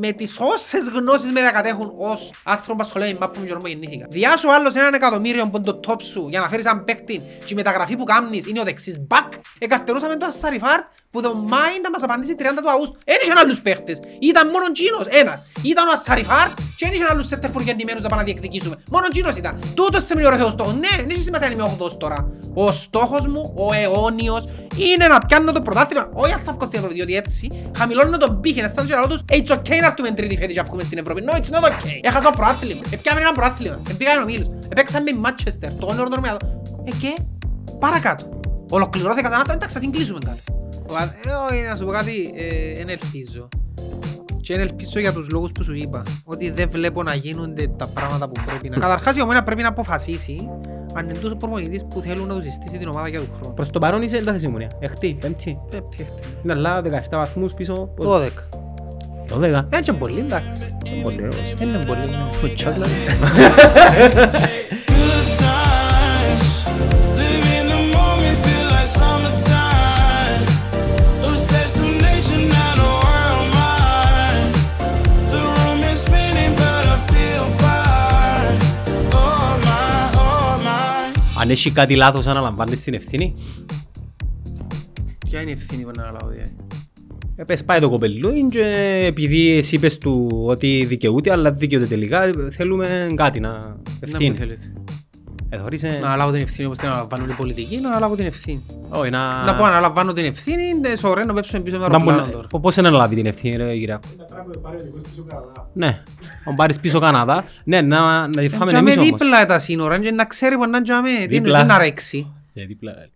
με τις όσες γνώσεις με διακατέχουν ως άνθρωπο που ασχολείται με μάππο με τον γεννήθηκα. Διάσου άλλος 1 εκατομμύριο που είναι το top σου για να φέρεις έναν παίκτη και η μεταγραφή που κάνεις είναι ο δεξής μπακ. Εκαρτερούσαμε τον Ασαριφάρτ που το Μάιν θα μας απαντήσει 30 του Αυγούστου. Εν είχαν άλλους παίκτες. Ήταν μόνο Τζίνος ένας. Ήταν ο Ασαριφάρτ και εν είχαν άλλους σέτερφουρ γεννημένους να πάμε να διεκδικήσουμε. Μόνο Τζίνος ήταν. Τούτος σε μειωρεθεί ο στόχος. Ναι, δεν έχει σημασία αν είμαι 8 τώρα. Ο στόχος μου, ο αιώνιος, είναι να πιάνω το πρωτάθλημα. Όχι αν θα βγω στην Ευρώπη, διότι έτσι χαμηλώνω τον πύχη. Να σαν και να λέω τους, it's okay να έρθουμε τρίτη φέτος και βγούμε στην Ευρώπη. No, it's not okay. Έχασα πρωτάθλημα. Επιάμε ένα πρωτάθλημα. Επήγα έναν ομίλους. Επέξαμε με Manchester. Το όνειρο των ομιλιάδων. Και παρακάτω. Ολοκληρώθηκα σαν άτομα. Εντάξει, θα την κλείσουμε κάτι. Να σου πω κάτι, δεν ελπίζω. Και δεν ελπίζω για τους λόγους που σου είπα. Ότι δεν βλέπω να γίνονται τα πράγματα που πρέπει να. Καταρχάς η ομόνα πρέπει να αποφασίσει αν είναι τους προπονητής που θέλουν να τους συστήσει την ομάδα για τον χρόνο. Προς το παρόν είσαι εντάθε συμμονία. Εχτή, πέμπτη. Πέμπτη. Είναι αλλά 17 βαθμούς πίσω. 12. 12. Έτσι πολύ εντάξει. Είναι πολύ. Φουτσάκλα. Αν έχει κάτι λάθος, αναλαμβάνεις την ευθύνη. Ποια είναι η ευθύνη που αναλάβω, δηλαδή. Πες πάει το κοπελούιν και επειδή εσύ είπες του ότι δικαιούται, αλλά δικαιούται τελικά, θέλουμε κάτι να ευθύνει. Να μου θέλετε. Θεωρείσαι... Να αναλάβω την ευθύνη όπως την αναλαμβάνουν οι πολιτικοί, να αναλάβω την ευθύνη. Όχι, να πω αναλαμβάνω την ευθύνη, είναι σωρέ να πέψουμε πίσω με το αεροπλάνο τώρα. Πώς να αναλάβει την ευθύνη, ρε κυρία. Ναι, να πάρεις πίσω Καναδά. Ναι, να τη φάμε εμείς όμως. Δίπλα τα σύνορα, να ξέρει που να τζάμε, τι είναι να ρέξει.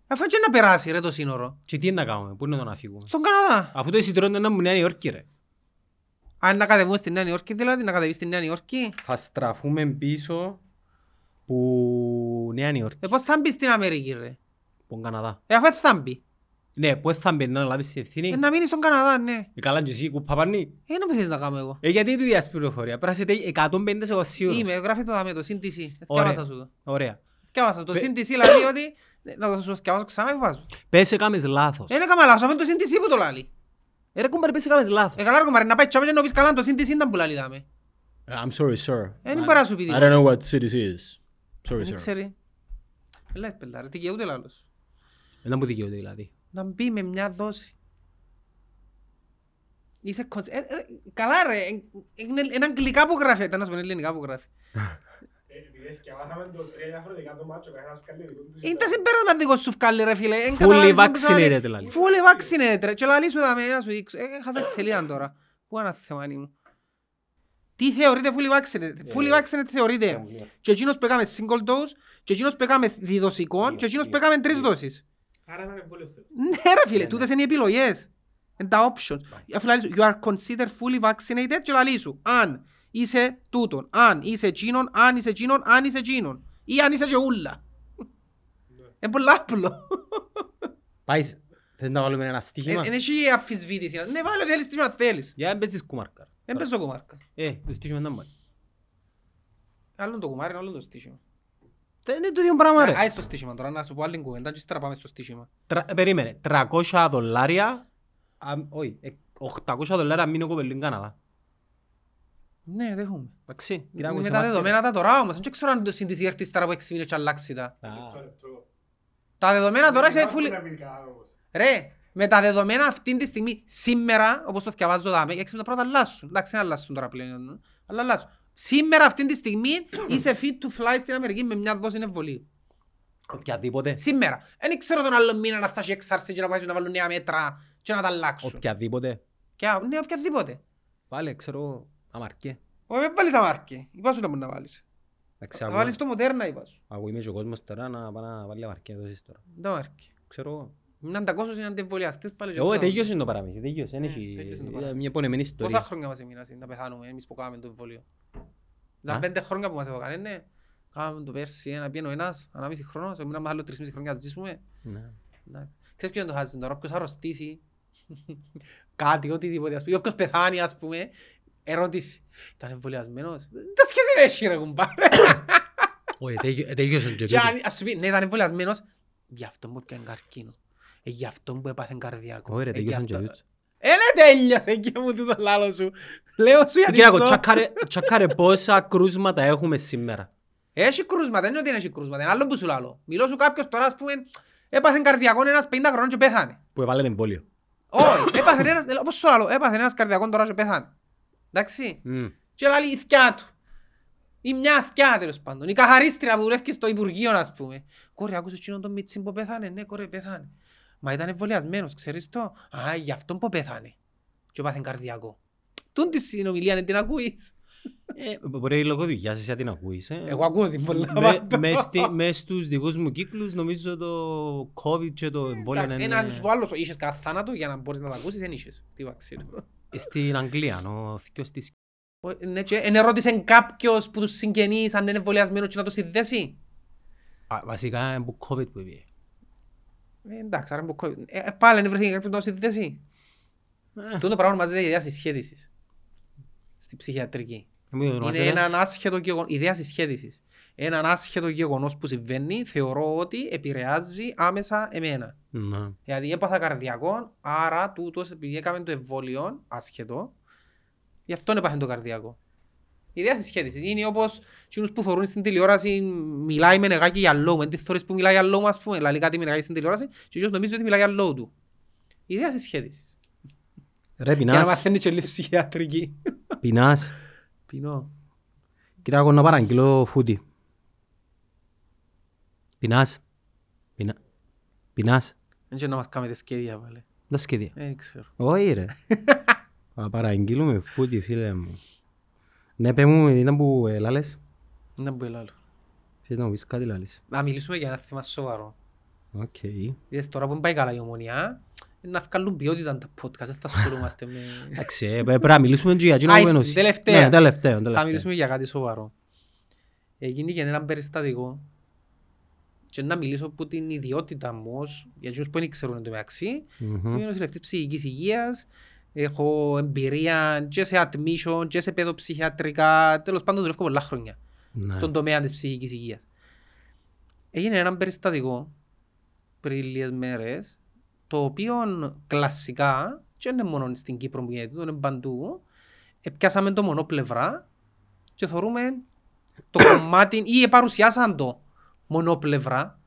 Αφού και να περάσει ρε το σύνορο. Και τι είναι να κάνουμε, πού είναι να τον αφήγουμε. Στον Καναδά. Αφού το εισιτηρώνται να μου Νέα Υόρκη ρε. Αν να κατεβούμε στην Νέα Υόρκη δηλαδή, να κατεβείς στην Νέα Υόρκη. Θα στραφούμε πίσω που Νέα Υόρκη. Πώς θα μπει στην Αμερική ρε. Πον Καναδά. Αφού θα μπει. Ναι, πώς θα μπει να λάβεις την ευθύνη. Να μείνεις στον Καναδά, ναι. Καλά και εσύ κουπαπανή. Να πού θέλεις να κάνω εγώ. Γιατί του διάσεις πληροφορία. Πράσετε 150 εγώ σίγουρος. Είμαι, γράφει το δάμε, το σύντηση. Θυκάβασα σου το. Ωραία. Θυκάβασα το σύντηση, δηλαδή ότι να το σου θυκάβασω ξανά και βάζω. Πες έκαμες λάθος. Δεν έκαμε λάθος, αφού είναι το σύντηση που το λάλλει. Ρε κουμπάρε, πες έκαμες λάθος. Καλά ρε κουμπάρε, να πάει τσάμε και να πεις καλά, το σύντηση ήταν που λάλλει δάμε. I'm sorry, sir. Δεν μπορώ να σου πει τίποτα. I don't know what CDC is. Sorry, sir. Ξέρει. Λες παιδιά, ρε δικαιούται λάλλος. Δεν μου δικαιούται δηλαδή. Να μπει με μια δόση. Είσαι καλά ρε, είναι αγγλικά που γράφει, ήταν να σου πω είναι ελληνικά που γράφει. Είναι τα συμπέρασμα δικό σου φκάλλει ρε φίλε. Fully vaccinated λάλλη. Fully vaccinated. Και λαλή σου δάμε, να σου δείξω. Έχασα σελίδα τώρα. Πού είναι θέμα μου. Τι θεωρείτε fully vaccinated. Fully vaccinated θεωρείτε. Και εκείνος που έκαμε single dose, και εκείνος που έκαμε διδοσικών, και εκείνος που έκαμε 3 δόσεις. Άρα να είναι βολευτό. Ναι ρε φίλε, τούτες είναι οι επιλογές. Είναι τα options. Αφού λαλείς you are considered fully vaccinated και λαλείς σου. Αν είσαι τούτον, αν είσαι εκείνον, αν είσαι εκείνον, αν είσαι εκείνον. Ή αν είσαι και ούλα. Είναι πολλά απλό. Πάεις, θες να βάλουμε ένα στοίχημα. Είναι και η αφισβήτηση. Ναι βάλε ότι θέλεις στοίχημα θέλεις. Για να παίζεις κουμάρκα. Δεν παίζω κουμάρκα. Το στοίχημα δεν πάει. Άλλον το κουμάρι είναι όλο το στοίχημα. Δεν είναι το ίδιο πράγμα ρε. Άες το στοίχημα τώρα, να σου πω άλλη κουβέντα και ύστερα πάμε στο στοίχημα. Περίμενε, $300, όχι, $800 μήνω κοπελούν Καναδά. Ναι, δέχομαι. Εντάξει. Με τα δεδομένα τα τώρα όμως, δεν ξέρω αν το σύντηση έρθει ύστερα από 6 μήνες και αλλάξει τα. Τα δεδομένα τώρα είσαι φουλή. Ρε, με τα δεδομένα αυτήν τη στιγμή, σήμερα, όπως το θυκιαβάζω δάμε, έξι με τα πράγματα αλλάσουν. Εντάξει, δεν αλλάσουν τώρα πλέον, αλλά αλλάσουν. Σήμερα αυτήν τη στιγμή είσαι fit to fly στην Αμερική με μια δόση εμβολίου. Οποιαδήποτε. Σήμερα. Δεν ξέρω τον άλλο μήνα να φτάσει εξάρσει και να πάει να βάλουν νέα μέτρα και να τα αλλάξουν. Οποιαδήποτε. Ναι, οποιαδήποτε. Πάλι, ξέρω, αμαρκέ. Όχι, δεν βάλεις αμαρκέ. Είπα σου να μπορεί να βάλεις. Θα βάλεις το Μοντέρνα, είπα σου. Ακούει με και ο κόσμος τώρα να βάλει αμαρκέ, δώσεις τώρα. Δεν αμαρκέ. Ξέρω. Είναι αντακόσους, είναι αντιβολιαστές πάλι. Εγώ τελείως είναι το παραμύθι, τελείως. Είναι μια πονεμένη ιστορία. Πόσα χρόνια μας εμείνας είναι να πεθάνουμε εμείς που κάναμε το εμβολίο. Ήταν 5 χρόνια που μας εδώ κανένε. Κάναμε το πέρσι ένα πιένο ένας, 1,5 χρόνο. Σε μείναμε άλλο 3,5 χρόνια να ζήσουμε. Ξέρεις ποιον το χάζεσαι τώρα, όποιος αρρωστήσει κάτι, οτιδήποτε, ας πούμε. Όποιος πεθάνει, ας πούμε, ερώτηση. Ήταν εμβολιασμένος. Τα σχέση έχει ρε κουμπάρε. Όχι, τελείως είναι και γι' αυτόν που έπαθε καρδιακό. Ωραία, τελειώσαν και ο Ιούτς. Έλα τέλειωσε και μου τούτο λάλο σου. Λέω σου γιατί σώ. Τσακάρε πόσα κρούσματα έχουμε σήμερα. Έχει κρούσματα, δεν είναι ότι έχει κρούσματα. Είναι άλλο που σου λάλλω. Μιλώ σου κάποιος τώρα, ας πούμε, έπαθε καρδιακόν ένας 50 χρονών και πέθανε. Που έβαλε εμβόλιο. Όχι, έπαθε ένας, όπως σου λάλλω, έπαθε ένας καρδιακόν τώρα και πέθανε. Εντάξει. Και λάλλει η θκιά του. Ή μια αθκιά τέλος πάντων. Η καθαρίστρια που δουλεύει στο Υπουργείο, ας πούμε. Κόρη, άκουσες εκείνον τον Μιτσίν που πέθανε? Ναι, κόρη, πέθανε. Μα ήταν εμβολιασμένος, ξέρεις το. Α, γι' αυτόν που πέθανε. Και πάθεν καρδιακό. Τούν τη συνομιλία, ναι, την ακούεις. Μπορεί λόγω δουλειάς εσύ να την ακούεις. Εγώ ακούω την πολλά. Μες στους δικούς μου κύκλους νομίζω το COVID και το εμβόλιο είναι... Ένα τους άλλος, είχες κάθε θάνατο για να μπορείς να τα ακούσεις, δεν είχες. Τι βαξίρω. Στην Αγγλία, ο θκιός της... Εν ερώτησε κάποιος που τους συγγενείς αν είναι εμβολιασμένος και να το συνδέσει. Βασικά είναι που COVID που είπε. Εντάξει, άρα είναι που COVID. Πάλι δεν βρεθήκε κάποιος να το συνδέσει. Τούτο πράγμα μας δίνει ιδέα συσχέτισης. Στην ψυχιατρική. Είναι έναν άσχετο γεγονός, ιδέα συσχέτισης. Έναν άσχετο γεγονός που συμβαίνει, θεωρώ ότι επηρεάζει άμεσα εμένα. Δηλαδή έπαθα καρδιακό, άρα τούτος επειδή έκαμε το εμβόλιο, άσχετο, γι' αυτό έπαθεν το καρδιακό. Η ιδέα συσχέτισης είναι όπως εκείνους που θωρούν στην τηλεόραση μιλάει με νεγάκι για λόγου. Εν τις θωρείς που μιλάει για λόγου, ας πούμε, λαλεί κάτι με νεγάκι στην τηλεόραση και εκείνος νομίζει ότι μιλάει για λόγου του. Η ιδέα συσχέτισης. Ρε πεινάς. Για να μαθαίνει και λίγο ψυχιατρική. Πεινάς. Πεινώ. Κοίτα, εγώ να παραγγείλω φούτι. Πεινάς. Πεινάς. Δεν ξέρω να μας κάνετε σκέδια, βάλε. Τα σκέδια. Δεν ξέρω. Όχι ρε. Θα παραγγείλουμε φούτι, φίλε μου. Ναι, πέ μου, ήταν που λάλες. Ήταν που λάλω. Θέλεις να μου πεις κάτι λάλες. Να μιλήσουμε για ένα θέμα σοβαρό. Οκ. Είδες τώρα που πάει καλά η Ομονιά, να βγάλουν ποιότητα τα podcast, δεν θα ασχολούμαστε με... Εντάξει, πρέπει να μιλήσουμε για εκείνο που ενώσει. Τελευταία. Θα μιλήσουμε για κάτι σοβαρό. Έγινε και έναν περιστατικό και να μιλήσω από την ιδιότητα μου, για εκείνους που δεν ξέρουν το μεταξύ. Είμαι νοσηλευτής ψυχικής υγείας. Έχω εμπειρία και σε admission και σε παιδοψυχιατρικά, τέλος πάντων δουλεύω πολλά χρόνια στον τομέα της ψυχικής υγείας. Έγινε ένα περιστατικό πριν λίγες μέρες, το οποίο κλασικά, και δεν είναι μόνο στην Κύπρο που γίνεται, είναι παντού, πιάσαμε το μονοπλευρά και θεωρούμε το κομμάτι, ή παρουσιάσαν το μονοπλευρά,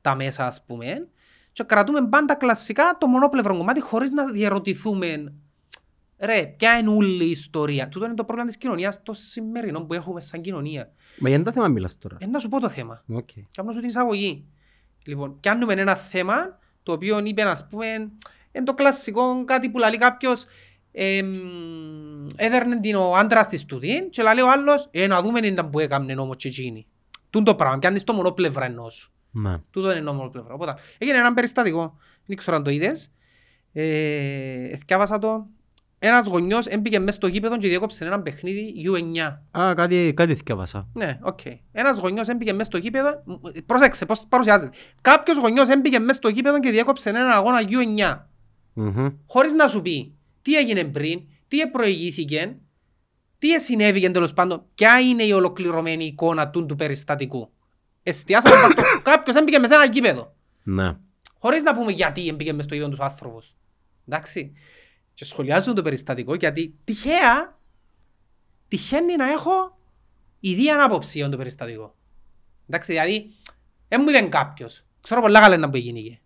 τα μέσα ας πούμε, και κρατούμε πάντα κλασικά το μονοπλευρό κομμάτι χωρίς να διαρωτηθούμε ρε, ποια είναι όλη η ιστορία. Τούτο είναι το πρόβλημα της κοινωνίας, το σημερινό που έχουμε σαν κοινωνία. Μα για ένα θέμα μιλάς τώρα. Να σου πω το θέμα. Okay. Κάμνω σου την εισαγωγή. Λοιπόν, κάνουμε ένα θέμα το οποίο είπε, ας πούμε, είναι το κλασικό, κάτι που λέει κάποιος έδερνε την ο άντρας της του την και λέει ο άλλος, να δούμε είναι που έκαμνε νόμος και εκείνη. Τούν το πράγμα, πιάνεις το μονοπλευρά ενός. Τούτο είναι νόμιμο πλευρά. Οπότε, έγινε έναν περιστατικό. Δεν ξέρω αν το είδες. Εθιάβασα το. Ένας γονιός έμπηκε μέσα στο γήπεδο και διέκοψε έναν παιχνίδι U9. Α, κάτι εθιάβασα. Ναι, οκ. Ένας γονιός έμπηκε μέσα στο γήπεδο. Πρόσεξε πώς παρουσιάζεται. Κάποιος γονιός έμπηκε μέσα στο γήπεδο και διέκοψε έναν αγώνα U9. Χωρίς να σου πει τι έγινε πριν, τι προηγήθηκε, τι συνέβηκε τέλος πάντων, ποια είναι η ολοκληρωμένη εικόνα του περιστατικού. Εστιάσαμε στο κάποιος έμπηκε μέσα ένα γήπεδο. Ναι. Χωρίς να πούμε γιατί έμπηκε μέσα στο γήπεδο τους άνθρωπους. Εντάξει. Και σχολιάζουν το περιστατικό γιατί τυχαίνει να έχω ιδίαν άποψη για το περιστατικό. Εντάξει, δηλαδή, μου είπε κάποιος. Ξέρω πολλά καλά να που έγινε.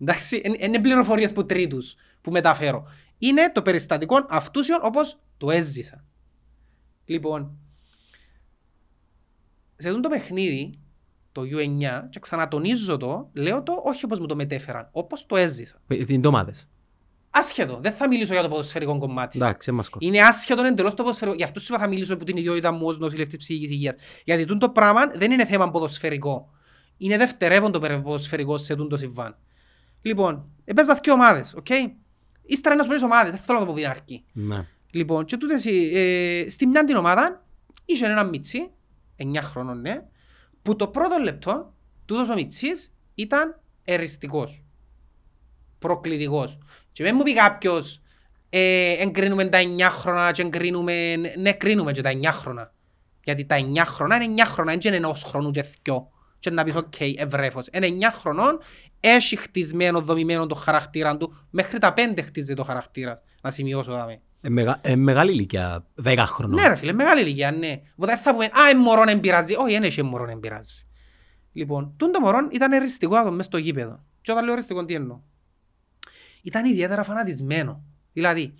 Εντάξει, είναι πληροφορίες που τρίτους που μεταφέρω. Είναι το περιστατικό αυτούσιον όπως το έζησα. Λοιπόν, σε αυτό το παιχνίδι, το U9, και ξανατονίζω το, λέω το όχι όπως μου το μετέφεραν, όπως το έζησα. Είναι το μάδες. Άσχετο, δεν θα μιλήσω για το ποδοσφαιρικό κομμάτι. Εντάξει, είναι άσχετο εντελώς το ποδοσφαιρικό. Γι' αυτό σήμερα θα μιλήσω από την ιδιότητα μου ως νοσηλευτής ψυχικής υγείας. Γιατί το πράγμα δεν είναι θέμα ποδοσφαιρικό. Είναι δευτερεύον το ποδοσφαιρικό σε αυτό το συμβάν. Λοιπόν, έπαιζα δύο ομάδες, οκ. Ύστερα ένας πολλές ομάδες, δεν θέλω να το πω την αρχή. Ναι. Λοιπόν, και τούτες, στη μια την ομάδα, είχε ένα Μίτσι. 9 χρόνων, ναι, που το πρώτο λεπτό τούτος ο Μιτσής ήταν εριστικός, προκλητικός. Και με μου πει κάποιος εγκρίνουμε τα 9 χρόνια και εγκρίνουμε, ναι, κρίνουμε και τα 9 χρόνια. Γιατί τα 9 χρόνια είναι 9 χρόνια, έτσι είναι ενός χρόνου και δυο. Και να πεις, οκ, ευρέφος. Είναι 9 χρονών, έχει χτισμένο, δομημένο το χαρακτήρα του, μέχρι τα 5 χτίζει το χαρακτήρα, να σημειώσω δάμε. Μεγάλη ηλικία, 10 χρονών. Ναι ρε φίλε, μεγάλη ηλικία, ναι. Οπότε θα πούμε, α, μωρόν εμπειράζει. Όχι, δεν έχει μωρόν εμπειράζει. Λοιπόν, το μωρόν ήταν εριστικό άτομο μέσα στο γήπεδο. Και όταν λέω εριστικό, τι εννοώ. Ήταν ιδιαίτερα φανατισμένο. Δηλαδή,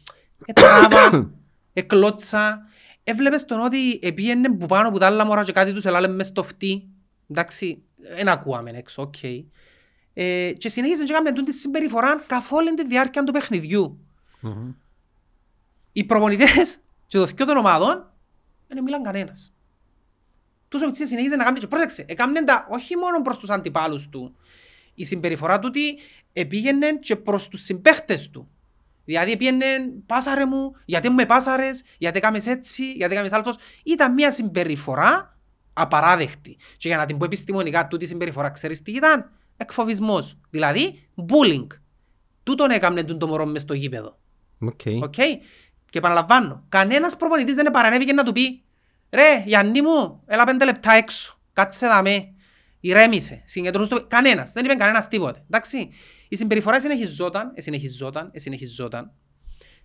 τράβα, εκλώτσα. Έβλεπες τον ότι επήγαινε που πάνω που τα άλλα μωρά και κάτι τους ελάλε μες στο φτύ. Εντάξει, δεν ακούαμε έξω, οκ. Και συνέχισαν και κάνουν τη συμπεριφορά καθ' όλη τη διάρκεια του παιχνιδιού. Οι προπονητές και το θκιό των ομάδων δεν μιλάνε κανένας. Τους ομιτσίες συνεχίζουν να κάνουν και πρόσεξε, έκαναν τα όχι μόνο προς τους αντιπάλους του. Η συμπεριφορά του ότι επήγαινε και προς τους συμπαίχτες του. Δηλαδή πήγαινε πάσαρε μου, γιατί με πάσαρες, γιατί κάμες έτσι, γιατί κάμες άλλος. Ήταν μια συμπεριφορά απαράδεκτη. Και για να την πω επιστημονικά τούτη συμπεριφορά, ξέρεις τι ήταν, εκφοβισμός. Δηλαδή, bullying. Τούτον έκαμνε το μωρό μες στο γήπεδο. Okay. Okay. Και επαναλαμβάνω, κανένας προπονητής δεν παρανέβηκε να του πει «Ρε, Γιάννη μου, έλα 5 λεπτά έξω, κάτσε δαμέ, ηρέμησε, συγκεντρώσου το...» Κανένας, δεν είπε κανένας τίποτε, εντάξει. Η συμπεριφορά συνεχιζόταν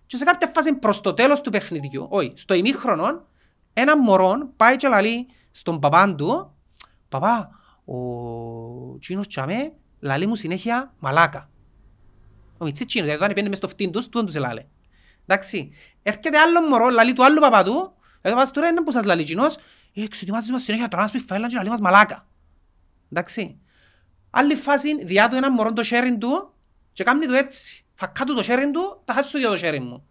και σε κάποια φάση προς το τέλος του παιχνιδιού, όχι, στο ημίχρονο, ένα μωρόν πάει και λαλεί στον παπάν του «Παπά, ο Τσίνος τσάμε, λαλεί μου συνέχεια μαλάκα». Ο Μιτσίτσίνος, γιατί όταν πήγαινε μες στο φτύν τους, τούτον τους ελάλε. Εντάξει, έρχεται άλλο μωρό, λαλεί του άλλου παπά του, εδώ πας τώρα είναι που σας λαλεί κοινός, εξετοιμάζεις μας συνέχεια τώρα να σπίτι φαίλαν και λαλεί μας μαλάκα. Εντάξει, άλλη φάση διά του έναν μωρό το sharing του και κάνει του έτσι, φακά του το sharing του, τα χάτσου δυο το sharing μου.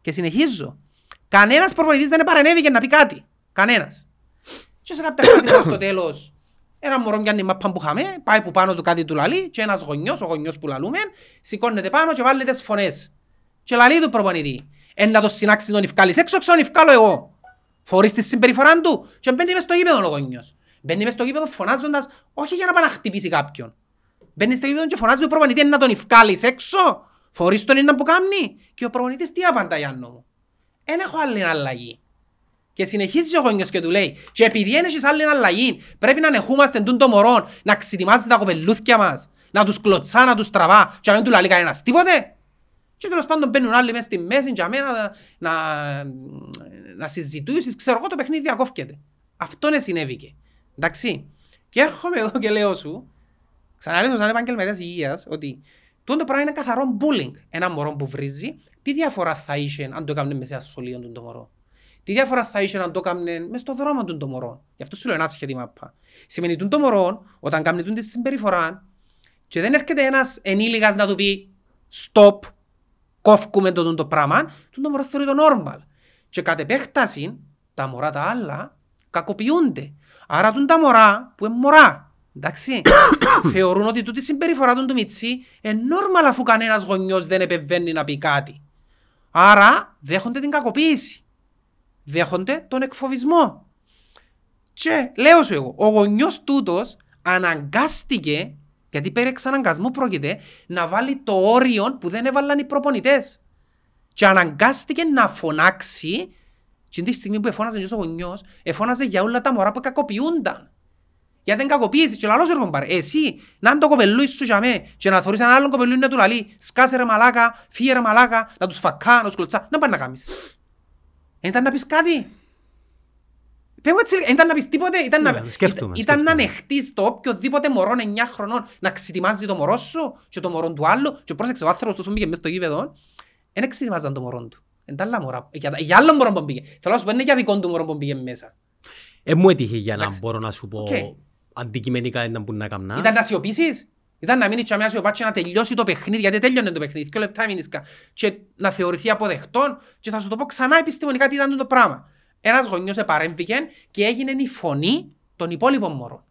Και συνεχίζω, κανένας προπονητής δεν παρενέβηκε να πει κάτι, κανένας. Και σε κάποια φάση στο τέλος, ένα μωρό πιάνει μάπαν που χαμε, πάει που πάνω του κάτι του λαλεί και ένας γονιός, ο γονιός που λαλούμε, σηκώνεται πάνω και βάλει τις φωνές. Και λαλεί του προπονητή, να το συνάξει τον ευκάλεις έξω, τον ευκάλω εγώ. Φορείς τη συμπεριφορά του και μπαίνει μες στο γήπεδο ο γονιός. Μπαίνει μες στο γήπεδο φωνάζοντας, όχι για να πάει να χτυπήσει κάποιον. Μπαίνει στο γήπεδο και φωνάζει του προπονητή, να τον ευκάλεις έξω. Φορείς τον έναν που κάνει. Και ο προπονητής τι απαντά, Γιάννο μου. Εν έχω άλλη αλλαγή. Και συνεχίζει ο γονιός και του λέει, και επειδή εν έχεις άλλη αλλαγή, πρέπει να ανεχούμαστε εντούν το μωρό, να ξετοιμάζει τα κοπελούθκια μας, να τους κλωτσά, να τους τραβά, και να μην του λαλεί κανένας τίποτε. Και τέλος πάντων μπαίνουν άλλοι μέσα στη μέση για μένα να συζητούσεις, ξέρω εγώ το παιχνίδι διακόφκεται. Αυτό είναι συνέβηκε. Εντάξει. Και έρχομαι εδώ και λέω σου, ξαναλέω σαν επαγγελματίας υγείας, ότι το πράγμα είναι καθαρό bullying. Ένα μωρό που βρίζει, τι διαφορά θα είσαι αν το έκαναν μέσα στο σχολείο του το μωρό. Τι διαφορά θα είσαι αν το έκαναν μέσα στο δρόμο του το μωρό. Γι' αυτό σου λέω ένα σχέδιο μαπά. Σημαίνει το μωρό, όταν κάνουν τη συμπεριφορά, και δεν έρχεται ένας ενήλικας να του πει stop. Κόφκουμε το πράγμα, το μωρό θεωρεί το normal. Και κατ' επέκταση, τα μωρά τα άλλα κακοποιούνται. Άρα τα μωρά που είναι μωρά, εντάξει, θεωρούν ότι τούτη συμπεριφορά του Μιτσί είναι normal αφού κανένας γονιός δεν επεμβαίνει να πει κάτι. Άρα δέχονται την κακοποίηση, δέχονται τον εκφοβισμό. Και λέω σου εγώ, ο γονιός τούτος αναγκάστηκε, γιατί πέρα εξαναγκασμού πρόκειται, να βάλει το όριο που δεν έβαλαν οι προπονητές. Και αναγκάστηκε να φωνάξει, και τη στιγμή που εφώναζε και ο γονιός, εφώναζε για όλα τα μωρά που κακοποιούνταν. Γιατί δεν κακοποίησε, και λαλώς έρχον πάρε. Εσύ, να είναι το κοπελούι σου για μέ, και να θωρείς έναν άλλον κοπελούι να του λαλεί, σκάσε ρε μαλάκα, φύγε ρε μαλάκα, να τους φακά, να τους κλωτσά. Να πάνε να κάνεις. Εν ήταν να πεις κάτι. Ήταν να πεις τίποτε, ήταν να ανεχτείς το οποιοδήποτε μωρόν 9 χρονών να ξετοιμάζει το μωρό σου και το μωρόν του άλλου. Και πρόσεξε, ο άνθρωπος τους που πήγε μέσα στο γήπεδο, δεν ξετοιμάζαν το μωρόν του. Για άλλον μωρόν που πήγε. Θέλω να σου πω, είναι για δικό του μωρόν που πήγε μέσα. Μου έτυχε για να μπορώ να σου πω αντικειμενικά δεν ήταν που να καμνά. Ήταν να σιωπήσεις. Ήταν να μείνει και αμέσως να τελειώσει το παιχνίδι, γιατί τέλειωνε το παιχνίδι, 2 λεπτά μείνησκα. Και να θεωρηθεί αποδεχτόν, και θα σου το πω ξανά επιστημονικά τι ήταν το πράγμα. Ένας γονιός επαρέμβηκε και έγινε η φωνή των υπόλοιπων μωρών.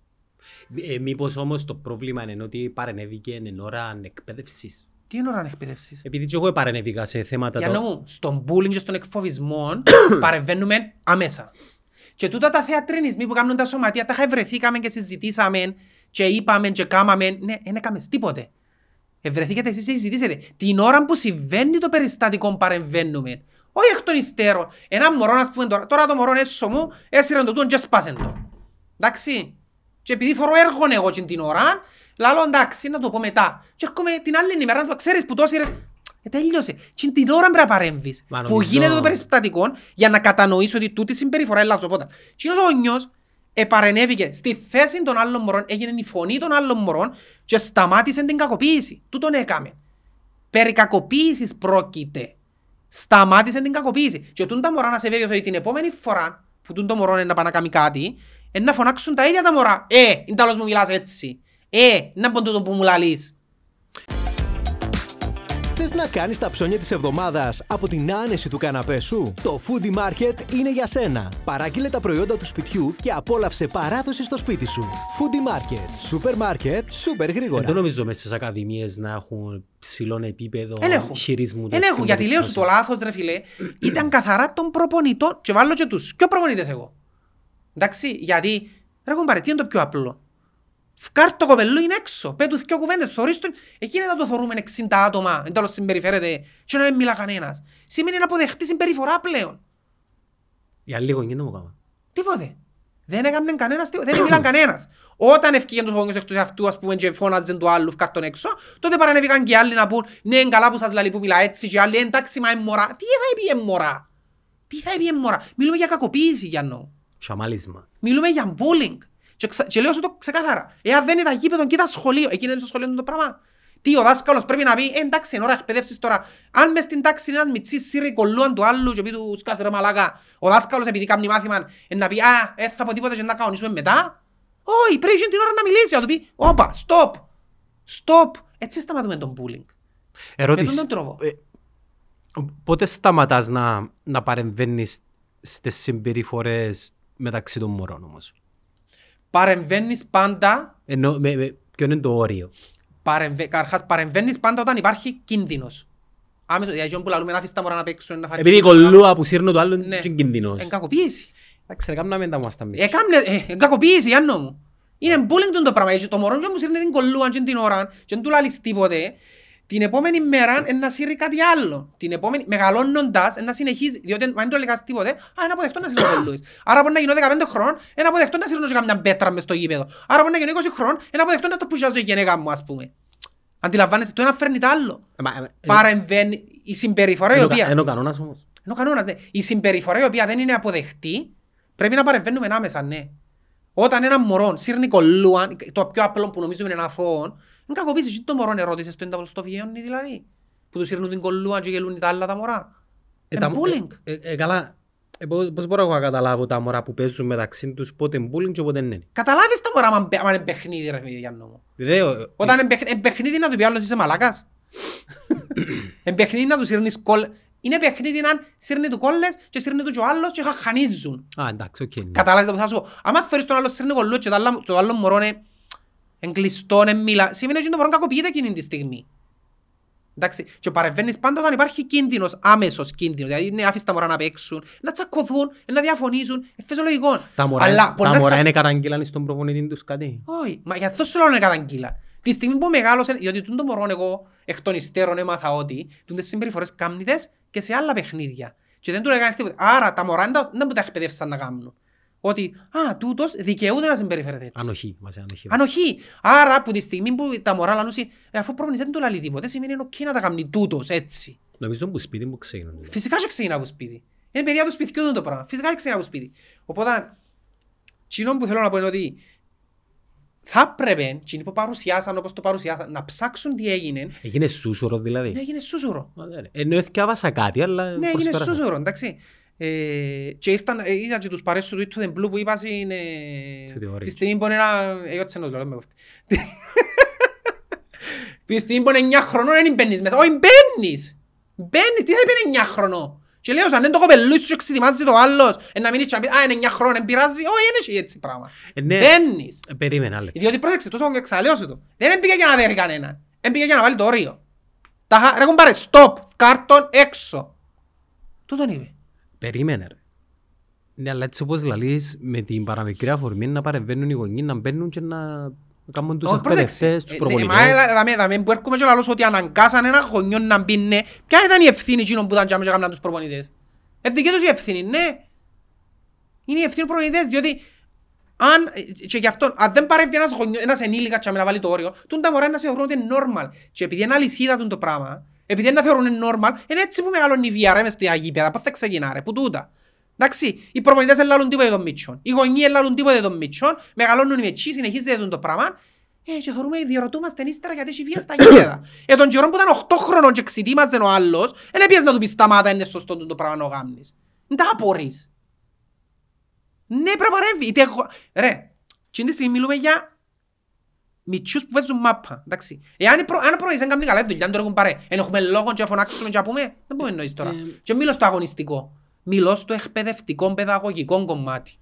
Μήπως όμως το πρόβλημα είναι ότι παρενέβηκε εν ώρα εκπαίδευσης. Τι εν ώρα εκπαίδευσης? Επειδή και εγώ παρενέβηκα σε θέματα... Για νόμου, στον bullying και στον εκφοβισμό παρεμβαίνουμε αμέσα. Και τούτα τα θεατρινισμοί που κάνουν τα σωματεία, τα ευρεθήκαμε και συζητήσαμε και είπαμε και κάμαμε. Ναι, δεν έκαμε τίποτε. Ευρεθήκατε εσείς και συζητήσετε. Την ώρα που συμβαίνει το περιστατικό παρεμβαίνουμε. Όχι εκ των υστέρων. Ένα μωρό, ας πούμε, τώρα το μωρό έσω μου, έσυραν το τούτο και σπάσαν το. Εντάξει. Και επειδή θωρώ έργον εγώ την ώρα, λαλώ εντάξει, να το πω μετά. Και έρχομαι την άλλη ημέρα, ξέρεις που το έσυρες, Τέλειωσε. Και την ώρα πρέπει να παρέμβεις που γίνεται το περιστατικό για να κατανοήσει ότι τούτη συμπεριφορά είναι λάθος. Οπότε, ο νιός επαρενέβηκε στη θέση των άλλων μωρών, έγινε η φωνή των άλλων μωρών και σταμάτησε την κακοποίηση. Τούτον έκαμε. Περί κακοποίησης πρόκειται. Σταμάτησε την κακοποίηση. Και τούν τα μωρά να σε βέβαιος ότι την επόμενη φορά που τούν το μωρό είναι να πάνε να κάνει κάτι, είναι να φωνάξουν τα ίδια τα μωρά. Είναι τέλος μου μιλάς έτσι. Είναι από τούτο που μου λαλείς. Θες να κάνεις τα ψώνια της εβδομάδας από την άνεση του καναπέ σου? Το Foodie Market είναι για σένα. Παράγγειλε τα προϊόντα του σπιτιού και απόλαυσε παράδοση στο σπίτι σου. Foodie Market. Σούπερ μάρκετ, σούπερ γρήγορα. Δεν το νομίζω μέσα στις ακαδημίες να έχουν ψηλό επίπεδο χειρισμού. Δεν έχουν, γιατί λέω στο λάθος, ρε φιλέ, ήταν καθαρά των προπονητών. Και βάλω και τους πιο προπονητές εγώ. Εντάξει, γιατί ρε κομπάρε, τι είναι το πιο απλό? Φκάρ' το κοπελού είναι έξω, πέτου δυο κουβέντες, θωρείς τον, εκείνα θα το θωρούμε 60 άτομα, εντάλλως συμπεριφέρεται και να μην μιλά κανένας. Σημαίνει να αποδεχτεί συμπεριφορά πλέον. Για λίγο είναι το μου κάμα. Τίποτε. Δεν έκαμε κανένας, δεν μιλάνε κανένας. Όταν ευκήγαν τους γονείς εκτός αυτού, ας πούμε, και φώναζαν του άλλου, φκάρ' τον έξω, τότε παρανέβηκαν και άλλοι να πούν, ναι, είναι καλά που σας λαλεί που μιλά έτσι, και άλλοι, εντάξει, μα εμμορά. Τι θα είπε εμμορά? Μιλούμε για κακοποίηση, Γιάννο. Σαμάλισμα. Μιλούμε για bullying. Και λέω σου το ξεκάθαρα. Εάν δεν ήταν γήπεδο, κοίτα σχολείο. Εκείνη δεν στο σχολείο είναι το πράγμα. Τι ο δάσκαλος πρέπει να πει, εντάξει, είναι ώρα εκπαιδεύσεις τώρα. Αν μες στην τάξη είναι ένας μητσής σύρει κολλούαν του άλλου και πει του σκάσε ρε μαλάκα. Ο δάσκαλος επειδή κάνει μάθημα να πει «Α, δεν θα πω τίποτα και να κανονίσουμε μετά». Όχι, πρέπει και την ώρα να μιλήσει. Να του πει «Όπα, stop, stop». Έτσι σταματούμε τον bullying. Ερώτηση. Πότε σταματάς να παρεμβαίνεις στις συμπεριφορές μεταξύ των μωρών όμως? Παρεμβαίνεις πάντα. Ποιο είναι το όριο? Καρχάς, παρεμβαίνεις πάντα όταν υπάρχει κίνδυνος. Άμεσο, γιατί όπου λαλούμε να αφήσεις τα μωρά να παίξουν, να φάτσουν. Επειδή κολλούα που σύρνω το άλλο είναι κίνδυνος. Εγκακοποίηση. Έκαμναμε τα μάστα μίξεις. Εγκακοποίηση, Γιάννο μου. Είναι bullying το πράγμα. Το μωρό μου σύρνει την κολλούα και την ώρα και δεν του λαλείς τίποτε. Την επόμενη μέρα να σύρει κάτι άλλο. Την επόμενη, μεγαλώνοντας, να συνεχίζει. Διότι αν δεν το λέγας τίποτε, είναι αποδεκτό να σύρνω τον Λούις. Άρα μπορεί να γίνω 15 χρόνων, είναι αποδεκτό να σύρνω και καμιά πέτρα μες στο γήπεδο. Άρα μπορεί να γίνω 20 χρόνων, είναι αποδεκτό να το πουσιάζω η γενέκα μου, ας πούμε. Αντιλαμβάνεσαι, το ένα φέρνει το άλλο. Παρεμβαίνει η συμπεριφορά η οποία. Είναι ο κανόνας όμως. Είναι ο κανόνας, ναι. Η συμπεριφορά η οποία δεν είναι αποδεκτή, πρέπει να παρεμβαίνουμε άμεσα, ναι. Όταν ένα μωρό σύρνει κολλούαν, το πιο απλό που νομίζουμε είναι αθώο. Είναι κακοποίηση, και το μωρό ερώτησες το ενταβλωστό φυγέννη δηλαδή, που τους σύρνουν την κολλούα και γελούν τα άλλα τα μωρά. Είναι bullying. Καλά, πώς μπορώ να καταλάβω τα μωρά που παίζουν μεταξύ τους πότε είναι bullying και πότε είναι? Καταλάβεις τα μωρά αν είναι παιχνίδι, ρε φίλε, Γιάννο μου. Όταν είναι παιχνίδι να του πει άλλος είσαι μαλάκας. Είναι παιχνίδι να του σύρνεις κόλλες. Είναι παιχνίδι να σύρνει του κόλλες και σύρνει του και ο άλλος και χανίζουν. Καταλάβεις τα που θα σου πω. Άμα θεωρείς τον άλλο σύρνει κολλούς και το άλλο μωρό είναι εγκλειστόν, μιλά. Σημαίνει ότι το μωρό κακοποιείται εκείνη τη στιγμή. Εντάξει. Και παρεμβαίνεις πάντα όταν υπάρχει κίνδυνος, άμεσος κίνδυνος. Δηλαδή είναι άφησε τα μωρά να παίξουν, να τσακωθούν, να διαφωνήσουν. Φυσιολογικό. Τα μωρά είναι καταγγείλαν στον προπονητή τους κάτι? Όχι. Μα γιατί το σου λέω να καταγγείλαν? Τη στιγμή που μεγάλωσε, διότι το μωρό εγώ εκ των υστέρων έμαθα ότι τούντε συμπεριφορές κάμνητες και σε άλλα παιχνίδια. Και δεν του έκανε τίποτα. Άρα τα μωρά δεν τα εκπαιδεύσαν να κάνουν. Ότι τούτος δικαιούται να συμπεριφέρεται έτσι. Ανοχή, μαζί ανοχή. Ανοχή. Άρα από τη στιγμή που τα μωρά λανούσαν, αφού προπονητής δεν του λαλεί τίποτε, σημαίνει ότι να τα κάνει τούτος έτσι. Νομίζω που σπίτι μου ξεκινούν. Φυσικά και ξεκινά από σπίτι. Είναι παιδιά του σπιτιού δεν το πράγμα. Φυσικά και ξεκινά από σπίτι. Οπότε, κοινό που θέλω να πω είναι ότι θα πρέπει, κοινοί που παρουσιάσαν όπως το παρουσιάσαν, να ψάξουν τι έγινε. Έγινε σούσουρο δηλαδή. Ναι, έγινε σούσουρο. Ενώ εθιάβασα κάτι, αλλά. Ναι, έγινε σούσουρο, εντάξει. Και είδα και τους παρέσεις του Twitch του Blue που είπας είναι τη στιγμή που είναι εννιά χρονών δεν μπαίνεις μέσα. Όχι μπαίνεις! Μπαίνεις, τι θα είπαινε εννιά χρονών? Και λέω σαν δεν το κοπελούς σου εξετοιμάζει το άλλος να μην είσαι εννιά χρονών, δεν πειράζει. Όχι, είναι έτσι πράγμα. Μπαίνεις. Περίμενα λεπτά. Διότι πρόσεξε, τόσο εξαλείωσε το. Δεν πήγε για να δέρει κανέναν. Δεν πήγε για να βάλει το όριο. Ρε κομπάρε, stop, κάρτον έξω. Τούτον είπε. Περίμενε ρε. Ναι, αλλά έτσι όπως λαλείς με την παραμικρή αφορμή να παρεμβαίνουν οι γονείς, να μπαίνουν και να κάνουν τους εκπαιδευτές, τους προπονητές. Μα που έρχομαι και λαλώς ότι αναγκάσαν ένα γονιό να μπει, ναι. Ποια ήταν η ευθύνη εκείνων που ήταν και έκαναν τους προπονητές? Δικαιούς η ευθύνη, ναι. Είναι η ευθύνη προπονητές, διότι αν δεν παρέμβει ένας ενήλικας και να βάλει το όριο, τούν τα μωρά να θεωρούν ότι είναι normal. Και επειδή είναι αλυσίδα το πράγμα. επειδή δεν τα θεωρούν normal, είναι έτσι που μεγαλώνει η βία, ρε, μες στη αγήπεδα, πώς θα ξεκινά, ρε, που τούτα. Εντάξει, οι προπονητές ελάλουν τίποτε των μίτσιων, οι γονείς ελάλουν τίποτε των μίτσιων, μεγαλώνουν οι μετσί, συνεχίζεται το πράγμα, και θεωρούμε, διερωτούμαστε ύστερα γιατί έχει βία στα αγήπεδα. Τον καιρό που ήταν 8 χρονών και ξητήμαζε ο άλλος, δεν πιες να του πεις σταμάτα, είναι σωστό το πράγμα να γάμνεις. Δεν τα απορείς. Ναι, πρέπει να παρέμβει. Μητσούς που παίζουν μάπα, εντάξει. Εάν προηγείς δεν κάνουν καλά δουλειά, δεν το έχουν πάρει. Εν έχουμε λόγο και να φωνάξουμε και να πούμε, δεν μπορούμε εννοείς τώρα. Και μιλώ στο αγωνιστικό, μιλώ στο εκπαιδευτικό, παιδαγωγικό κομμάτι.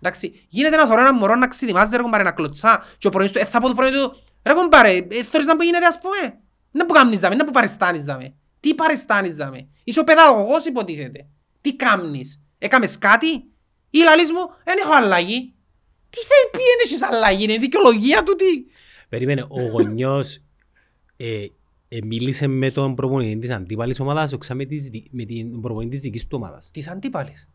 Εντάξει, γίνεται να θωρώ έναν μωρό να ξετοιμάζει, δεν έχουν πάρει να κλωτσά. Και ο πρωινής του, θα πω το πρωινή του, ρε έχουν πάρει, θέλεις να πω γίνεται ας πούμε. Να που κάνεις δάμε, να που παριστάνεις δάμε. Τι παριστάνεις δάμε. Είσαι ο παιδαγωγός υποτίθεται. Τι κάνεις. Έκαμες κάτι ή λαλείς μου, δεν έχω αλλαγή. Τι θα επιένεσες αλλαγή, είναι η δικαιολογία του τι. Περίμενε, ο γονιός μίλησε με τον προπονητή της αντίπαλης ομάδας, όξα με την προπονητή της δικής του ομάδας. Της αντίπαλης.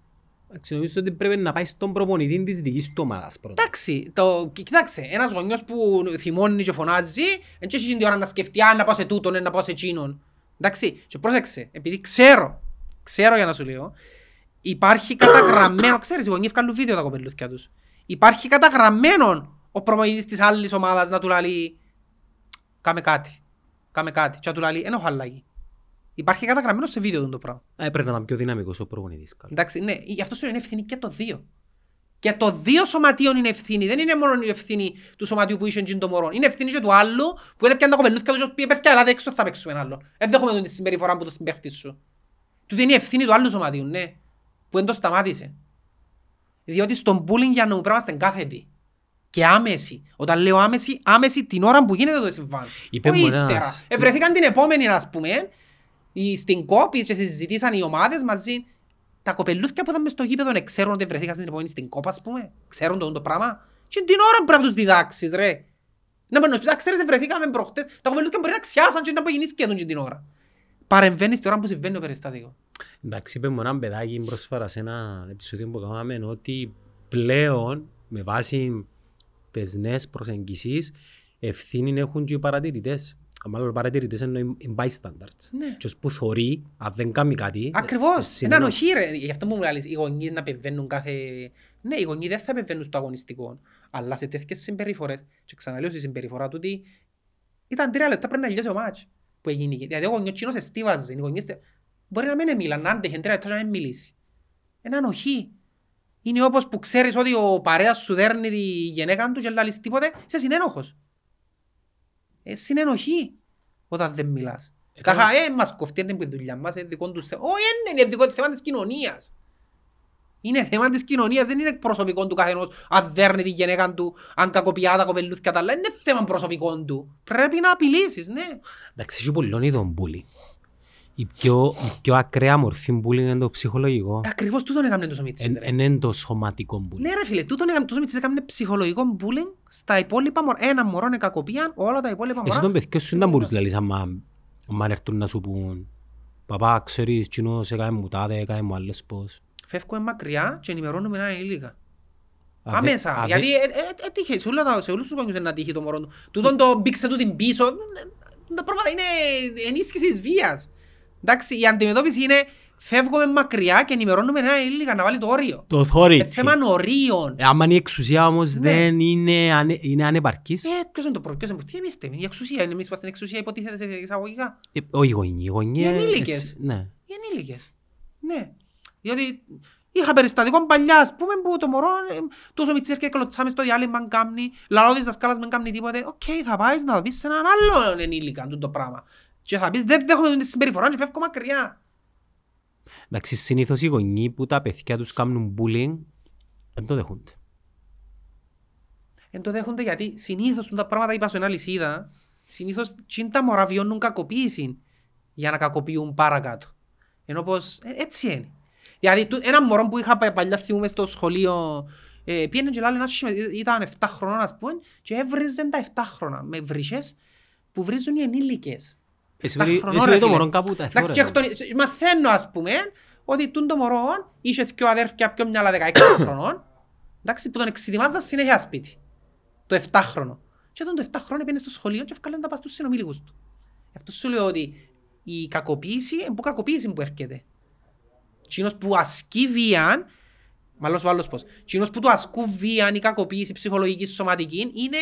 Νομίζω ότι πρέπει να πάει στον προπονητή της δικής του ομάδας πρώτα. Εντάξει, κοιτάξτε, ένας γονιός που θυμώνει και φωνάζει, δεν έχει την ώρα να σκεφτεί, να πάω σε τούτον, να πάω σε εκείνον. Εντάξει, και πρόσεξε, επειδή ξέρω για να σου λέω, υπάρχει καταγραμμένο, ξέρεις, οι γονείς βγάλουν βίντεο τα κοπελούθηκια τους. Υπάρχει καταγραμμένον ο προπονητής της άλλης ομάδας να του λέει «Κάμε κάτι» και να του λέει «Εν έχω αλλαγή». Υπάρχει καταγραμμένον σε βίντεο το πράγμα. Πρέπει να ήταν πιο δυναμικός ο προπονητής. Εντάξει, ναι, γι' αυτό σου είναι ευθύνη και το δύο. Και το δύο σωματείων είναι ευθύνη. Δεν είναι μόνο η ευθύνη του σωματείου που είσαι εντζήν το μωρό. Είναι ευθύνη και του άλλου που είναι πια να κοπελούθηκα του και πέφτει «Ελάτε έξω, θα παίξουμε ένα άλλο». Δεν δέχομαι τη συμπεριφορά που το συμπαίχτη σου. Τούτη είναι η ευθύνη του άλλου σωματείου, ναι, που δεν το σταμάτησε. Διότι στον bullying για να μου πρέπει να είστε κάθετοι και άμεση. Όταν λέω άμεση την ώρα που γίνεται το συμβάν. Όχι ύστερα. Βρεθήκαν την επόμενη, ας πούμε, στην κόπη και συζητήσαν οι ομάδες μαζί. Τα κοπελούθια που ήταν μες στο γήπεδο δεν ξέρουν ότι βρεθήκαν στην επόμενη στην κόπα, ας πούμε. Ξέρουν το πράγμα. Και την ώρα που πρέπει να τους διδάξεις, ρε. Να μην νομίζεις, ξέρεις, βρεθήκαμε προχτές. Τα κοπελούθια μπορεί να ξιάσαν και να απογενείς και έτουν την ώρα. Παρεμβαίνεις την ώρα που συμβαίνει το περιστατικό. Εντάξει, είπε μου έναν παιδάκι πρόσφατα σε ένα επεισόδιο που κάναμε ότι πλέον με βάση τις νέες προσεγγίσεις ευθύνη έχουν και οι παρατηρητές. Μάλλον οι παρατηρητές εννοούν bystanders. Ναι. Και ως που θωρεί, αν δεν κάνει κάτι. Ακριβώς, είναι ανοχή ρε. Γι' αυτό μου λες, οι γονείς να επεμβαίνουν κάθε. Ναι, οι γονείς δεν θα επεμβαίνουν στο αγωνιστικό, αλλά σε τέτοιες συμπεριφορές. Και ξαναλέω στη συμπεριφορά του ότι ήταν 3 λεπτά πριν να λιώσει ο μάτς. Που έγινε. Δηλαδή ο γονιός κοινός εστίβαζε, οι γονιές μπορεί να μην μιλάνε, να αντέχει 3 λεπτά να μην μιλήσει. Είναι ανοχή. Είναι όπως που ξέρεις ότι ο παρέας σου δέρνει τη γενέκα του και λαλείς τίποτε, είσαι συνένοχος. Συνενοχή όταν δεν μιλάς. Μας κοφτεί που η δουλειά μας είναι δικό του θέμα. Όχι, είναι θέμα της κοινωνίας. Είναι θέμα της κοινωνίας, δεν είναι προσωπικό του καθενός. Αν δέρνει τη γενέκα του, αν κακοποιά τα κοπελούθια τα άλλα, είναι θέμα προσωπικό του. Πρέπει να απειλήσεις, ναι. Εντάξει, σου πολλών είδων bullying. Η πιο ακραία μορφή bullying είναι το ψυχολογικό. Ακριβώς, τούτον έκαμε τους ομίτσες. Είναι το σωματικό bullying. Ναι ρε φίλε, τούτον έκαμε τους ομίτσες, έκαμε ψυχολογικό bullying. Στα υπόλοιπα μωρά, ένα μωρό είναι κακοποίαν, όλα τα υπόλοιπα μωρά. Εσύ τον παιδιά σου δεν μπορείς δηλαδή, άμα έρθουν να σου πούν «Παπά, ξέρεις, κοινός, έκαμε μου τάδε, έκαμε μου άλλες πώς». Φεύγουμε μακριά και ενημερώνουμε έναν ηλίκα. Αμέσα, γιατί έτυχε, σε όλους τους γονιούς να τύχει το μωρό του. Τούτον το μπήξε του την πίσω, τα πράγματα είναι ενίσχυση της βίας. Εντάξει, η αντιμετώπιση είναι φεύγουμε μακριά και ενημερώνουμε έναν ηλίκα να βάλει το όριο. Το authority. Θέμαν ορίων. Άμα είναι η εξουσία όμως δεν είναι ανεπαρκής. Ποιος είναι το πρόβλημα, τι εμείστε, η εξουσία, εμείς είμαστε στην εξουσία υποτίθεται σε εισαγωγικά. Όχι οι γονιές. Οι ενήλικες. Ναι. Διότι είχα περιστατικό παλιά, ας πούμε, που το μωρό τόσο μητσίρ και κλωτσάμε στο διάλειμμα αν κάνει, λαλώ της δασκάλας με κάνει τίποτε, οκ, θα πάεις να το πεις σε έναν άλλον ενήλικα το πράγμα. Και θα πεις δεν δέχομαι την συμπεριφορά και φεύγω μακριά. Εντάξει, συνήθως οι γονείς που τα παιδιά τους κάνουν bullying, δεν το δέχονται. Δεν το δέχονται γιατί συνήθως τα πράγματα είπα σε ένα λυσίδα, συνήθως τα μωρά βιώνουν κακοποίηση για να κακοποιούν παρακάτω. Ενώ πως έτσι είναι. Δηλαδή έναν μωρό που είχα παλιά θυμούμε στο σχολείο πήγαινε και λάλλον ήταν 7 χρονών ας πούμε και έβριζαν τα 7 χρονών με βρύσες που βρίζουν οι ενήλικες. Εσύ λέει το μωρό κάπου τα εθώρετε. Μαθαίνω ας πούμε ότι το μωρό είχε 2 αδέρφια πιο μια άλλα 16 χρονών που τον εξετοιμάζαν συνέχεια σπίτι το 7 χρονό και όταν το 7 χρόνο πήγαινε στο σχολείο και έφκαλαν τα πας τους συνομήλικους του. Αυτό σου λέω ότι η κακοποίηση που κακοποίηση που έρχεται. Κοινός που ασκεί βίαν, μάλλον ο άλλος πώς, κοινός που του ασκούν βίαν η κακοποίηση ψυχολογική σωματική είναι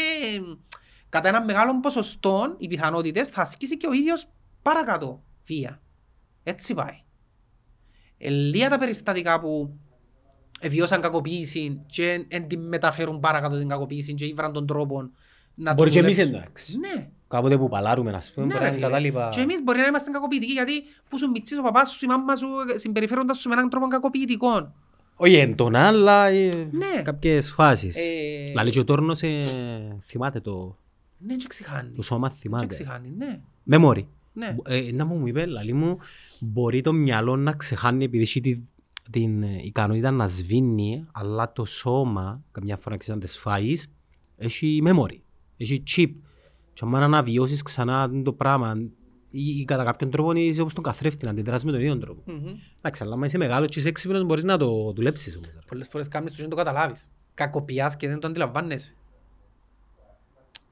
κατά ένα μεγάλο ποσοστό οι πιθανότητες θα ασκήσει και ο ίδιος παρακάτω βία. Έτσι πάει. Λίγα τα περιστατικά που βιώσαν κακοποίηση και εν τη μεταφέρουν παρακάτω την κακοποίηση και ήβραν τον τρόπο να μπορεί και εμείς εντάξει. Ναι. Κάποτε που παλάρουμε να σπούμε, ναι, ρε, κατάλοιπα... Και εμείς μπορεί να είμαστε κακοποιητικοί γιατί που σου μητσείς ο παπάς σου, η μάμμα σου συμπεριφέροντας σου με έναν τρόπο κακοποιητικό. Όχι έντονα, αλλά ναι. Κάποιες φάσεις. Δηλαδή και ο τόρνος θυμάται το... Ναι, και ξεχάνει. Το σώμα θυμάται. Και ξεχάνει, ναι. Μεμόρι. Ναι. Να μου είπε, λαλή μου, μπορεί το μυαλό να ξεχάνει επειδή έχει την ικανότητα να σβήνει, αλλά το σώμα, καμιά φορά ξέρεις να τις φάεις, έχει memory, έχει chip. Και άμα να βιώσεις ξανά το πράγμα ή κατά κάποιον τρόπο είσαι όπως τον καθρέφτη, να αντιδράσεις με τον ίδιο τρόπο. Εντάξει, αλλά άμα είσαι μεγάλο και είσαι έξυπνος μπορείς να το δουλέψεις. Πολλές φορές κάνεις τους και το καταλάβεις. Κακοποιάς και δεν το αντιλαμβάνεσαι.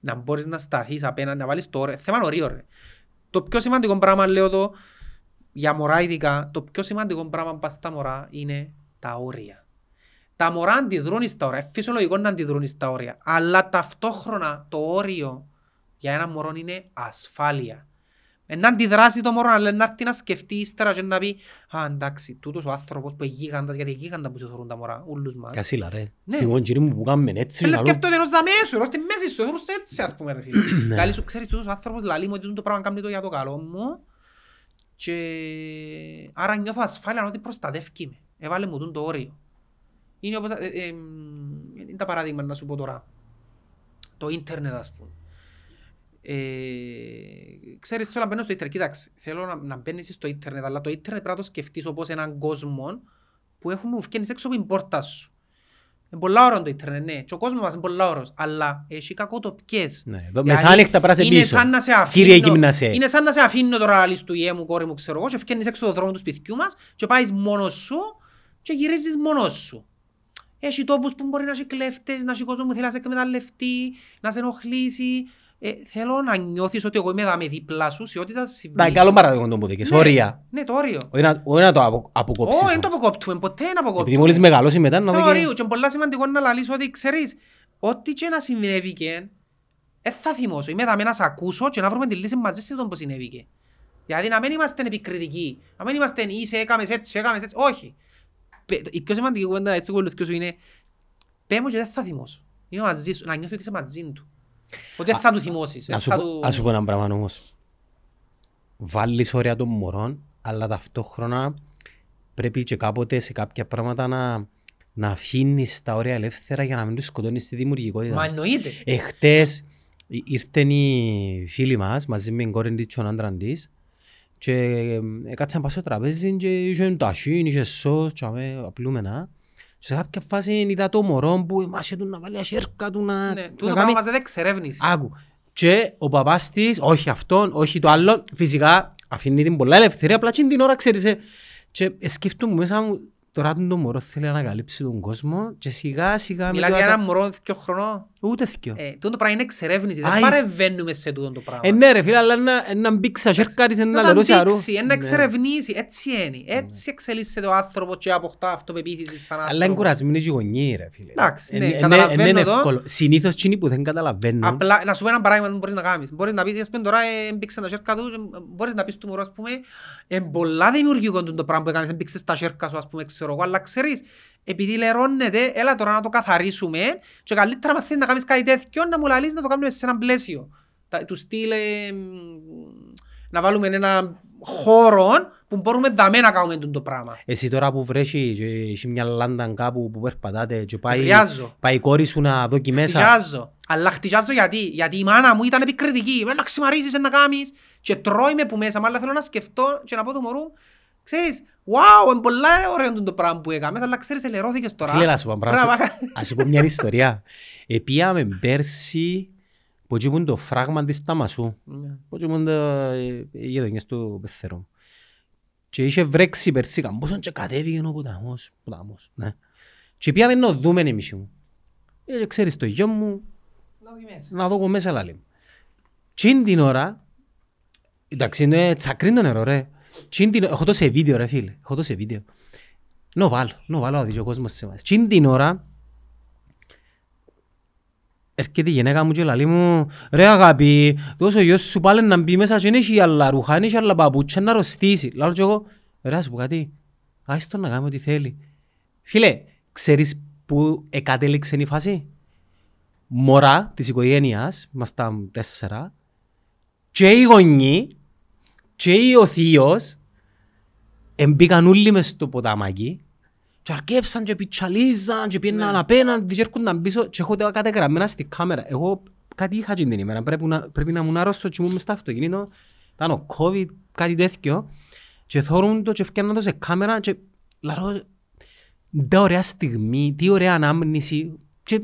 να μπορείς να σταθείς απέναντι, να βάλεις το όριο. Θέμα όριο, ρε. Το πιο σημαντικό πράγμα, λέω το, για μωρά ειδικά, το πιο σημαντικό πράγμα που πας στα μωρά είναι τα όρια. Τα μωρά αντιδρούν στα όρια. Φυσιολογικό να αντιδρούν στα όρια. Αλλά ταυτόχρονα το όριο για ένα μωρό είναι ασφάλεια. Να αντιδράσει το μωρό, αλλά να έρθει να σκεφτεί ύστερα και να πει «Α, εντάξει, τούτος ο άνθρωπος που είναι γίγαντας, γιατί είναι γίγαντα που σε θεωρούν τα μωρά, ούλους μας». Κασίλα ρε, θυμόν κύριοι μου που κάνουμε έτσι. Θέλε σκέφτονται ενός δαμέσου, ενός τη μέση σου, ενός έτσι ας πούμε ρε φίλοι. Καλή σου, ξέρεις, τούτος ο άνθρωπος λαλεί μου ότι το πράγμα κάνει το για το καλό μου και άρα νιώθω ασφάλεια ότι προστατεύκει με. Έβαλε μου το όριο. Είναι όπως, τα παράδειγμα να σου πω τώρα. Το ίντερνετ ας πούμε. Ξέρεις, θέλω να μπαίνω στο ίντερνετ. Κοίταξε, θέλω να μπαίνεις στο ίντερνετ, αλλά το ίντερνετ πρέπει να το σκεφτείς όπως έναν κόσμο που έχουμε βγαίνεις έξω από την πόρτα σου. Είναι πολλά ώρα το ίντερνετ, ναι. Και ο κόσμος μας είναι πολλά ώρος, αλλά έχει κακοτοπιές. Ναι, μεσάνυχτα πράσε πίσω. Κύριε Γυμνασέ. Είναι σαν να σε αφήνω τώρα λες του «Ιε μου, κόρη μου, ξέρω εγώ» και βγαίνεις έξω το δρόμο του σπιτιού μας και πάεις μόνος σου και γυρίζεις μόνος σου. Έχει τόπους που μπορεί να έχει κλέφτες, να έχει κόσμο που θέλει να σε εκμεταλλευτεί, να σε ενοχλήσει. Θέλω να νιώθεις ότι εγώ είμαι δάμε δίπλα σου σε ό,τι θα συμβεί. Ναι, καλό παράδειγμα το μπούδικες, όρια. Ναι, το όριο. Όχι να το αποκόψεις. Όχι, δεν το αποκόπτουμε, ποτέ να αποκόπτουμε. Επειδή μόλις μεγαλώσει μετά να δει και... Θεωρίου, και πολλά σημαντικό να λαλείς ότι ξέρεις, ό,τι και να συμβινεύηκε, θα θυμώσω. Είμαι δάμε να σ' ακούσω και να βρούμε τη λύση μαζί σε τον που συνέβηκε. Δηλαδή να μην είμαστε επικριτικοί, να μην είμαστε είσαι, έκαμες έτσι, έκαμες έτσι, όχι. Η πιο σημαντική κουβέντα να είσαι είναι πέμω και δεν θα θυμώσω. Είμαι μαζί σου, να νιώθω ότι είσαι μαζί του. Ποτέ θα του θυμώσεις. Ας σου πω έναν πράγμα όμως. Βάλεις όρια των μωρών, αλλά ταυτόχρονα πρέπει και κάποτε σε κάποια πράγματα να αφήνεις τα όρια ελεύθερα για να μην τους σκοτώνεις τη δημιουργικότητα. Μα εννοείται. Εχτες ήρθαν οι φίλοι μας μαζί με την κόρη της και τον άντρα της και κάτσαν πάνω στο τραπέζι και είχαν ταχύν, είχαν σως και απλούμενα. Σε κάποια φάση είδα το μωρό που έμασε του να βάλει ασέρκα του να... Ναι, τούτο πράγμα μας δεν ξερεύνησε. Άκου. Και ο παπάς της, όχι αυτόν, όχι το άλλο, φυσικά αφήνει την πολλά ελευθερία, απλά και την ώρα ξέρεις. Και σκέφτομαι μέσα μου, Τώρα το μωρό θέλει να ανακαλύψει τον κόσμο και σιγά σιγά... Μιλάς για ένα μωρό πιο χρονό. Ούτε θυκιο. Τούτο πράγμα είναι εξερεύνηση. Δεν παρεμβαίνουμε σε τούτο το πράγμα. Ναι ρε φίλε, αλλά να μπήξα σέρκα της, να λερώσει αρού. Να εξερευνήσει. Έτσι είναι. Έτσι εξελίσσεται ο άνθρωπος και αποκτά αυτοπεποίθηση σαν άνθρωπο. Αλλά είναι κουρασμένοι και οι γονείς ρε φίλε. Εντάξει, ναι, καταλαβαίνω το. Συνήθως είναι που δεν καταλαβαίνουν. Απλά να σου πω ένα παράδειγμα που μπορείς να κάνεις. Μπορείς να πεις, ας πούμε τώρα μπήξαν τα σέρκα του, μπορείς να πεις του μωρού, ας πούμε, εμπολά δημιουργικό το πράγμα που έκανες, μπήξες τα σέρκα σου, ας πούμε, ξέρω εγώ, αλλά ξέρεις, επειδή λερώνεται, έλα τώρα να το καθαρίσουμε και καλύτερα μαθαίνεις να κάνεις κάτι τέτοιο, να μου λαλείς να το κάνουμε σε ένα πλαίσιο. Του στείλε να βάλουμε ένα χώρο που μπορούμε δαμέ να κάνουμε το πράγμα. Εσύ τώρα που βρέχει και έχει μια λάντα κάπου που περπατάτε και πάει η κόρη σου να δω εκεί μέσα. Χτυζάζω. Αλλά χτυζάζω γιατί η μάνα μου ήταν επικριτική. Να ξημαρίζεις, να κάνεις και τρώει με που μέσα. Αλλά θέλω να σκεφτώ και να πω του μωρού, ξέρεις, wow, είναι πολλά ωραίο το πράγμα που έκαμε, αλλά ξέρεις, ελερώθηκες τώρα. Φίλε, ας σου πω μια ιστορία. Επίαμε πέρσι, που ήμουν το φράγμα της Ταμασού, που ήμουν οι γειτονιές του Πεθερού. Και είχε βρέξει πέρσι, καμπόσον και κατέβηκε ο ποταμός. Και επίαμε να δούμε εμείς μου. Ξέρεις, το γιο μου, να δω μέσα λάλη. Και είναι την ώρα, εντάξει, είναι τσακρύν το νερό ρε. Έχω τόσο βίντεο ρε φίλε, έχω τόσο βίντεο. Να βάλω ο κόσμος σε εμάς. Τσιν την ώρα, έρχεται η γυναίκα μου και λέει μου, ρε αγάπη, τόσο γιος σου πάλι να μπει μέσα και έχει άλλα ρούχα, έχει άλλα παπούτσια να αρρωστήσει. Λάλλω και εγώ, ρε ας πω κάτι, ας τον να κάνει ό,τι θέλει. Φίλε, ξέρεις που εκατέληξε η φάση. Μωρά της οικογένειας, ήμασταν 4, και οι γονείς, και ο θείος μπήκαν όλοι μες στο ποταμάκι και αρκέψαν και πιτσαλίζαν και πήγαιναν απέναντι και έρχονταν πίσω και έχω κατεγραμμένα στη κάμερα. Εγώ κάτι είχα την ημέρα, πρέπει να μου αρρώσω και μου μες στο αυτοκίνητο, ήταν ο COVID, κάτι τέτοιο και θόρουν το και φτιάχναν το σε κάμερα και λαλώ, τι ωραία στιγμή, τι ωραία ανάμνηση και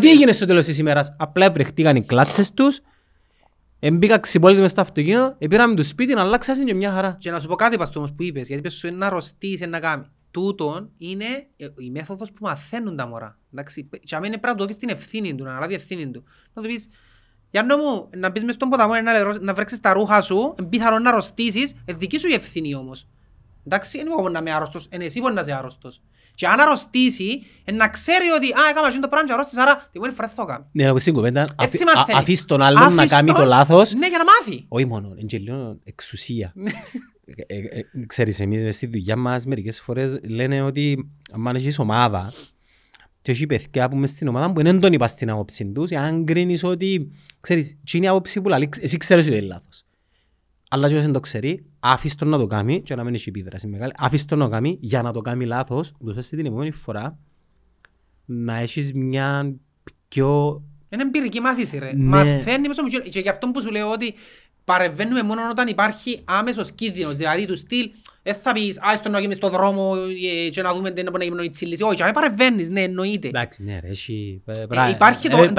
τι έγινε στο τέλος της ημέρας, απλά βρεχτήκαν οι κλάτσες τους. Μπήκα ξυπόλυτη μες στο αυτοκίνητο, πήραμε το σπίτι να αλλάξασαι και μια χαρά. Και να σου πω κάτι παστόμως που είπες, γιατί πες σου είναι να αρρωστείς, είναι να κάνει. Τούτον είναι η μέθοδος που μαθαίνουν τα μωρά. Εντάξει, και αμένει πρέπει να το δώσεις την ευθύνη του, να αναλάβει ευθύνη του. Να του πεις, Γιάννο μου, να μπεις μες στον ποταμό, να βρέξεις τα ρούχα σου, πιθανόν να αρρωστήσεις, δική σου η ευθύνη όμως. Εντάξει, δεν μπορεί να είμαι άρρωστος, εσύ μπορεί να είσαι άρρωστος. Και αν αρρωστήσει, να ξέρει ότι έκαμε αυτό το πράγμα και αρρώστησε, άρα την μπορεί να φρεθώ κάνω. Ναι, όπως στην κουβέντα, αφήσει τον άλλον να κάνει το λάθος. Ναι, για να μάθει. Όχι μόνο, εγγελίων εξουσία. Ξέρεις, εμείς στη δουλειά μας μερικές φορές λένε ότι αν έχεις ομάδα και όχι παιδιά που μες στην ομάδα που δεν τον είπα στην άποψη τους, αν κρίνεις ότι, ξέρεις, τι είναι η άποψη που λέει, εσύ ξέρεις ότι είναι λάθος. Αλλά και όσοι το ξέρει, άφησε τον να το κάνει και να μην έχει επίδραση μεγάλη. Άφησε τον να κάνει για να το κάνει λάθος, ούτως ώστε την επόμενη φορά να έχεις μια πιο... Είναι εμπειρική μάθηση ρε. Ναι. Μαθαίνει μέσα μου και γι' αυτό που σου λέω ότι παρεμβαίνουμε μόνο όταν υπάρχει άμεσος κίνδυνος. Δηλαδή του στυλ, δεν θα πεις «Ας τον να γίνεις στον δρόμο και να δούμε να γίνουν οι τσίλες». Όχι, αν παρεμβαίνεις, ναι, εννοείται. Εντάξει, ναι ρε, έχει... Υπάρχει το όριο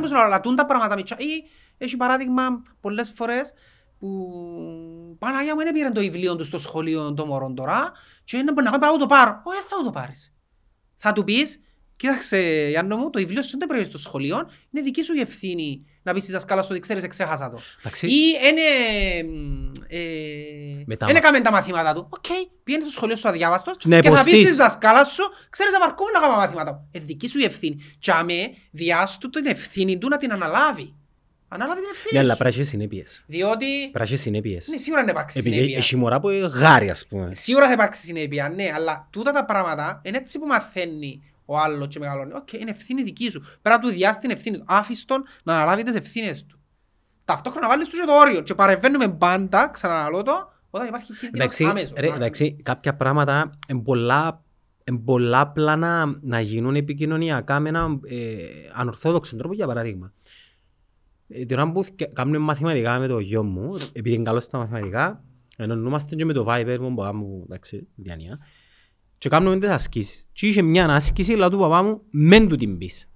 που σου λαλατούν τα πράγματα. Έχει παράδειγμα πολλές φορές που Παναγιά μου δεν πήραν το βιβλίο του στο σχολείο των μωρών τώρα και είναι να πάει να το πάρω. Όχι, θα το πάρεις. Θα του πεις, κοίταξε Γιάννο μου, το βιβλίο σου δεν πρέπει στο σχολείο, είναι δική σου η ευθύνη να πεις στη δασκάλα σου ότι ξέρεις, εξέχασα το. Ή δεν έκαμε τα μαθήματα του. Οκ, πήγαινε στο σχολείο σου αδιάβαστος και θα πεις στη δασκάλα σου, ξέρεις αμαρκόμουν να κάνω μαθήματα του. Δική σου η ευθύνη. Και αμέ διάστου την ευθύνη του να την αναλάβει. Ανάλαβε την ευθύνη σου. Ναι, αλλά πράσινε συνέπειες. Διότι... Πράσινε συνέπειες. Ναι, σίγουρα θα υπάρξει συνέπεια. Έχει μωρά που γάρει, ας πούμε. Σίγουρα θα υπάρξει συνέπεια, ναι, αλλά τούτα τα πράγματα είναι έτσι που μαθαίνει ο άλλος και μεγαλώνει. Οκ, είναι ευθύνη δική σου. Πέρα του διάστη την ευθύνη του. Άφησε τον να αναλάβει τις ευθύνες του. Ταυτόχρονα βάλεις του και το όριο. Και παρεμβαίνουμε πάντα, ξαναλέω το, όταν υπάρχει κίνδυνος αμέσως. Εντάξει, κάποια πράγματα είναι πολλά απλά να γίνουν επικοινωνιακά με έναν ανορθόδοξο τρόπο, για παράδειγμα. Την ώρα που κάνουμε μαθηματικά με το γιο μου, επειδή είναι καλός στα μαθηματικά, ενωνούμαστε και με το Viber μου, παπά μου, εντάξει, διάνοια, και κάνουμε τις ασκήσεις. Και είχε μια άσκηση, λέω του παπά μου, μεν του την πεις.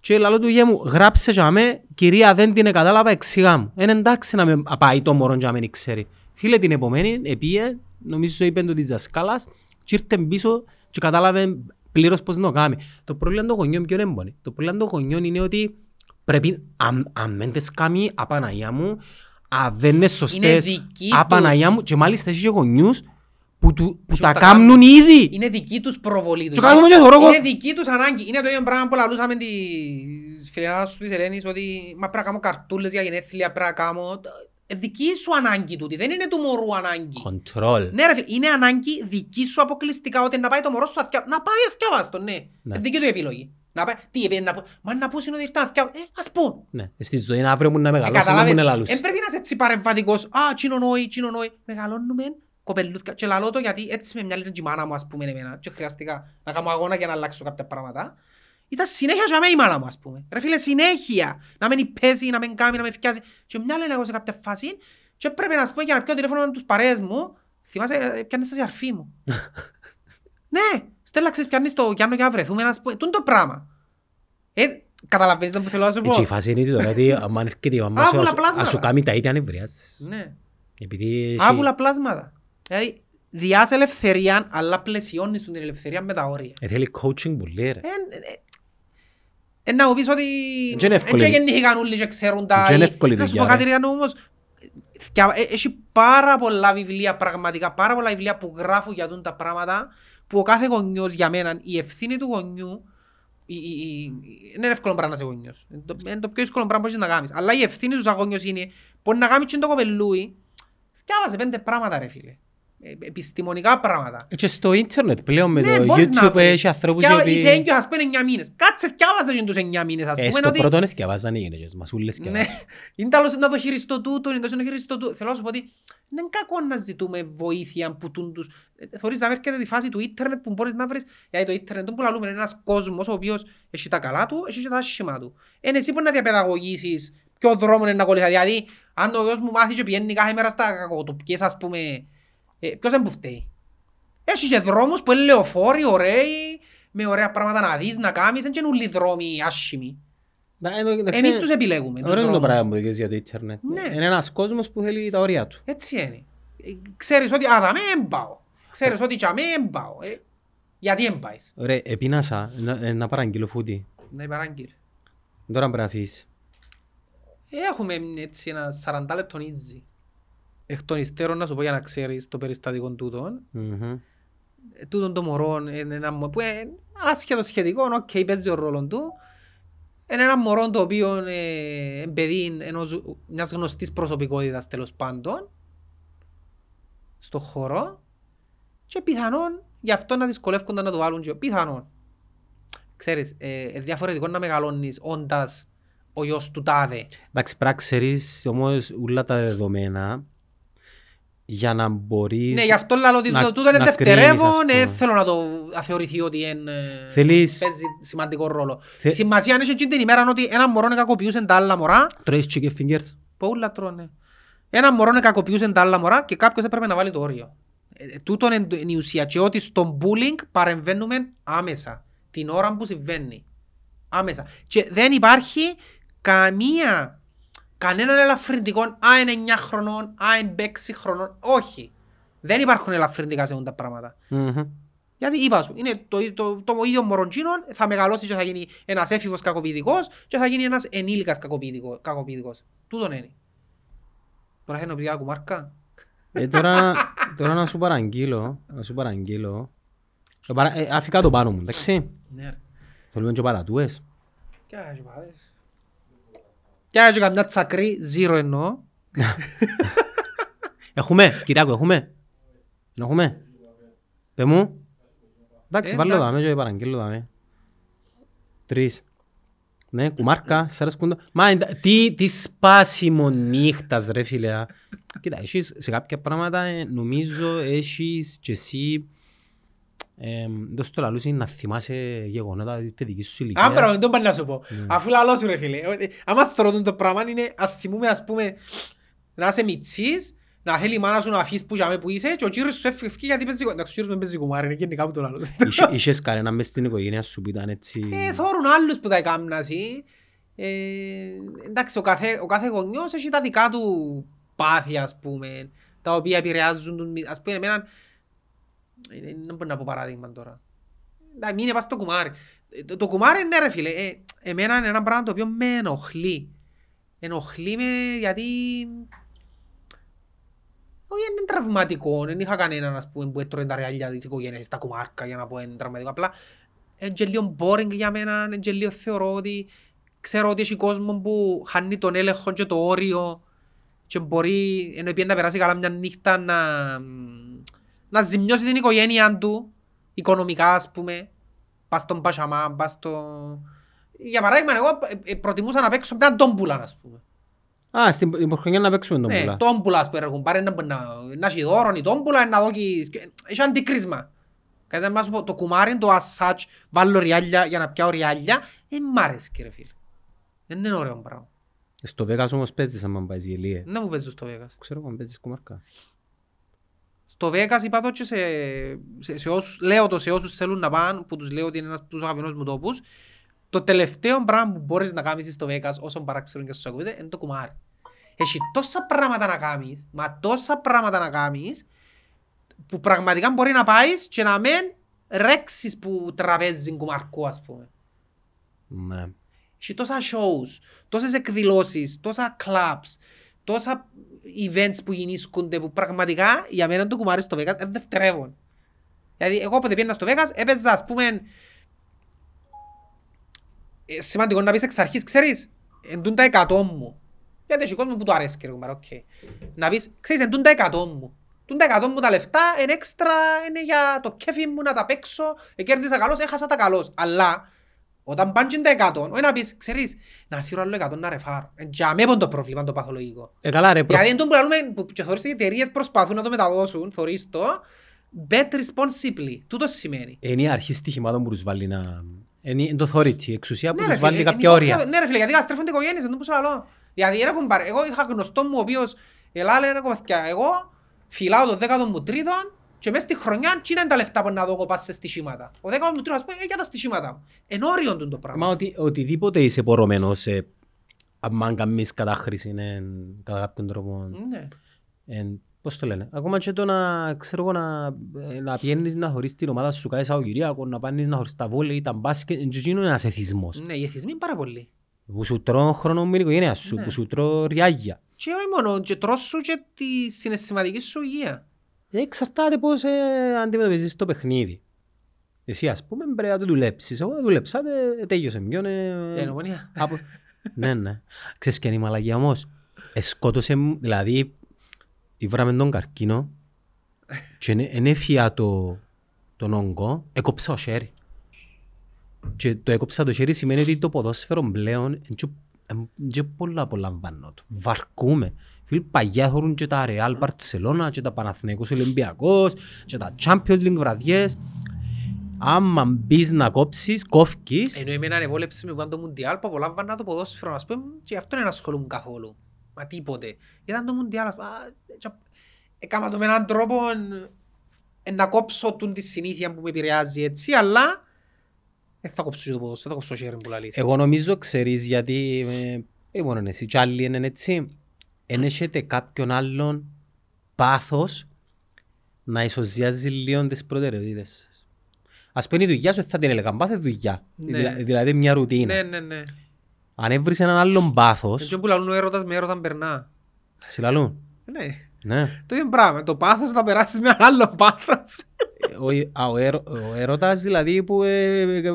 Και λέω του γιο μου, γράψε για με, κυρία δεν την κατάλαβα, εξηγά μου. Είναι εντάξει να με πάει το μωρό για να μην ξέρει. Φίλε την επομένη, επίε, νομίζω είπε το της δασκάλας, και ήρθαν πίσω και κατάλαβε πλήρως πώς να το κάνει. Το πρόβλημα των γονιών ποιο είναι. Το πρόβλημα των γονιών είναι ότι πρέπει, αν δεν τις κάνει, απαναγιά μου, αν δεν είναι σωστές, απαναγιά μου, και μάλιστα έχει και γονιούς που τα κάνουν ήδη. Είναι δική τους προβολή τους. Είναι δική τους ανάγκη. Είναι το ίδιο πράγμα που λαλούσαμε της φιλιάς της Ελένης, ότι μα πρέπει να κάνω καρτούλες για γενέθλια, πρέπει να κάνω... Δική σου ανάγκη τούτη, δεν είναι του μωρού ανάγκη. Control. Ναι ρε φίλε, είναι ανάγκη δική σου αποκλειστικά, ότι να πάει το μωρό σου να πάει αυκιάβαστο, ναι. Ναι. Δική του επιλογή. Να πάει, τι επιλογή να πω, μα να πω συνοδευτεί να αυκιάβαστο, ας πω. Ναι, στη ζωή είναι αύριο μου να μεγαλώσει, να μου είναι λαλούς. Πρέπει να είσαι έτσι παρεμβατικός, α, τσινονόη, μεγαλώνουμε. Κοπελούθηκα και λαλώ το γιατί έτσι με μια λένε η μάνα μου, ας πούμε, εμένα, και χρειαστικά να κάνω αγώνα για να αλλάξω κάποια πράγματα. Ήταν συνέχεια για μένα η μάνα μου, ας πούμε. Ρε φίλε, συνέχεια. Να μην παίζει, να μην κάνει, να μην φτιάζει. Και μια λένε εγώ σε κάποια φάση και πρέπει να σπώ για να πιω τηλέφωνο με τους παρέες μου. Θυμάσαι, πιάνεσαι σε αρφή μου. Ναι, Στέλλα, ξέρεις, πιάνεις το Γιάννο για να βρεθούμε, να σπώ. Τούν το πράγμα. Καταλαβαίνεις το που θέλω να σου πω. Η φάση είναι τώρα ότι αν έρχεται η μαμά σου, ας σου κάνει τα ίδια ανεβριάσεις. Ναι. Άβουλα πλάσματα. Δηλαδή, διάς ελευθερία, αλλά πλαισιώνεις την ελευθερία με τα όρια. Θέλει coaching πολύ. Να μου πεις ότι γεννήθηκαν όλοι και ξέρουν τα... Να σου πω κάτι ρε όμως, έχει πάρα πολλά βιβλία πραγματικά, πάρα πολλά βιβλία που γράφουν για τα πράγματα που ο κάθε γονιός για μένα, η ευθύνη του γονιού, είναι εύκολο πράγμα να είσαι γονιός, είναι το πιο εύκολο πράγμα που έχεις να κάνεις, αλλά η ευθύνη του σαν γονιός είναι πως να κάνεις και το κοπελούι, διάβασε 5 πράγματα ρε φίλε. Επιστημονικά πράγματα. Και στο ίντερνετ πλέον με το YouTube έχει ανθρώπους... Είσαι έγκυος ας πούμε 9 μήνες. Κάτσε θυκιάβαζαν τους 9 μήνες ας πούμε. Στο πρώτο είναι θυκιάβαζαν οι γυναίκες, μασούλες θυκιάβαζαν. Είναι τέλος να το χειριστώ τούτο, είναι τέλος να το χειριστώ τούτο. Θέλω να σου πω ότι είναι κακό να ζητούμε βοήθεια που τούν τους... Θωρείς να βέρχεται τη φάση του ίντερνετ που μπορείς να βρεις. Γιατί το ίντερνετ που λαλούμε είναι ένας κόσμος ο οποίος έχει τα καλά του, έχει τα άσχημα του. Είναι εσύ που να διαπαιδαγωγήσεις ποιο δρόμο είναι να κολληθα. Δηλαδή, αν ο γιος μου μάθει και πηγαίνει κάθε μέρα στα κακοτουπιές, ας πούμε, ποιος δεν που φταίει. Έχεις και δρόμους που είναι λεωφόροι, ωραίοι, με ωραία πράγματα να δεις, να κάνεις, είναι και νουλοί δρόμοι άσχημοι. Εμείς τους επιλέγουμε. Ωραίο είναι το πράγμα που δείξεις για το ίντερνετ. Είναι ένας κόσμος που θέλει τα ωριά του. Έτσι είναι. Ξέρεις ότι αδαμέ έμπαω. Ξέρεις ότι και αμέ έμπαω. Γιατί έμπαεις. Ωραία, επίνασα να παραγγείλω φούτι. Να παραγγείλω. Τώρα πρέπει να αφήσεις. Έχουμε έτσι ένα 40 λεπτό νύζι. Εκ των υστέρων να σου πω για να ξέρεις το περιστατικό τούτων. Τούτων των μωρών, άσχετο σχετικό, οκ, παίζει ο ρόλο του. Είναι ένα μωρό το οποίο παιδί μιας γνωστής προσωπικότητας τέλος πάντων στον χώρο και πιθανόν γι' αυτό να δυσκολεύκονταν να το βάλουν και πιθανόν. Ξέρεις, διαφορετικό να μεγαλώνεις όντας ο γιος του τάδε. Εντάξει, πρέπει να ξέρεις όμως όλα τα δεδομένα. Για να μπορείς... Ναι, γι' αυτό λαλώ ότι τούτο είναι δευτερεύον, θέλω να το θεωρηθεί ότι παίζει σημαντικό ρόλο. Σημασία είναι και την ημέρα ότι ένα μωρό κακοποιούσε τα άλλα μωρά. Τρώεις chicken fingers. Πολλά τρώνε. Ένα μωρό κακοποιούσε τα άλλα μωρά και κάποιος έπρεπε να βάλει το όριο. Τούτο είναι η ουσία και ότι στον bullying παρεμβαίνουμε άμεσα. Την ώρα που συμβαίνει. Άμεσα. Και δεν υπάρχει καμία... Κανέναν ελαφρυντικό, είναι 9 χρονών, είναι 6 χρονών, όχι. Δεν υπάρχουν ελαφρυντικά σε τα πράγματα. Γιατί είπα σου, είναι το ίδιο μωροντζίνον, θα μεγαλώσει και θα γίνει ένας έφηβος κακοποιητικός και θα γίνει ένας ενήλικας κακοποιητικός. Τούτον είναι. Τώρα θέλω να πεις για κουμάρκα. Τώρα να σου παραγγείλω, αφήκα το πάνω μου, εντάξει. Θέλουμε και παρατούες. Κι άλλες παρατούες. Κι αν έχει καμιά τσακρή, ζήρο εννοώ. Έχουμε, Κυριάκο, έχουμε. Πες μου. Εντάξει, βάλω δάμε και παραγγείλω δάμε. 3. Ναι, κουμάρκα, σ' αρέσκουν το... Μα, τι σπάσιμο νύχτας ρε φίλε. Κοίτα, έχεις σε κάποια πράγματα, νομίζω έχεις και εσύ... Δώσου το λαλούς είναι να θυμάσαι γεγονότα της παιδικής σου ηλικίας. Αν πράγμα, δεν πάνε να σου πω. Αφού λαλώσου ρε φίλε. Άμα θωρούν το πράγμα είναι, ας θυμούμε ας πούμε, να είσαι μητσής, να θέλει η μάνα σου να αφήσεις που και που είσαι και ο κύριος σου έφυγε γιατί παίζει κουμάρι. Εντάξει, ο κύριος με παίζει κουμάρι, είναι γενικά που το λαλώ. Είχες κανένα μες στην οικογένεια σου που ήταν έτσι... Θωρούν άλλους που τα έκαναν εσύ. Εντάξει, ο κάθε γονιός έχει τα δικά του πάθη, ας πούμε, τα οποία επηρεάζουν. Ας πούμε, εμένα Δεν μπορώ να πω παράδειγμα τώρα. Να μην είναι πας στο κουμάρι. Το κουμάρι ναι ρε φίλε, εμένα είναι ένα πράγμα το οποίο με ενοχλεί. Ενοχλεί με γιατί... Όχι είναι τραυματικό, δεν είχα κανέναν ας πούμε που έτρωε τα ρεάλια της οικογένειας, τα κουμάρκα για να πω είναι τραυματικό. Απλά είναι και λίγο boring για μένα, είναι και λίγο θεωρώ ότι... Ξέρω ότι έχει κόσμο που χάνει τον έλεγχο και το όριο και μπορεί, ενώ επειδή να περάσει καλά μια νύχτα, να ζημιώσει την οικογένειά του, οικονομικά ας πούμε, πας στον πασαμά, πας στον... Για παράδειγμα, εγώ προτιμούσα να παίξω μια τόμπουλα, ας πούμε. Α, στην υποχρονιά να παίξουμε τόμπουλα. Ναι, τόμπουλα, ας πούμε, πάρε να έχει δώρον η τόμπουλα, να δω και... Έχει αντικρίσμα. Κάτι να πω, το κουμάρι, το ασάτσ, βάλω ριάλια για να πιάω ριάλια, μ' άρεσε κύριε φίλε. Δεν είναι ωραίο πράγμα. Στο Βέγας όμως παίζεις άμα πάεις γελίε. Δεν μου παίζεις στο Βέγας. Ξέρω αν παίζεις κουμάρκα. Στο Βέγας είπα το και σε όσους, λέω το σε όσους θέλουν να πάνε, που τους λέω ότι είναι ένας τους αγαπημένους μου τόπους. Το τελευταίο πράγμα που μπορείς να κάνεις στο Βέγας, όσον παράξερον και σας ακούγεται, είναι το κουμάρι. Έχει τόσα πράγματα να κάνεις, μα τόσα πράγματα να κάνεις, που πραγματικά μπορεί να πάεις και να μην ρέξεις που τραπέζι κουμαρκό ας πούμε. Ναι. Έχει τόσα shows, τόσες εκδηλώσεις, τόσα clubs, τόσα events που γινήσκονται που πραγματικά για μένα το κουμάρι στο Vegas είναι δευτερεύον. Δηλαδή εγώ όποτε πήγαινα στο Vegas έπαιζα ας πούμε... Σημαντικό να πεις εξ αρχής, ξέρεις, εντούν τα 100 μου. Γιατί έχει κόσμο που το αρέσει κύριε κουμάρι, okay. Να πεις, ξέρεις, εντούν τα 100 μου. Τούν τα 100 μου τα λεφτά είναι έξτρα, είναι για το κέφι μου να τα παίξω, κέρδισα καλώς, έχασα τα καλώς. Αλλά όταν πάνε τα 100, όχι να πεις, ξέρεις, να σύρω άλλο 100 να ρεφάρω. Για μέπον το πρόβλημα το παθολογικό. Καλά ρε, γιατί τον που λέμε, και θωρείς οι εταιρείες προσπαθούν να το μεταδώσουν, θωρείς το, bet responsibly, τούτο σημαίνει. Είναι η αρχή στοιχημάτων που τους βάλει να... Είναι το θωρείς, η εξουσία που τους βάλει κάποια όρια. Ναι ρε φίλε, γιατί καταστρέφονται οι οικογένειες, δεν το πούσα άλλο. Δηλαδή εγώ είχα γνωστό μου ο οποίος, ελάλε ένα κομμαθιά, εγώ φυλάω το 13ο και μέσα στη χρονιά τι είναι τα λεφτά που να δω κοπάς σε στοιχήματα. Ο 13ος θα σου πω για τα στοιχήματα. Εν όριον τον το πράγμα. Μα οτιδήποτε είσαι πορωμένος σε αν κάνεις κατάχρηση κατά κάποιον τρόπο. Πώς το λένε. Ακόμα και το να ξέρω να πιένεις να χωρίς την ομάδα σου κάθε Σαββατοκύριακο, να πάνεις να χωρίς τα βόλεϊ, τα μπάσκετ, είναι ένας εθισμός. Ναι, οι εθισμοί είναι πάρα πολλοί. Που σου τρώνε χρόνο με την οικογένεια σου, που σου τρώνε ριάγια. Και όχι μόνο, και τρως σου και τη συναισθηματική σου υγεία. Εξαρτάται πώς αντιμετωπίζεις το παιχνίδι. Εσύ ας πούμε πρέπει να το δουλέψεις. Εγώ δουλέψατε, τέλειωσε μιον... Ενωπονία. Ναι, ναι. Ξέρεις και είναι η μαλακία όμως. Εσκότωσε μου, δηλαδή, ήβραμε τον καρκίνο και ενέφυγα τον όγκο, έκοψα το χέρι. Και το έκοψα το χέρι σημαίνει ότι το ποδόσφαιρο πλέον και πολλά απολαμβάνω του. Βαρκούμε. Φίλοι παγιά θέλουν και τα Real Barcelona και τα Παναθηναϊκός Ολυμπιακός και τα Champions League βραδιές. Άμα μπεις να κόψεις, κόφκεις. Ενώ εμένα ανεβόλεψε με το Μουντιάλ που απολαμβάνω το ποδόσφαιρο ας πούμε και αυτό δεν ασχολούμαι καθόλου. Μα τίποτε. Ήταν το Μουντιάλ ας πούμε. Έκανα το με έναν τρόπο να κόψω τη συνήθεια που με επηρεάζει έτσι, αλλά... Θα κόψω το ποδόσφαιρο, θα κόψω το χέρι μου που λαλείς. Εγώ νομίζω ξέρεις γιατί, μόνο εσύ κι άλλοι είναι έτσι, εν έχετε κάποιον άλλον πάθος να ισοζιάζει λίγο τις προτεραιότητες. Ας πούμε η δουλειά σου θα την έλεγαν πάθε δουλειά, δηλαδή μια ρουτίνα. Ναι, ναι, ναι. Αν έβρεις έναν άλλον πάθος... Έτσι που λαλούν ο έρωτας με έρωτα περνά. Σε λαλούν. Ναι. Το ίδιο πράγμα, το πάθος θα περάσεις με έναν άλλο πάθος. Ο έρωτας δηλαδή που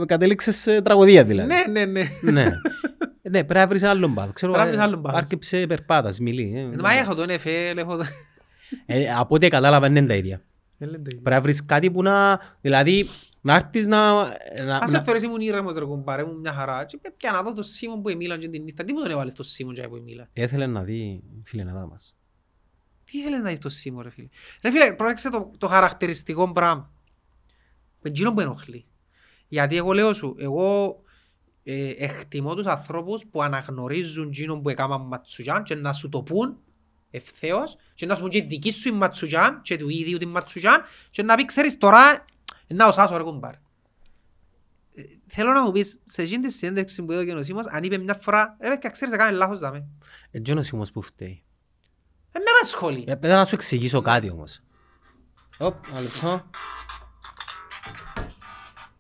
κατέληξες σε τραγωδία δηλαδή. Ναι, ναι. Ναι, πρέπει να βρεις άλλον πάθος. Ξέρω, άρκεψε περπάτας, μιλή. Μα έχω τον NFL, έχω τον... Από ό,τι κατάλαβα είναι τα ίδια. Πρέπει να βρεις κάτι που να... Δηλαδή, να έρθεις να... Ας το θεωρείς ήμουν ήρεμος ρε κομπάρε, ήμουν μια χαρά. Και να δω το Σίμον που εμίλαν και την νύχτα. Τι μου τον έβαλες το Σίμον και που εμίλαν. Έθελε να δει φιλενάδα μας. Τι ήθελες να είσαι το Σίμο ρε φίλε. Ρε φίλε, πρόκειξε το χαρακτηριστικό πράγμα. Με εκείνο που ενοχλεί. Γιατί εγώ λέω σου, εγώ εκτιμώ τους ανθρώπους που αναγνωρίζουν εκείνο που έκαναν ματσουγιάν και να σου το πούν ευθέως και να σου πούν και δική σου η ματσουγιάν και του ίδιου την ματσουγιάν και να πει ξέρεις τώρα να οσάσω ρε κομπάρ. Θέλω να μου πεις, σε εκείνη τη συνέντευξη που έδωκε ο Σίμος, αν είπε μια φορά, ξέρεις να κάνει λάθος δάμε. Εκείνο Σίμος που φταίει. Δεν με απασχολεί. Πρέπει να σου εξηγήσω κάτι όμως. Οπ, άλλο.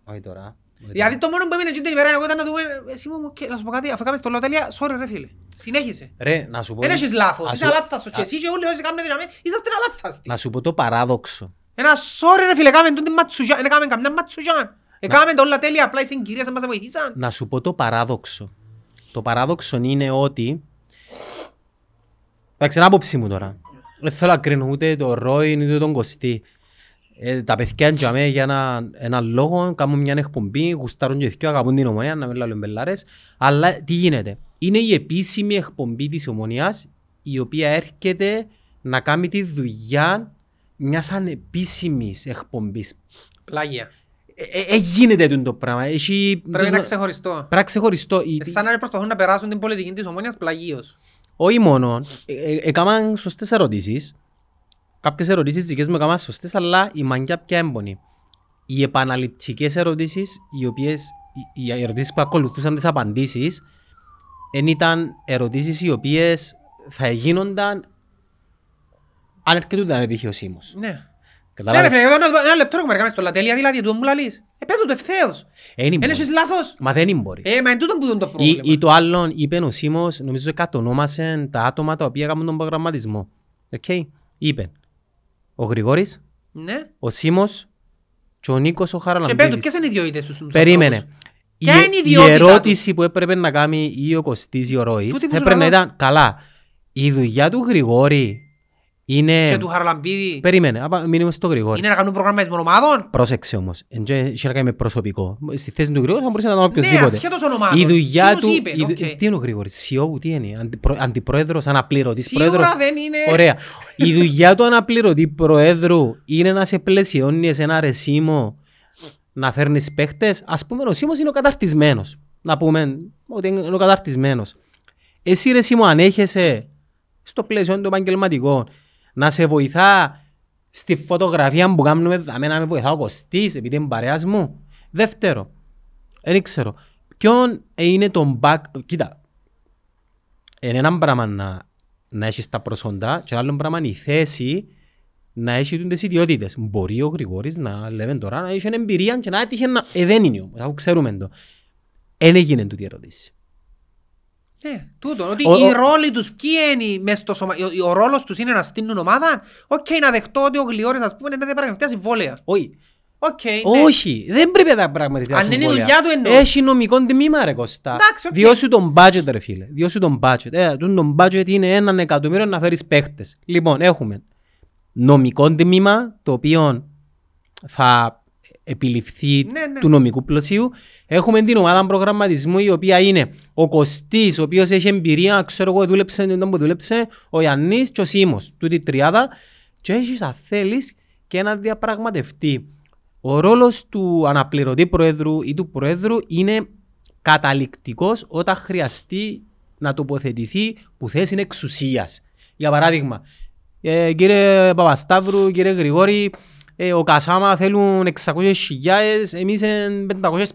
Όχι τώρα. Δηλαδή το μόνο που έμεινε την ημέρα εγώ ήταν να του πούμε εσύ μου και να σου πω κάτι, αφού έκαμε στο λοτέλεια, sorry ρε φίλε, συνέχισε. Ρε, να σου πω... Εν έχεις λάθος, είσαι αλάθαστος και εσύ και όλοι όσοι κάνουν δυναμή, είσαστε αλάθαστοι. Να σου πω το παράδοξο. Ένα sorry ρε φίλε, έκαμε τότε ματσουγιάν, έκαμε καμιά ματσουγιάν. Έκαμε τα όλα τέλεια, απλά ήσαν κυρίες, μας βοηθήσαν. Να σου πω το παράδοξο. Το παράδοξο είναι ότι... Εντάξει, είναι άποψή μου τώρα. Δεν θέλω να κρίνω ούτε τον Ρόιν ούτε τον Κωστή. Τα παιδιά είναι για έναν λόγο, κάνουν μια εκπομπή, γουστάρουν και δυο, αγαπούν την Ομονία, να μην λάβουν μπελάρες. Αλλά τι γίνεται, είναι η επίσημη εκπομπή της Ομονίας, η οποία έρχεται να κάνει τη δουλειά μιας ανεπίσημης εκπομπής. Πλάγια. Γίνεται το πράγμα. Πρέπει να ξεχωριστώ. Πρέπει να ξεχωριστώ. Σαν να προσπαθούν να περάσουν την πολιτική της Ομονίας πλαγίως. Όχι μόνο. Έκαναν σωστές ερωτήσεις. Κάποιες ερωτήσεις δικές μου έκαναν σωστές, αλλά η μαγιά πια έμπονη. Οι επαναληπτικές ερωτήσεις, οι ερωτήσεις που ακολουθούσαν τις απαντήσεις, δεν ήταν ερωτήσεις οι οποίες θα γίνονταν αν έρχεται επιχειρησίμως. Ναι. Καταλάβεις. Ναι, ένα λεπτό έχουμε εργάμες τώρα, τέλεια, δηλαδή του μου λαλείς. Πέτω το ευθέως. Ένεσες λάθος. Μα δεν μπορεί. Μα είναι τούτο που είναι το πρόβλημα. Ή το άλλον, είπε ο Σίμος, νομίζω κατονόμασαν τα άτομα τα οποία έκαναν τον προγραμματισμό. Okay. Είπε ο Γρηγόρης, ναι. Ο Σίμος και ο Νίκος ο Χαραλαμπίδης. Και πέτω, ποιες είναι οι ιδιότητες τους. Περίμενε. Η ερώτηση που έπρεπε να κάνει ή ο Κωστής ή ο Ροής έπρεπε να ήταν καλά. Η δουλειά του Γρηγόρη είναι... Και του Χαραλαμπίδη. Περίμενε, μείνουμε στο Γρηγόρη. Είναι να κάνουν προγραμματισμό ομάδων. Πρόσεξε όμως. Είχε να κάνει με προσωπικό. Στη θέση του Γρηγόρη θα μπορούσε να ήταν οποιοσδήποτε. Ναι, ασχέτως ονομάδων. Η δουλειά του... Τι είναι ο Γρηγόρης, CEO, τι είναι, αντιπρόεδρος, αναπληρωτής πρόεδρος. Σίγουρα δεν είναι... Ωραία. Η δουλειά του αναπληρωτή πρόεδρου είναι να σε πλαισιώνει σε ένα ρεσίμο, να φέρνεις παίχτες. Ας πούμε, ο Σίμος είναι ο καταρτισμένος. Να πούμε ότι είναι ο καταρτισμένος. Εσύ, ρε Σίμο, ανέχεσαι στο πλαίσιο των επαγγελματικών. Να σε βοηθά στη φωτογραφία που κάνουμε, να με βοηθά ο Κωστής, επειδή είναι παρέας μου. Δεύτερο, δεν ξέρω, ποιον είναι τον back... Κοίτα, είναι έναν πράγμα να έχεις τα προσόντα και άλλον πράγμα η θέση να έχει τις ιδιότητες. Μπορεί ο Γρηγόρης να λέμε τώρα να έχει εμπειρία και να έτυχε ένα... δεν είναι όμως, αφού ξέρουμε το. Εν έγινε τούτη ερώτηση. Ναι, τούτο, ότι οι ρόλοι τους ποιοι είναι μες στο σωμα... Ο ρόλος τους είναι να στείλουν ομάδα. Οκ, να δεχτώ ότι ο Γλιόρης ας πούμε δεν παρακαμφτεί συμβόλαια. Όχι, ναι. Όχι, δεν πρέπει να πραγματευτεί συμβόλαια. Αν είναι η δουλειά του εννοώ. Έχει νομικό τμήμα ρε Κώστα. Εντάξει, διώσου τον budget ρε φίλε, διώσου τον budget. Τον budget είναι 1 εκατομμύριο να φέρεις παίχτες. Λοιπόν, έχουμε νομικό τμήμα το οποίο θα επιληφθεί του νομικού πλαισίου. Έχουμε την ομάδα προγραμματισμού η οποία είναι ο Κωστής, ο οποίος έχει εμπειρία, ξέρω εγώ, δούλεψε, ο Ιαννής και ο Σίμος, τούτη τριάδα, και έχεις αν θέλεις και ένα διαπραγματευτή. Ο ρόλος του αναπληρωτή προέδρου ή του προέδρου είναι καταληκτικός όταν χρειαστεί να τοποθετηθεί που θέση είναι εξουσίας. Για παράδειγμα, κύριε Παπασταύρου, κύριε Γρηγόρη, ο Κασάμα θέλουν 600.000, εμείς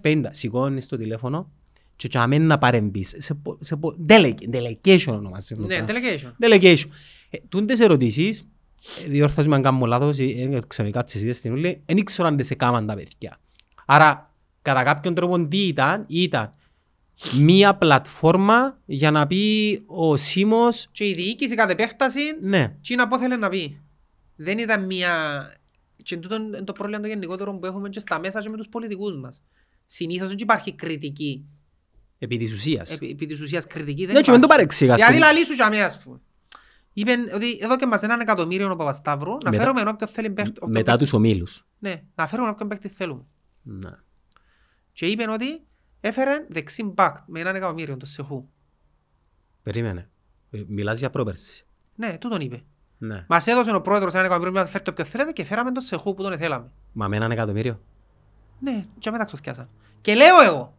550. Σηκώνεις το τηλέφωνο και τσαμένει να παρεμπείς. Delegation ονομάζεται. Ναι, delegation. Τούντες ερωτήσεις, διόρθωσουμε αν κάνουμε λάθος, δεν ήξερα αν δεν σε κάμαν τα παιδιά. Άρα, κατά κάποιον τρόπο, τι ήταν, ήταν μία πλατφόρμα για να πει ο Σίμος... Και η διοίκηση κατ' επέκταση, τι να πω θέλει να πει. Δεν ήταν μία... Και τούτο είναι το πρόβλημα το γενικότερο που έχουμε και στα μέσα και με τους πολιτικούς μας. Συνήθως δεν υπάρχει κριτική. Επί της ουσίας. Επί της ουσίας κριτική δεν υπάρχει. Ναι, και με το παρεξήγας. Δηλαδή λαλίσου και αμέσως. Είπεν ότι εδώ και μας 1 εκατομμύριο ο Παπασταύρου να φέρουμε όποιον θέλει παίχτη. Μετά τους ομίλους. Ναι, να φέρουμε όποιον παίχτη θέλουμε. Ναι. Και είπεν ότι έφεραν δεξί μπακ με 1 εκατομμύριο το Σεχού. Περίμενε. Μιλάς για πρόπερση. Ναι, τούτον είπε. Ναι. Μας έδωσε ο πρόεδρος 1 εκατομμύριο να φέρει το ποιο θέλετε και φέραμε τον Σεχού που τον θέλαμε. Μα με 1 εκατομμύριο. Ναι, και μετά ξοθιάσαν. Και λέω εγώ,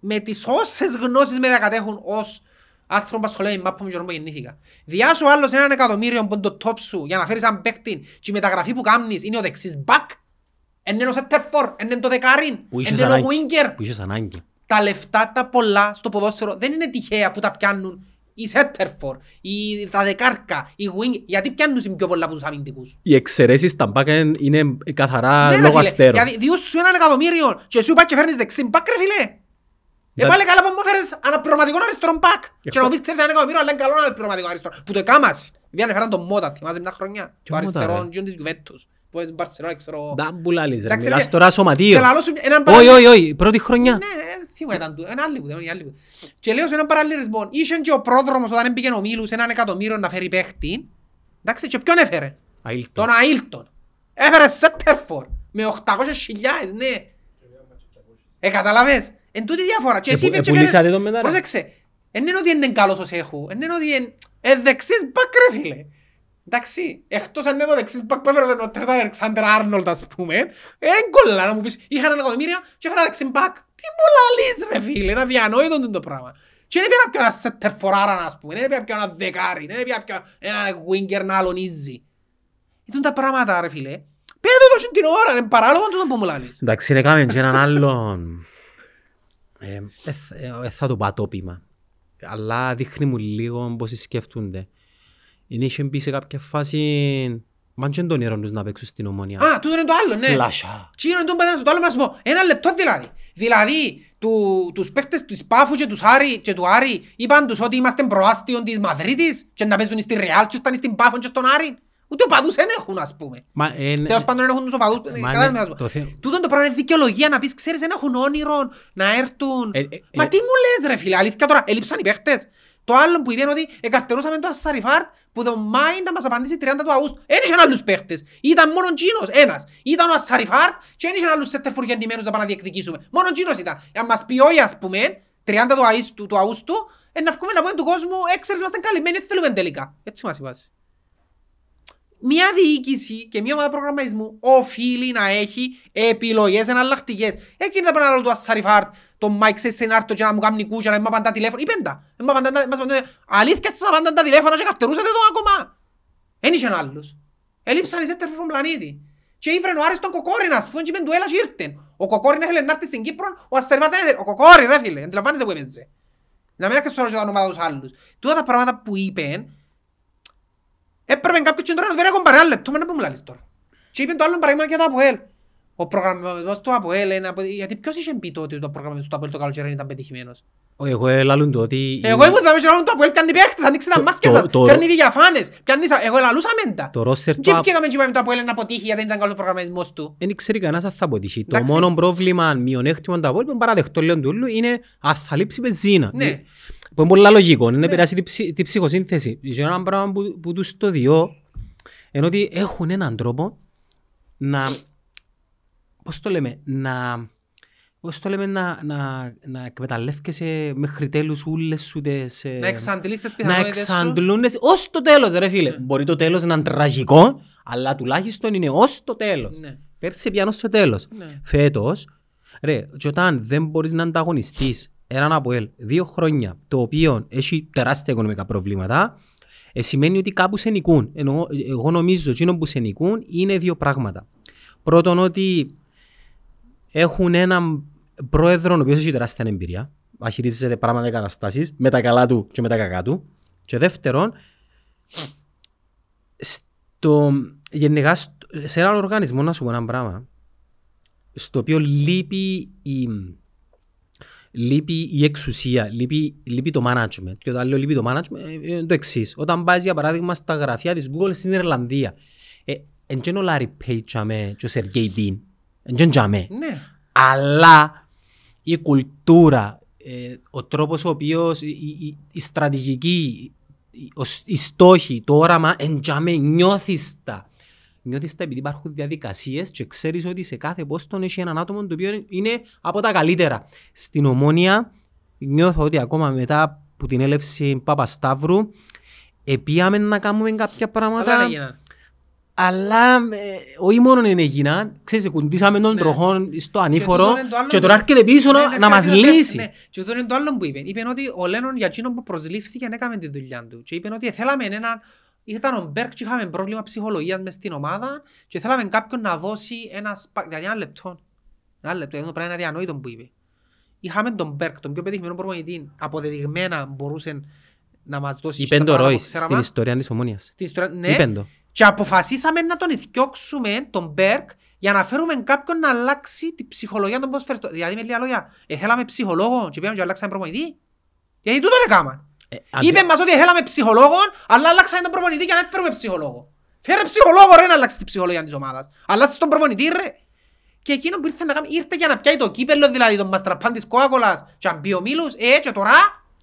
με τις όσες γνώσεις με διακατέχουν ως άνθρωπο που ασχολεύει με μάπω με τον που γεννήθηκα. Διάσου άλλος 1 εκατομμύριο από το top σου για να φέρεις έναν παίχτη και η μεταγραφή που κάνεις είναι ο δεξής μπακ. Είναι ο σέτερφορ, είναι το δεκάριν, είναι ο γουίνγκερ. Τα λεφτά τα πολλά στο ποδόσφαιρο δεν είναι τυχαία που τα πιάνουν. η Σέτερφορ, τα δεκάρκα, η wing, γιατί πιάνουν πιο πολλά από τους αμυντικούς. Οι εξαιρέσεις στα μπακ είναι καθαρά λόγω αστέρων. Γιατί διούσου σου έναν εκατομμύριο και εσύ πάει και φέρνεις δεξιν μπακ, ρε φίλε. Επάλε καλά που μου έφερες αναπληρωματικόν αριστερόν μπακ. Και να πεις ξέρεις έναν εκατομμύριο, αλλά είναι καλό αναπληρωματικό αριστερό. Που το εκάμας. Διάνε φέραν τον Μότα, θυμάσαι μια χρονιά. Το αριστερόν γιον της Γιουβέντους. Που είσαι Μπαρσελόνα, ξέρω... Νταμπουλάλης ρε, μιλάς τώρα σωματείο. Όχι, πρώτη χρονιά. Ναι, θύμα ήταν του, είναι άλλη που δεν. Και λέω σε έναν παραλληλισμό, είσαι και ο πρόδρομος όταν πήγαινε ο Μίλους έναν εκατομμύριο να φέρει παίχτη. Εντάξει, και ποιον έφερε. Τον Αίλτον. Έφερε Σέτερφορ με 800.000, ναι. Καταλαβες, εν τούτη διαφορά. Και εσύ πουλήσατε τον μετά. Πρόσεξε, δεν είναι ότι είναι καλός ο Σέχου, δεν είναι ότι είναι δεξής μπακ, φίλε. Εντάξει, εκτός αν είναι το δεξής μπακ που έφερε ο τρίτος Αλεξάντερ Άρνολτ, ας πούμε, δεν κολλά να μου πεις, είχαν ένα εκατομμύριο και έφερα δεξιν μπακ. Τι μολαλείς ρε φίλε, είναι αδιανόητο το πράγμα. Και δεν πήρα πιο ένα σετερφοράραν, ας πούμε, δεν πήρα πιο ένα δεκάρι, δεν πήρα πιο ένα γουίνγκερ να αλωνίζει. Ήταν τα πράγματα ρε φίλε, πέτω το και την ώρα, είναι παράλογο να το μολαλείς. Εντάξει ρε, κάμεν και έναν άλλον, θα το πατώπιμα, αλλά δείχνει μου λίγο πώς σκέφτονται. Είναι είχε μπει σε κάποια φάση μαν και τον ήρων τους να παίξουν στην Ομόνια. Α, τούτο είναι το άλλο, ναι. Φλάσσα. Τι είναι τον πατέρα το άλλο να σου πω. Ένα λεπτό δηλαδή. Δηλαδή, τους παίχτες του Πάφου και του Άρη είπαν τους ότι είμαστε προάστιον της Μαδρίτης και να παίζουν στη Ρεάλ και ήταν στην Πάφο και στον Άρη. Ούτε οπαδούς δεν έχουν, ας πούμε. Τέλος πάντων δεν έχουν τους οπαδούς. Τούτο το πράγμα είναι δικαιολογία να πεις, ξέρεις, δεν έχουν όνειρο να έρθουν. Μα τι μου λες ρε φίλε, αλήθεια τώρα, έλειψαν οι παίχτες. Το άλλο που είπαν ότι εκαρτερούσαμε το Ασσαριφάρτ που το Μάιν να μας απαντήσει 30 του Αυγούστου. Εν είχαν άλλους παίχτες. Ήταν μόνον Τζίνος ένας. Ήταν ο Ασσαριφάρτ και εν είχαν άλλους σετερφοργεντημένους να πάμε να διεκδικήσουμε. Μόνον Τζίνος ήταν. Αν μας πει όχι ας πούμε 30 του Αυγούστου να βγούμε να πούμε του κόσμου έξερες είμαστε καλυμμένοι, δεν θέλουμε τελικά. Έτσι μας είπας. Μια διοίκηση και μια ομάδα προγραμματισμού οφείλει να έχει επιλογές εναλλακτικές. Εκείνη θα πάνε άλλο του Ασσαριφάρτ. Το Μάικ Σεσενάρτο και να μου κάνουν κούτια, να μην απαντά τηλέφωνα. Ή πέντα. Αλήθεια σας απαντά τα τηλέφωνα και καρτερούσατε τον ακόμα. Εν είχε άλλους. Ελείψαν οι Σέτερ στον πλανήτη. Και ήβρε ο Άρης τον Κοκόριν, ας πούμε, και είπεν του έλα και ήρθεν. Ο Κοκόριν ήθελε να έρθει στην Κύπρο, ο Ασσαριφάρτ δεν ήθελε. Ο Κοκόριν ρε φίλε, αντιλαμβάνεσαι που έπαιζε. Να μην έρχεσαι όλος και τα ονομάδα τους άλλους. Τούτα τα πράγματα που είπεν, έπρεπε κάποιος και τώρα να βέρει ακόμα παρέα λεπτό, μα να πούμε λάλης τώρα. Και είπεν το άλλο παράδειγμα και το ΑΠΟΕΛ. Ο προγραμματισμός του ΑΠΟΕΛ, γιατί ποιος είχε πει τότε ότι ο προγραμματισμός του ΑΠΟΕΛ το καλοκαίρι ήταν πετυχημένος. Εγώ λαλούν το ότι... Εγώ ήμουν δάμε και λαλούν το ΑΠΟΕΛ, κάνει παίχτες, ανοίξει τα μάτια σας, φέρνει διαφάνες. Εγώ λαλούσα μεν τα. Και πήγαμε και είπαμε το ΑΠΟΕΛ να αποτύχει γιατί δεν ήταν καλός προγραμματισμός του. Δεν ξέρει κανένας αν θα αποτύχει. Το μόνο πρόβλημα μειονέκτημα του ΑΠΟΕΛ που παραδεχτώ λέω του είναι αν θα λείψει πεζίνα. Που είναι πολλά λογικό, είναι να επηρεάσει την ψυχοσύνθεση. Ένα πράγμα που τους το διώ είναι ότι έχουν έναν τρόπο να... Πώς το λέμε, να εκμεταλλεύκεσαι μέχρι τέλους ούλες σου τις... Να εξαντλείς τις πιθανότητες σου. Ως το τέλος ρε φίλε. Ναι. Μπορεί το τέλος να είναι τραγικό, αλλά τουλάχιστον είναι ως το τέλος. Ναι. Πέρσι πιάνω στο τέλος. Ναι. Φέτος, ρε, και όταν δεν μπορείς να ανταγωνιστείς έναν ΑΠΟΕΛ 2 χρόνια, το οποίο έχει τεράστια οικονομικά προβλήματα, σημαίνει ότι κάπου σε νικούν. Εγώ νομίζω ότι που σε νικούν είναι 2 πράγματα. Πρώτον ότι... Έχουν έναν πρόεδρο ο οποίος έχει τεράστια εμπειρία. Αχειρίζεται πράγματα και καταστάσεις με τα καλά του και με τα κακά του. Και δεύτερον, γενικά σε έναν οργανισμό, να σου πω ένα πράγμα, στο οποίο λείπει η εξουσία, λείπει το management. Και όταν λέω λείπει το management, είναι το εξής. Όταν πας για παράδειγμα στα γραφεία της Google στην Ιρλανδία, εν και ο Λάρι Πέιτσα με και ο Σεργέι Ντίν. Ναι. Αλλά η κουλτούρα, ο τρόπος ο οποίος, η στρατηγική, οι στόχοι, το όραμα, νιώθεις τα. Νιώθεις τα επειδή υπάρχουν διαδικασίες και ξέρεις ότι σε κάθε πόστον έχει έναν άτομο το οποίο είναι από τα καλύτερα. Στην Ομόνοια νιώθω ότι ακόμα μετά που την έλευση Παπασταύρου επίαμε να κάνουμε κάποια πράγματα... Αλλά όχι μόνον είναι γίναν, ξέρεις, κουντήσαμε τον τροχόν στο ανήφορο και τώρα έρχεται πίσω να μας λύσει. Και αυτό είναι το άλλο που είπαν. Είπαν ότι ο Λένον για εκείνον που προσλήφθηκε έκαμε τη δουλειά του. Και είπαν ότι θέλαμε έναν, ήταν ο Μπέρκ και είχαμε πρόβλημα ψυχολογίας μες στην ομάδα και θέλαμε κάποιον να δώσει ένα λεπτό. Ένα λεπτό, γιατί το πράγμα είναι αδιανόητο που είπε. Είχαμε τον Μπέρκ, τον πιο πετυχημένο προπονητή, αποδεδειγμένα μπορούσε να μας δώσει... Υπέντο Ρόις στην ιστορία της Ομόνοιας. Ναι, υπέντο. Και αποφασίσαμε να τον εθιώξουμε, τον Μπέρκ, για να φέρουμε κάποιον να αλλάξει τη ψυχολογία των ποδοσφαιριστών. Δηλαδή με λίγα λόγια, θέλαμε ψυχολόγο και πήγαμε και αλλάξαμε προπονητή. Γιατί τούτο έκαναν. Είπε μας ότι θέλαμε ψυχολόγο, αλλά αλλάξαμε τον προπονητή για να φέρουμε ψυχολόγο. Φέρε ψυχολόγο ρε να αλλάξει τη ψυχολογία της ομάδας. Αλλάξε τον προπονητή ρε. Και εκείνο που ήρθε να κάνει, ήρθε για να πιάει το κύπελλο, δηλαδή τον μαστραπάν της Coca-Cola's και αν πει ο Μίλους, και τώρα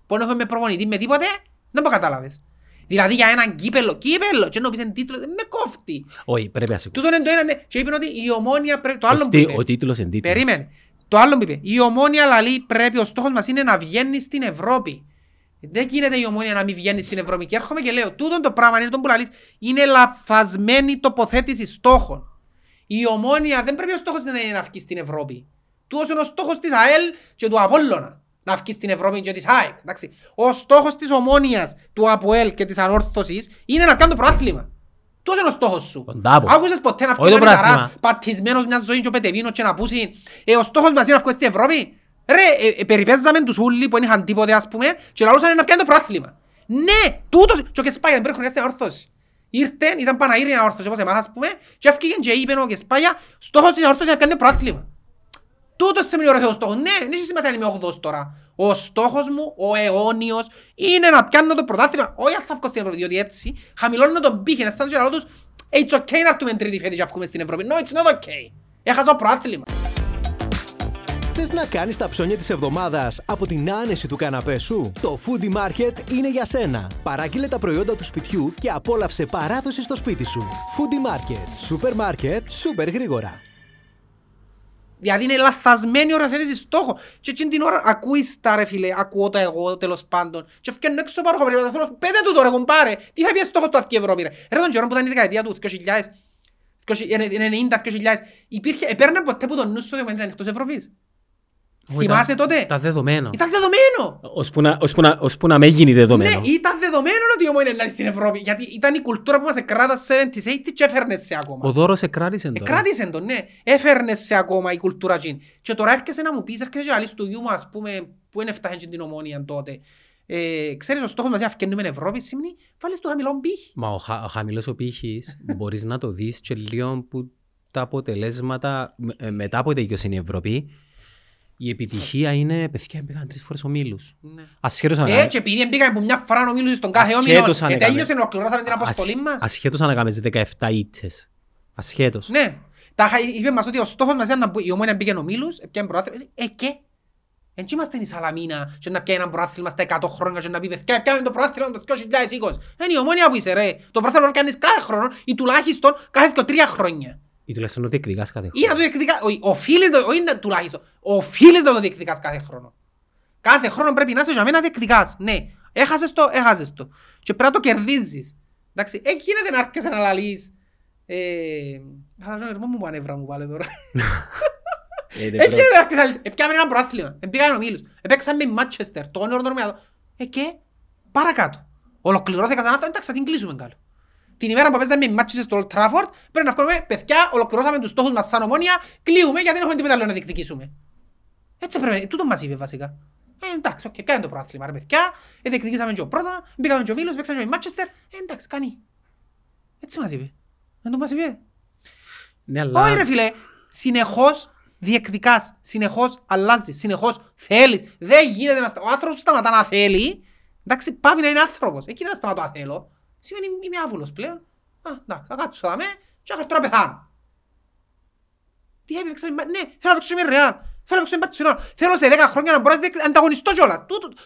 που δεν έχουμε προπονητή με τίποτε, δεν το κατάλαβες. Δηλαδή για έναν κύπελλο και ενώ πείσαν τίτλο, με κόφτει. Όχι, πρέπει να σε κόφτει. Τούτον είναι το ένα, και είπε ότι η Ομόνοια πρέπει, το άλλο που είπε. Ο τίτλος είναι τίτλος. Περίμενε, το άλλο που είπε, η Ομόνοια λαλεί πρέπει, ο στόχος μας είναι να βγαίνει στην Ευρώπη. Δεν γίνεται η Ομόνοια να μην βγαίνει στην Ευρώπη. Και έρχομαι και λέω, τούτον το πράγμα είναι το που λαλείς, είναι λαθασμένη τοποθέτηση στόχων. Η Ομόνοια δεν πρέπει ο στόχος να είναι να βγει στην Ευρώπη. Του όσο είναι ο στόχος της ΑΕΛ και του Απόλλωνα να βγει στην Ευρώπη και της ΑΕΚ. Ο στόχος της Ομόνοιας, του ΑΠΟΕΛ και της Ανόρθωσης είναι να κάνει το προάθλημα. Του όσο είναι ο στόχος σου. Άκουσες ποτέ να βγει κανένας πατισμένος μιας ζωής και ο Πετεβίνος και να πούσει ο στόχος μας είναι να βγει στην Ευρώπη. Ρε, περιπέζαμε τους ούλοι που είχαν τίποτε ας πούμε και λαλούσαν να κάνει το προάθλημα. Ναι, τούτος και ο Κεσπάγιας πριν χρονιά στην Ανόρθωση. Ήρθεν, ήταν Παναγύρια Ανόρθωση όπως εμάς ας πούμε και έφυγαν και είπαν ο Κεσπάγια στόχος της Ανόρθωσης να κάνει προάθλημα. Τούτος σε μιλωρεθεί ο στόχος. Ναι, δεν έχει σημασία αν είμαι 8 τώρα. Ο στόχος μου, ο αιώνιος, είναι να πιάνω το πρωτάθλημα. Όχι αν θα βγω στην Ευρώπη, διότι έτσι χαμηλώνω τον πύχη. Σαν και να λέω τους, it's okay να έρθουμε τρίτη φέτη και βγούμε στην Ευρώπη. No, it's not okay. Έχασα πρωτάθλημα. Θες να κάνεις τα ψώνια της εβδομάδας από την άνεση του καναπέ σου? Το Foodie Market είναι για σένα. Παράγγειλε τα προϊόντα του σπιτιού και απόλαυσε παράδοση στο σπίτι σου. Foodie Market. Σούπερ μάρκετ, σούπερ γρήγορα. Δηλαδή είναι λαθασμένη ο ρεφέτης στόχο. Και εκείνη την ώρα ακούεις τα ρε φίλε, ακούω τα εγώ τέλος πάντων. Και φκένω έξω πάρω χωρίς, πέτε του τώρα κομπάρε. Τι θα πιέσει στόχος του αυκή Ευρώπη ρε. Ρε τον καιρό που ήταν η δεκαετία του, 2000, 90-2000, υπήρχε, επέρνε ποτέ που τον νους ότι ήταν εκτός Ευρώπης. Θυμάσαι τότε. Ήταν δεδομένο. Ήταν δεδομένο. Ώσπου να με γίνει δεδομένο. Ναι, ήταν δεδομένο ότι η Ομόνοια είναι στην Ευρώπη. Γιατί ήταν η κουλτούρα που μας εκράτασε 70s, 80s και έφερνες σε ακόμα. Ο Δώρος εκράτησε τον. Εκράτησε τον, ναι. Έφερνες σε ακόμα η κουλτούρα εκείνη. Και τώρα έρχεσαι να μου πεις, έρχεσαι να λύσεις του γιού μου, ας πούμε, που είναι φτάχνει την Ομόνοια τότε. Ξέρεις, ο στόχος μας είναι να φκαινούμε Ευρώπη σημαίνει, βάλεις το χαμηλό πύχη. Μα ο χαμηλός ο πύχης μπορείς να το δεις και λίγο που τα αποτελέσματα μετά από την Ευρώπη. Η επιτυχία είναι, παιδιά, πήγαν 3 φορές ομίλους. Ασχέτως και επειδή πήγαν από μια φορά ομίλους στον κάθε όμιλο και τέλειωσε να ολοκληρώσαμε την αποστολή μας. Ασχέτως αν έκαμε 17 ήττες. Ασχέτως. Ναι. Είπε μας ότι ο στόχος μας ήταν η Ομόνοια πήγαινε ομίλους, πήγαινε προάθλημα. Και. Εν είμαστε η Σαλαμίνα και να πιάνει ένα προάθλημα στα 100 χρόνια και να πει παιδιά, πιάνε το προάθλημα το 2020. Είναι η Ομόνοια που είσαι ρε. Το προάθλημα κάνεις κάθε χρόνο ή τουλάχιστον κάθε 2-3 χρόνια. Ή τουλάχιστον να το διεκδικάς κάθε χρόνο. Ή να το διεκδικάς, οφείλεις να το διεκδικάς κάθε χρόνο. Κάθε χρόνο πρέπει να είσαι για μένα διεκδικάς. Ναι, έχασες το. Και πρέπει να το κερδίζεις. Εντάξει, γίνεται να έρχεσαι να λαλείς. Έχασα τον ερμό μου που ανέβρα μου πάλι τώρα. Γίνεται να έρχεσαι να λαλείς. Επιάμε ένα προάθλημα, πήγαμε ομίλους, παίξαμε με Μάντσεστερ, το όνειρο νορμιάδο. Και παρακάτω. Ολοκληρώθηκα σαν αυτό, εντάξει θα την κλείσουμε καλό. Την ημέρα που παίζαμε μάτσες στο Old Trafford, πρέπει να βγούμε, παιδιά, ολοκληρώσαμε τους στόχους μας σαν Ομόνοια, κλείουμε γιατί δεν έχουμε τίποτα άλλο να διεκδικήσουμε. Έτσι πρέπει, τούτο μας είπε βασικά. Εντάξει, οκ, κάνει το πρωτάθλημα, ρε παιδιά, διεκδικήσαμε και ο πρώτα, μπήκαμε και ο Μίλος, παίξαμε και ο Μάντσεστερ, εντάξει, κάνει. Έτσι μας είπε. Δεν το μας είπε. Ναι, αλλά... Όχι ρε φίλε, συνεχώς διεκδικάς, συνεχώς αλλάζεις, συνεχώς θέλεις. Δεν γίνεται να ο άνθρωπος σταματά να θέλει, εντάξει, πάβει να είναι άνθρωπος. Εκεί δεν σταματώ να θέλω. Σημαίνει είμαι άβουλος πλέον. Εντάξει, θα κάτσω θα με και θα τώρα πεθάνω. Τι έπαιξα, ναι, θέλω να παίξω με Ρεάλ, θέλω να παίξω με Μπαρτσελόνα, θέλω σε 10 χρόνια να μπορέσω να ανταγωνιστώ κιόλας.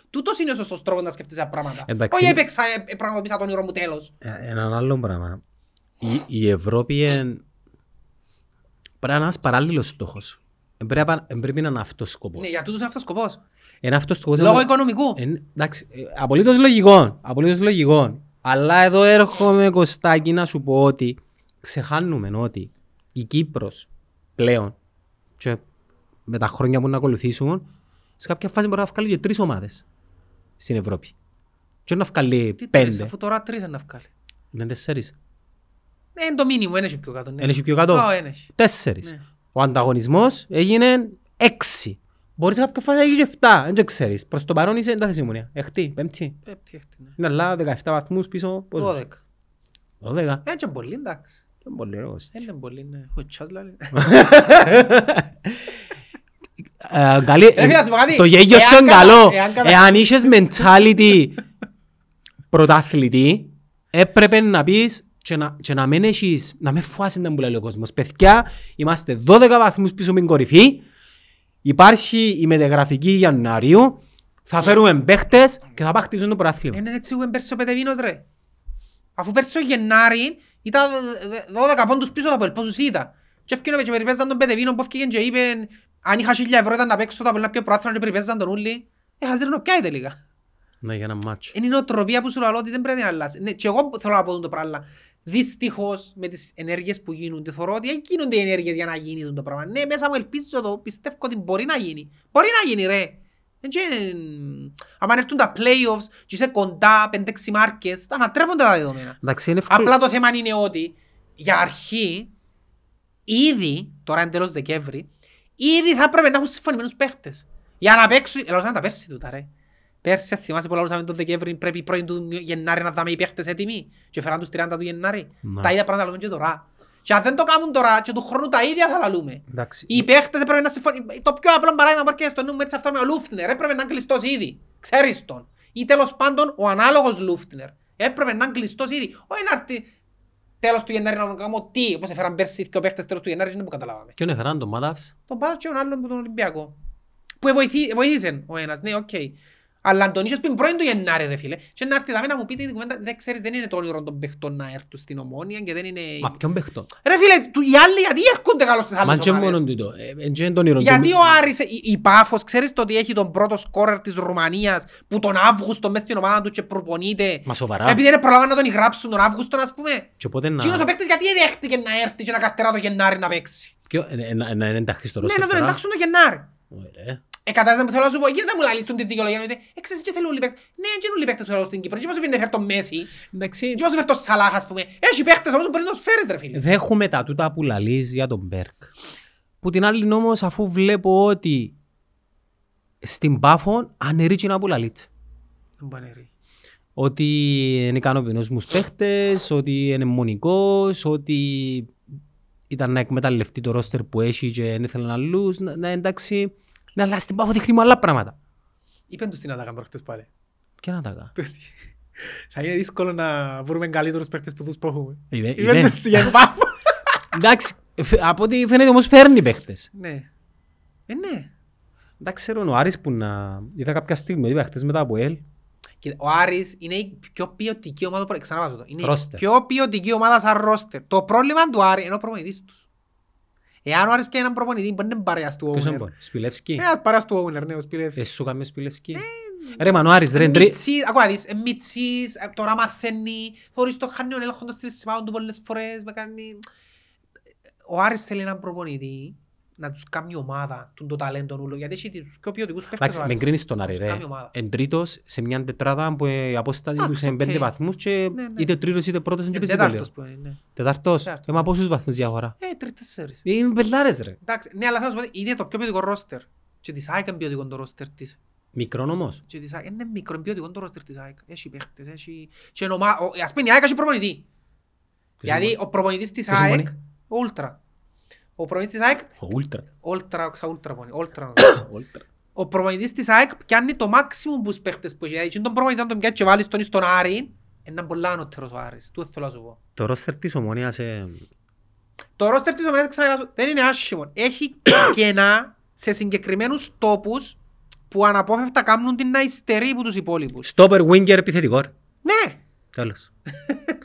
Τούτος είναι ο σωστός τρόπος να σκεφτείς τα πράγματα. Όχι έπαιξα, πραγματοποιήσα το όνειρο μου τέλος. Έναν άλλο πράγμα. Η Ευρώπη πρέπει να είναι ένας παράλληλος στόχος. Πρέπει να είναι αυτός σκοπός. Ναι, για τούτος είναι αυτός σκοπός. Λόγω οικονομικού. Εντάξει, απολύτως λογικών. Αλλά εδώ έρχομαι Κωστάκη να σου πω ότι ξεχάνουμε ότι η Κύπρος πλέον και με τα χρόνια που να ακολουθήσουν σε κάποια φάση μπορεί να βγάλει και 3 ομάδες στην Ευρώπη. Και να βγάλει 5. Τι αφού τώρα 3 να βγάλει. Είναι 4. Ναι, είναι το μήνυμο, είναι και πιο κάτω. Ναι. Είναι και πιο κάτω. 4. Ναι. Ο ανταγωνισμός έγινε 6. Μπορείς κάποια φάση να έχεις 7, δεν το ξέρεις. Προς το παρόν είσαι, εν τα θέση μου, εχτή, πέμπτη. Είναι αλλά 17 βαθμούς πίσω, πόσο. 12. 12. Έτσι πολύ, εντάξει. Είναι πολύ, ρόγος. Είναι πολύ, ναι. Χωτσάς, λάλε. Καλή, το γέγιο σου είναι καλό. Εάν είχες mentality πρωταθλητή, έπρεπε να πεις και να μην έχεις, να μην φάσεις να μου λέει ο κόσμος. Παιδιά, είμαστε 12 βαθμούς πίσω με την κορυφή. Υπάρχει η μεταγραφική Ιανουαρίου, θα φέρουμε παίχτες και θα παχτίζουν το πρωτάθλημα. Είναι έτσι που πέρσι ο Πετεβίνος ρε. Αφού πέρσι ο Γενάρη ήταν 12 πόντους πίσω από ελπόζους ήταν. Και έφυγαν και περιπέζαν τον Πετεβίνο που έφυγαν και είπαν αν είχα 1,000 ευρώ ήταν να παίξω τα πολλαπλά πιο πρωτάθλημα και περιπέζαν τον ούλι. Χαζέρνω πια τελικά. Ναι, για ένα μάτσο. Είναι η νοοτροπία που σου λέω ότι δεν πρέπει να αλλάξει. Ναι, και εγώ θέλω να πω το πράγμα. Δυστυχώς με τις ενέργειες που γίνονται, θεωρώ ότι δεν γίνονται οι ενέργειες για να γίνει το πράγμα. Ναι, μέσα μου ελπίζω το, πιστεύω ότι μπορεί να γίνει. Μπορεί να γίνει, ρε. Αν έρθουν τα playoffs, και είσαι κοντά, 5-6 μάρκες, θα ανατρέπονται τα δεδομένα. Απλά το θέμα είναι ότι για αρχή, ήδη, τώρα είναι τέλος Δεκέμβρη, ήδη θα πρέπει να έχουν συμφωνημένους παίχτες. Για να παίξουν. Ελάτε τα πέρσι τούτα, ρε. Πέρσι, θυμάσαι που λαλούσαμε τον Δεκέμβρη, πρέπει πρώην του Γενάρη να δάμε οι παίχτες έτοιμοι και φέραν τους 30 του Γενάρη. No. Τα ίδια πράγματα λαλούμε και τώρα. Και αν δεν το κάνουν τώρα και του χρόνου τα ίδια θα λαλούμε. Οι παίχτες πρέπει να συμφωνούν. Το πιο απλό παράδειγμα που έρχεται στο νου μου έτσι αυτό με ο Λούφτνερ. Έπρεπε να είναι κλειστός ήδη. Ξέρεις τον. Ή τέλος πάντων ο ανάλογος Λούφτνερ. Έπρεπε να είναι κλειστός ήδη. Όχι να έρθει τέλος του Γενάρη να κάνω τι. Όπως έφεραν πέρσι και ο παίχτες τέλος του Γενάρη δεν που καταλάβαμε. Ποιον έφεραν τον Μάδαυς. Τον Μάδαυς και τον άλλον τον Ολυμπιακό. Που βοήθησαν ο ένας. Ναι, οκ. Αλλά αν τον είχες πριν πρώην του Γενάρη ρε φίλε και να έρθει να μου πείτε την κουβέντα δεν ξέρεις δεν είναι το όνειρο των παιχτών να έρθουν στην Ομόνια και δεν είναι... Μα ποιον παιχτό? Ρε φίλε οι άλλοι γιατί έρχονται καλώς στις άλλες ομάδες? Γιατί ο Άρης, η Πάφος ξέρεις το ότι έχει τον πρώτο σκόρερ της Ρουμανίας που τον Αύγουστο μέσα στην ομάδα του και προπονείται. Μα σοβαρά? Επειδή δεν προλάβαν να τον γράψουν τον Αύγουστο ας πούμε. Και πότε να... ο παίκτης γιατί δέχτηκε να έρθει και να καρτερά το Γενάρη να παίξει? Να ενταχθεί στο ρόστερ. Ναι, να τον εντάξουν το Γενάρη. Κατάλαβες που θέλω να σου πω, εκεί δεν μου λαλίστουν την δικαιολογία. Εξαιρετικά και θέλουν όλοι παίκτες. Ναι, και όλοι παίκτες που θέλουν στην Κύπρο. Και πόσο πρέπει να φέρει το Μέση. Και πόσο φέρει το Σαλάχ, ας πούμε. Έχει παίκτες όμως που πρέπει να τους φέρεις, ρε φίλε. Δέχομαι τα τούτα που λαλείς για τον Μπέρκ. Που την άλλη όμως, αφού βλέπω ότι στην Πάφο ανερεί να που λαλείται. Ότι είναι ικανοποιημένος μου παίκτες, ότι είναι μονικός, ότι ήταν να εκμεταλλευτεί το ρόστερ που έχει και δεν ήθελαν αλλούς. Να εντάξει. Να αλλάζει την Πάφο δείχνει μου άλλα πράγματα. Είπεν τους τι να τα κάνουμε χτες πάλι. Ποια να τα κάνουμε? Θα είναι δύσκολο να βρούμε καλύτερους παίκτες που τους προχωρούμε. Είπεν τους για την Πάφο. Εντάξει, από ό,τι φαίνεται όμως φέρνει παίκτες. Ναι. Ναι. Εντάξει, ξέρω ο Άρης που να... Είδα κάποια στιγμή, είπα χτες μετά από ελ. Ο Άρης είναι η πιο ποιοτική ομάδα που ξαναβάζω το. Είναι η πιο ποιοτική ομάδα σαν ρόστερ. Το πρόβλημα του Άρη είναι ο προπονητής τους. Εάν ο Άρης πιάει έναν προπονητή, μπορεί να είναι παρέας του Όουνερ. Ποιος είναι Σπιλεύσκι. Παρέας του Όουνερ, ναι, ο Σπιλεύσκι. Εσύ σου κάνουμε Σπιλεύσκι. Ρε μαν, ο Άρης ρε... Ακούω να δεις, Μίτσις, τώρα μαθαίνει, θωρείς το χάνιον έλεγχοντας τις σημάδων του πολλές φορές, με κάνει... Ο Άρης θέλει έναν προπονητή να τους κάνει ομάδα, το ταλέντο νουλο, γιατί έχει τους πιο ποιοτικούς παίχτες. Εντάξει, με κρίνεις τον Άρη ρε. Εν τρίτος, σε μια τετράδα που η απόσταση τους είναι 5 βαθμούς και είτε τρίτος είτε πρώτος είναι και πέσει πολύ. Τετάρτος που είναι. Τετάρτος, μα πόσους βαθμούς διαφορά? 3-4. Είναι πελάρες ρε. Εντάξει, ναι, αλλά θέλω να σου πω, είναι το πιο ποιοτικό ρόστερ. Και της ΑΕΚ είναι ποιοτικό το ρόστερ της. Μικρόν όμως. Και της ΑΕΚ είναι μικρό, είναι ποιοτικό το ρόστερ της ΑΕΚ. Έχει παίχτες, έχει... Ας πούμε η ΑΕΚ έχει προπονητή. Γιατί ο προπονητής της ΑΕΚ ούλτρα. Ο προπονητής της ΑΕΚ πιάνει το μάξιμουμ στους παίχτες που έχει. Δηλαδή τον προπονητή τον πιάνει και βάλει στον στον Άρη, έναν πολλά ανώτερος ο Άρης. Του θέλω να σου πω. Το ρόστερ της Ομονίας... Το ρόστερ της Ομονίας δεν είναι άσχημο. Έχει κενά σε συγκεκριμένους τόπους που αναπόφευκτα κάνουν την αιστερή που τους υπόλοιπους. Στόπερ, winger, επιθετικό. Ναι. Τέλος.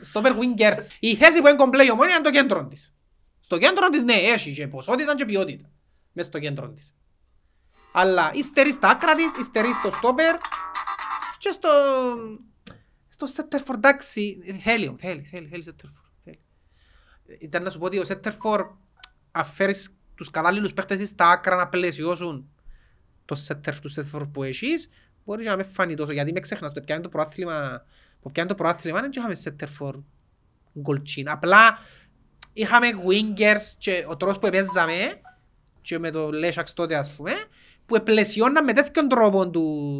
Στόπερ, wingers. Η θέση που εγκομπλέει η Ομονία είναι το κέντρο της. Στο κέντρο της ναι, έχει και ποσότητα και ποιότητα. Μες στο κέντρο της. Αλλά υστερεί στα άκρα της, υστερεί στο στόπερ και στο Σέτερφορ, εντάξει, θέλει Σέτερφορ. Ήταν να σου πω ότι ο Σέτερφορ αφαίρεις τους κατάλληλους παίχτες στα άκρα να πλαισιώσουν το Σέτερφορ που έχεις. Μπορεί να με φανεί τόσο, γιατί με ξέχνας το πιάνει το προάθλημα, που πιάνει το προάθλημα δεν είχαμε Σέτερφορ γκολτσίν. Απλά είχαμε wingers και ο τρόπος που επέζαμε και με το Λέσσαξ τότε, ας πούμε, που πλαισιώναν με τέτοιον τρόπο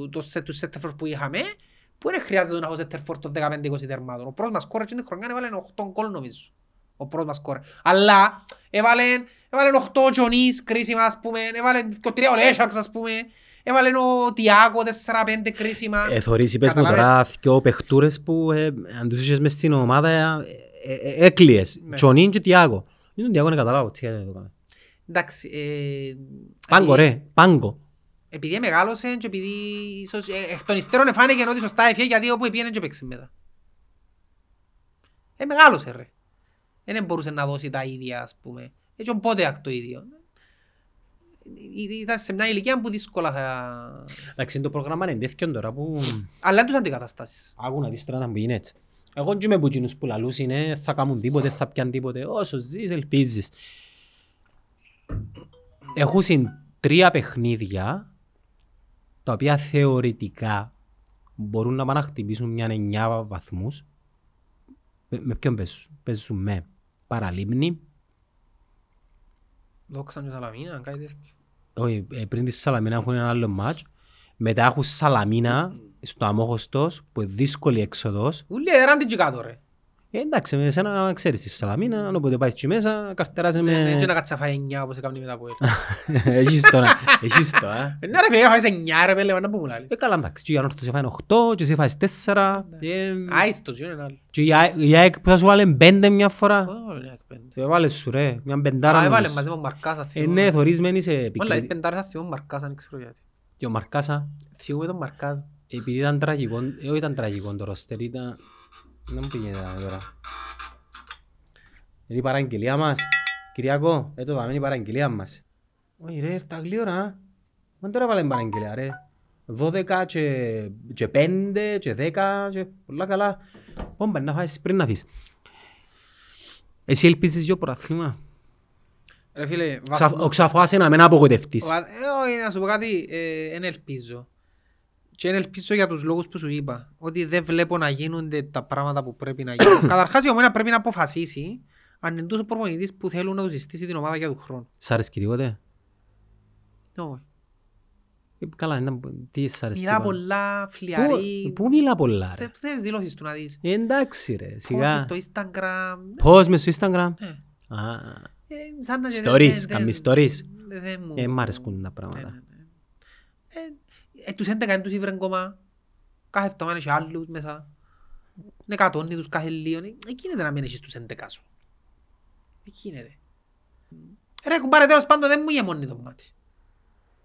τους σέντερφορ που είχαμε, που δεν χρειάζεται να έχω σέντερφορ των 15-20 τερμάτων. Ο πρώτος μας σκόρερ την χρονιά έβαλε 8 γκολ, νομίζω. Ο πρώτος μας σκόρερ. Αλλά έβαλε 8 Τζονίς, κρίσιμα, ας πούμε, έβαλε 3 ο Λέσσαξ, ας πούμε. Έβαλε ο Τιάκο 4-5 κρίσιμα. Θωρείς, είπες μου τώρα δυο παιχτούρες που αν τους είχες μες στην ομάδα έκλειες. Τσονίν και Τιάκο. Δεν τον Τιάκο να καταλάβω τι θα το κάνω. Εντάξει. Πάγκο ρε, πάγκο. Επειδή μεγάλωσε και επειδή ίσως εκ των υστέρων εφάνηκε ότι σωστά έφυγε γιατί όπου πήγαινε και παίξει μετά. Μεγάλωσε ρε. Δεν μπορούσε να δώσει τα ίδια ας πούμε. Έτσι οπότε αχ το ίδιο. Ήταν σε μια ηλικία που δύσκολα θα... Εντάξει, το πρόγραμμα είναι τέτοιο τώρα που... Αλλά τους αντικαταστάσεις. Άκου να δεις τώρα να μου γίνει έτσι. Εγώ και με πουτζίνους που λαλούς είναι θα κάνουν τίποτε, θα πιάνουν τίποτε. Όσο ζεις ελπίζεις. Έχουν τρία παιχνίδια τα οποία θεωρητικά μπορούν να πάνε να χτυπήσουν μια 9 βαθμούς. Με ποιον παίζουν? Παίζουν με Παραλίμνη. Δόξα και Σαλαμίνα, κάτι τέτοιο. Όχι, πριν τη Σαλαμίνα έχουν ένα άλλο μάτς. Μετά έχουν Σαλαμίνα στο Αμόχωστος, που είναι δύσκολη έξοδος. Ούλοι έδεραν την κάτω ρε. Εντάξει, με εσένα ξέρεις τη Σαλαμίνα, όποτε πάεις και μέσα, καρτεράζει με... Δεν ξέρω να κάτσα φάει 9 όπως έκαμε μετά από έλεγα. Έχεις το, α. Ναι ρε φίλε, φάεις 9 ρε πέλε, να πούμε λάλης. Καλά εντάξει, και η Ανόρθωση φάει 8 και σε φάεις 4. Άιστο, και είναι άλλο. Και η ΑΕΚ που θα σου βάλει 5 μια φορά. Βάλε σου ρε, μια πεντάρα. Έβαλε μαζί μου Μαρκάσα. Ναι, θωρίσμένοι σε επικίνδυνη. Όλα τις πεντάρες θα θυμούν Μαρκάσα, δεν ξέρω γιατί. Και ο Μαρκάσα. Θυμούμε τον Μαρκάσα. Επειδή ήταν τραγικό, όχι ήταν τραγικό το ρόστερ, ήταν... Δεν μου πήγαινε τώρα. Είναι η παραγγελία μας. Κυριακό, εδώ πάμε, είναι η παραγγελία μας. Όχι ρε, έρθα γλύωρα. Μα τώρα βάλε παραγγελία ρε. 12 και 5 και 10 και πολλά καλά. Πόμπα, να φάσεις πριν να φύσεις. Εσύ ελπίζεις για πρωτάθλημα. Ρε φίλε... Ξαφάσαι να μην απογοητευτείς. Όχι, να σου πω κάτι, δεν ελπίζω. Και δεν ελπίζω για τους λόγους που σου είπα. Ότι δεν βλέπω να γίνονται τα πράγματα που πρέπει να γίνουν. Καταρχάς η ομάδα πρέπει να αποφασίσει αν είναι τους προπονητής που θέλουν να τους συστήσει την ομάδα για τον χρόνο. Σ' αρέσκει τίποτε? Όχι. Καλά, τι σ' αρέσκει. Μιλά πολλά, φλιαρή. Πού μιλά πολλά ρε. Θες δηλώσεις του να δεις. Εντάξει ρε, σιγά. Πώς στο Instagram. Πώς μες στο Instagram. Stories, καμπή stories. Μ' αρέσκουν τα πράγματα. Τους 11 τους ήβραν κόμμα. Κάθε εβδομάδα έχει άλλους μέσα. Είναι κατώνει τους κάθε λίγο. Εκείνεται να μην έχεις τους 11 σου. Εκείνεται. Ρε κουμπάρε τέλος πάντων δεν μου γεμώνει το μάτι.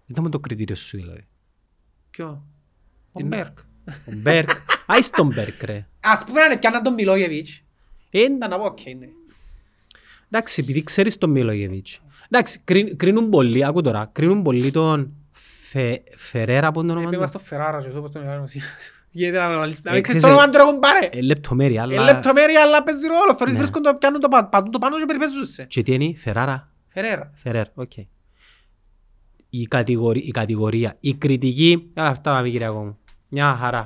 Ήταν με το κριτήριο σου δηλαδή. Ποιο? Ο Μπέρκ. Ο Μπέρκ. Άις τον Μπέρκ ρε. Ας πούμε να είναι πιάνναν τον Μιλόγεβιτς. Ήταν να πω οκ είναι. Εντάξει επειδή ξέρεις τον Μιλόγεβιτς. Εντάξει κρίνουν πολλοί, άκου τώρα, κρίνουν πολλοί τον... Φερέρα από τον όνομα του. Επίσης στο Φεράρα και όπως τον έλεγαν εσύ. Γιατί να μην ξέρεις το όνομα του έχουν πάρε. Λεπτομέρεια αλλά παίζει ρόλο. Θωρείς βρίσκουν το πιάνουν το πάνω και περιπέζουσαι. Και τι είναι Φεράρα. Φερέρα, οκ. Η κατηγορία, η κριτική. Άρα αυτά πάμε κύριε ακόμα. Μια χαρά.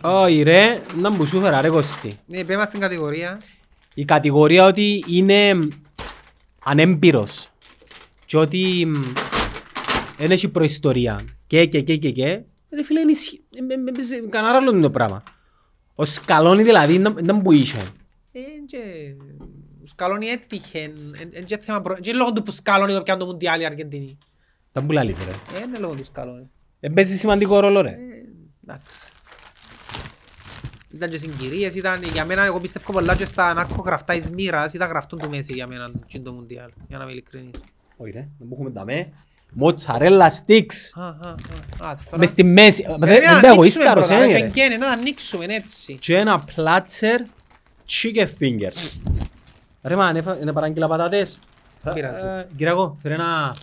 Όχι ρε, να μου σου φέρα ρε Κωστή. Ναι, πέμε στην κατηγορία. Η κατηγορία ότι είναι ανέμπειρος. Και ότι δεν έχει προϊστορία και ρε φίλε κανένα άλλο είναι το πράγμα. Ο Σκαλόνι δηλαδή ήταν που είχε. Ο Σκαλόνι έτυχε, είναι λόγω του που Σκαλόνι το πιάνε το Μουντιάλι Αργεντινή. Τα που λαλείς ρε. Είναι λόγω του Σκαλόνι. Παίζει σημαντικό ρόλο ρε. Εντάξει. Ήταν και συγκυρίες, ήταν για μένα, εγώ πιστεύω πολλά και στα ανάκο γραφτά εις μοίρας, ήταν γραφτούν του Μέση για μένα το Μουντιάλι, για να με ειλικρινείς. Όχι ρε, να μπούχουμε τα με, μοτσαρέλα στίξ, μες στη μέση, δεν πέγω ίσταρος, ένιρε. Να ανοίξουμε έτσι. Και ένα πλάτσερ, chicken fingers. Ρε μα, είναι παράγγειλα πατάτες. Κυριακό, φέρε ένα...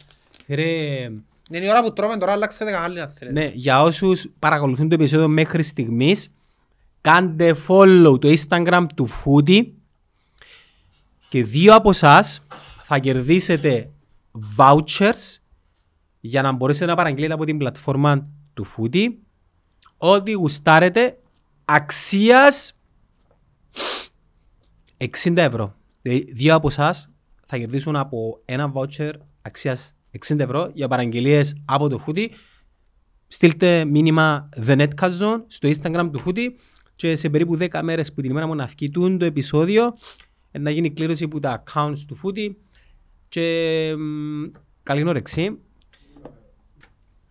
Είναι η ώρα που τρώμε, τώρα αλλάξετε κανάλι να θέλετε. Ναι, για όσους παρακολουθούν το επεισόδιο μέχρι στιγμής, κάντε follow το Instagram του Foodie και δύο από εσάς θα κερδίσετε vouchers για να μπορέσετε να παραγγείλετε από την πλατφόρμα του Foodie ότι γουστάρετε αξίας 60 ευρώ. Δηλαδή δύο από εσάς θα κερδίσουν από ένα voucher αξίας 60 ευρώ για παραγγελίες από το Χούτι. Στείλτε μήνυμα The Netcast Zone στο Instagram του Χούτι και σε περίπου 10 μέρες που την ημέρα μου να αυκητούν το επεισόδιο να γίνει κλήρωση από τα accounts του Χούτι και καλή όρεξη.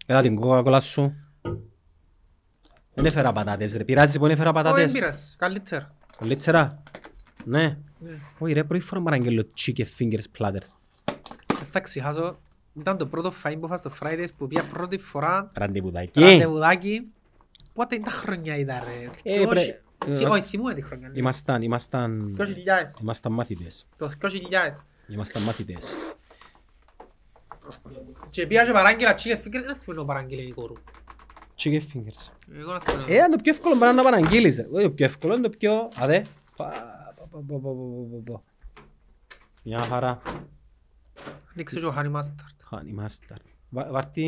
Έλα την κοκακόλα σου. Δεν έφερα πατάτες ρε, πειράζεις που έφερα πατάτες? Όχι, πειράζεις, καλύτερα. Καλύτερα, ναι. Όχι ρε, πρώτη φορά παραγγελώ chicken fingers platters. Θα ξεχάσω, ήταν το πρώτο φαΐν που είχα στο Fridays που πήγα πρώτη φορά ραντεβουδάκι. Πότε τα χρονιά ήταν ρε? Όχι, θυμούμαι τη χρονιά. Ήμασταν μάθητες. Ήμασταν μάθητες. Και πήγα και παράγγελα chicken fingers, δεν θυμούμαι παράγγελα η κόρου. Chicken fingers. Είναι το πιο εύκολο να παραγγείλεις. Είναι το πιο εύκολο, είναι το πιο... Αδε. Μια χαρά. Ανοίξε και ο honey mustard. Honey mustard. Βάρτε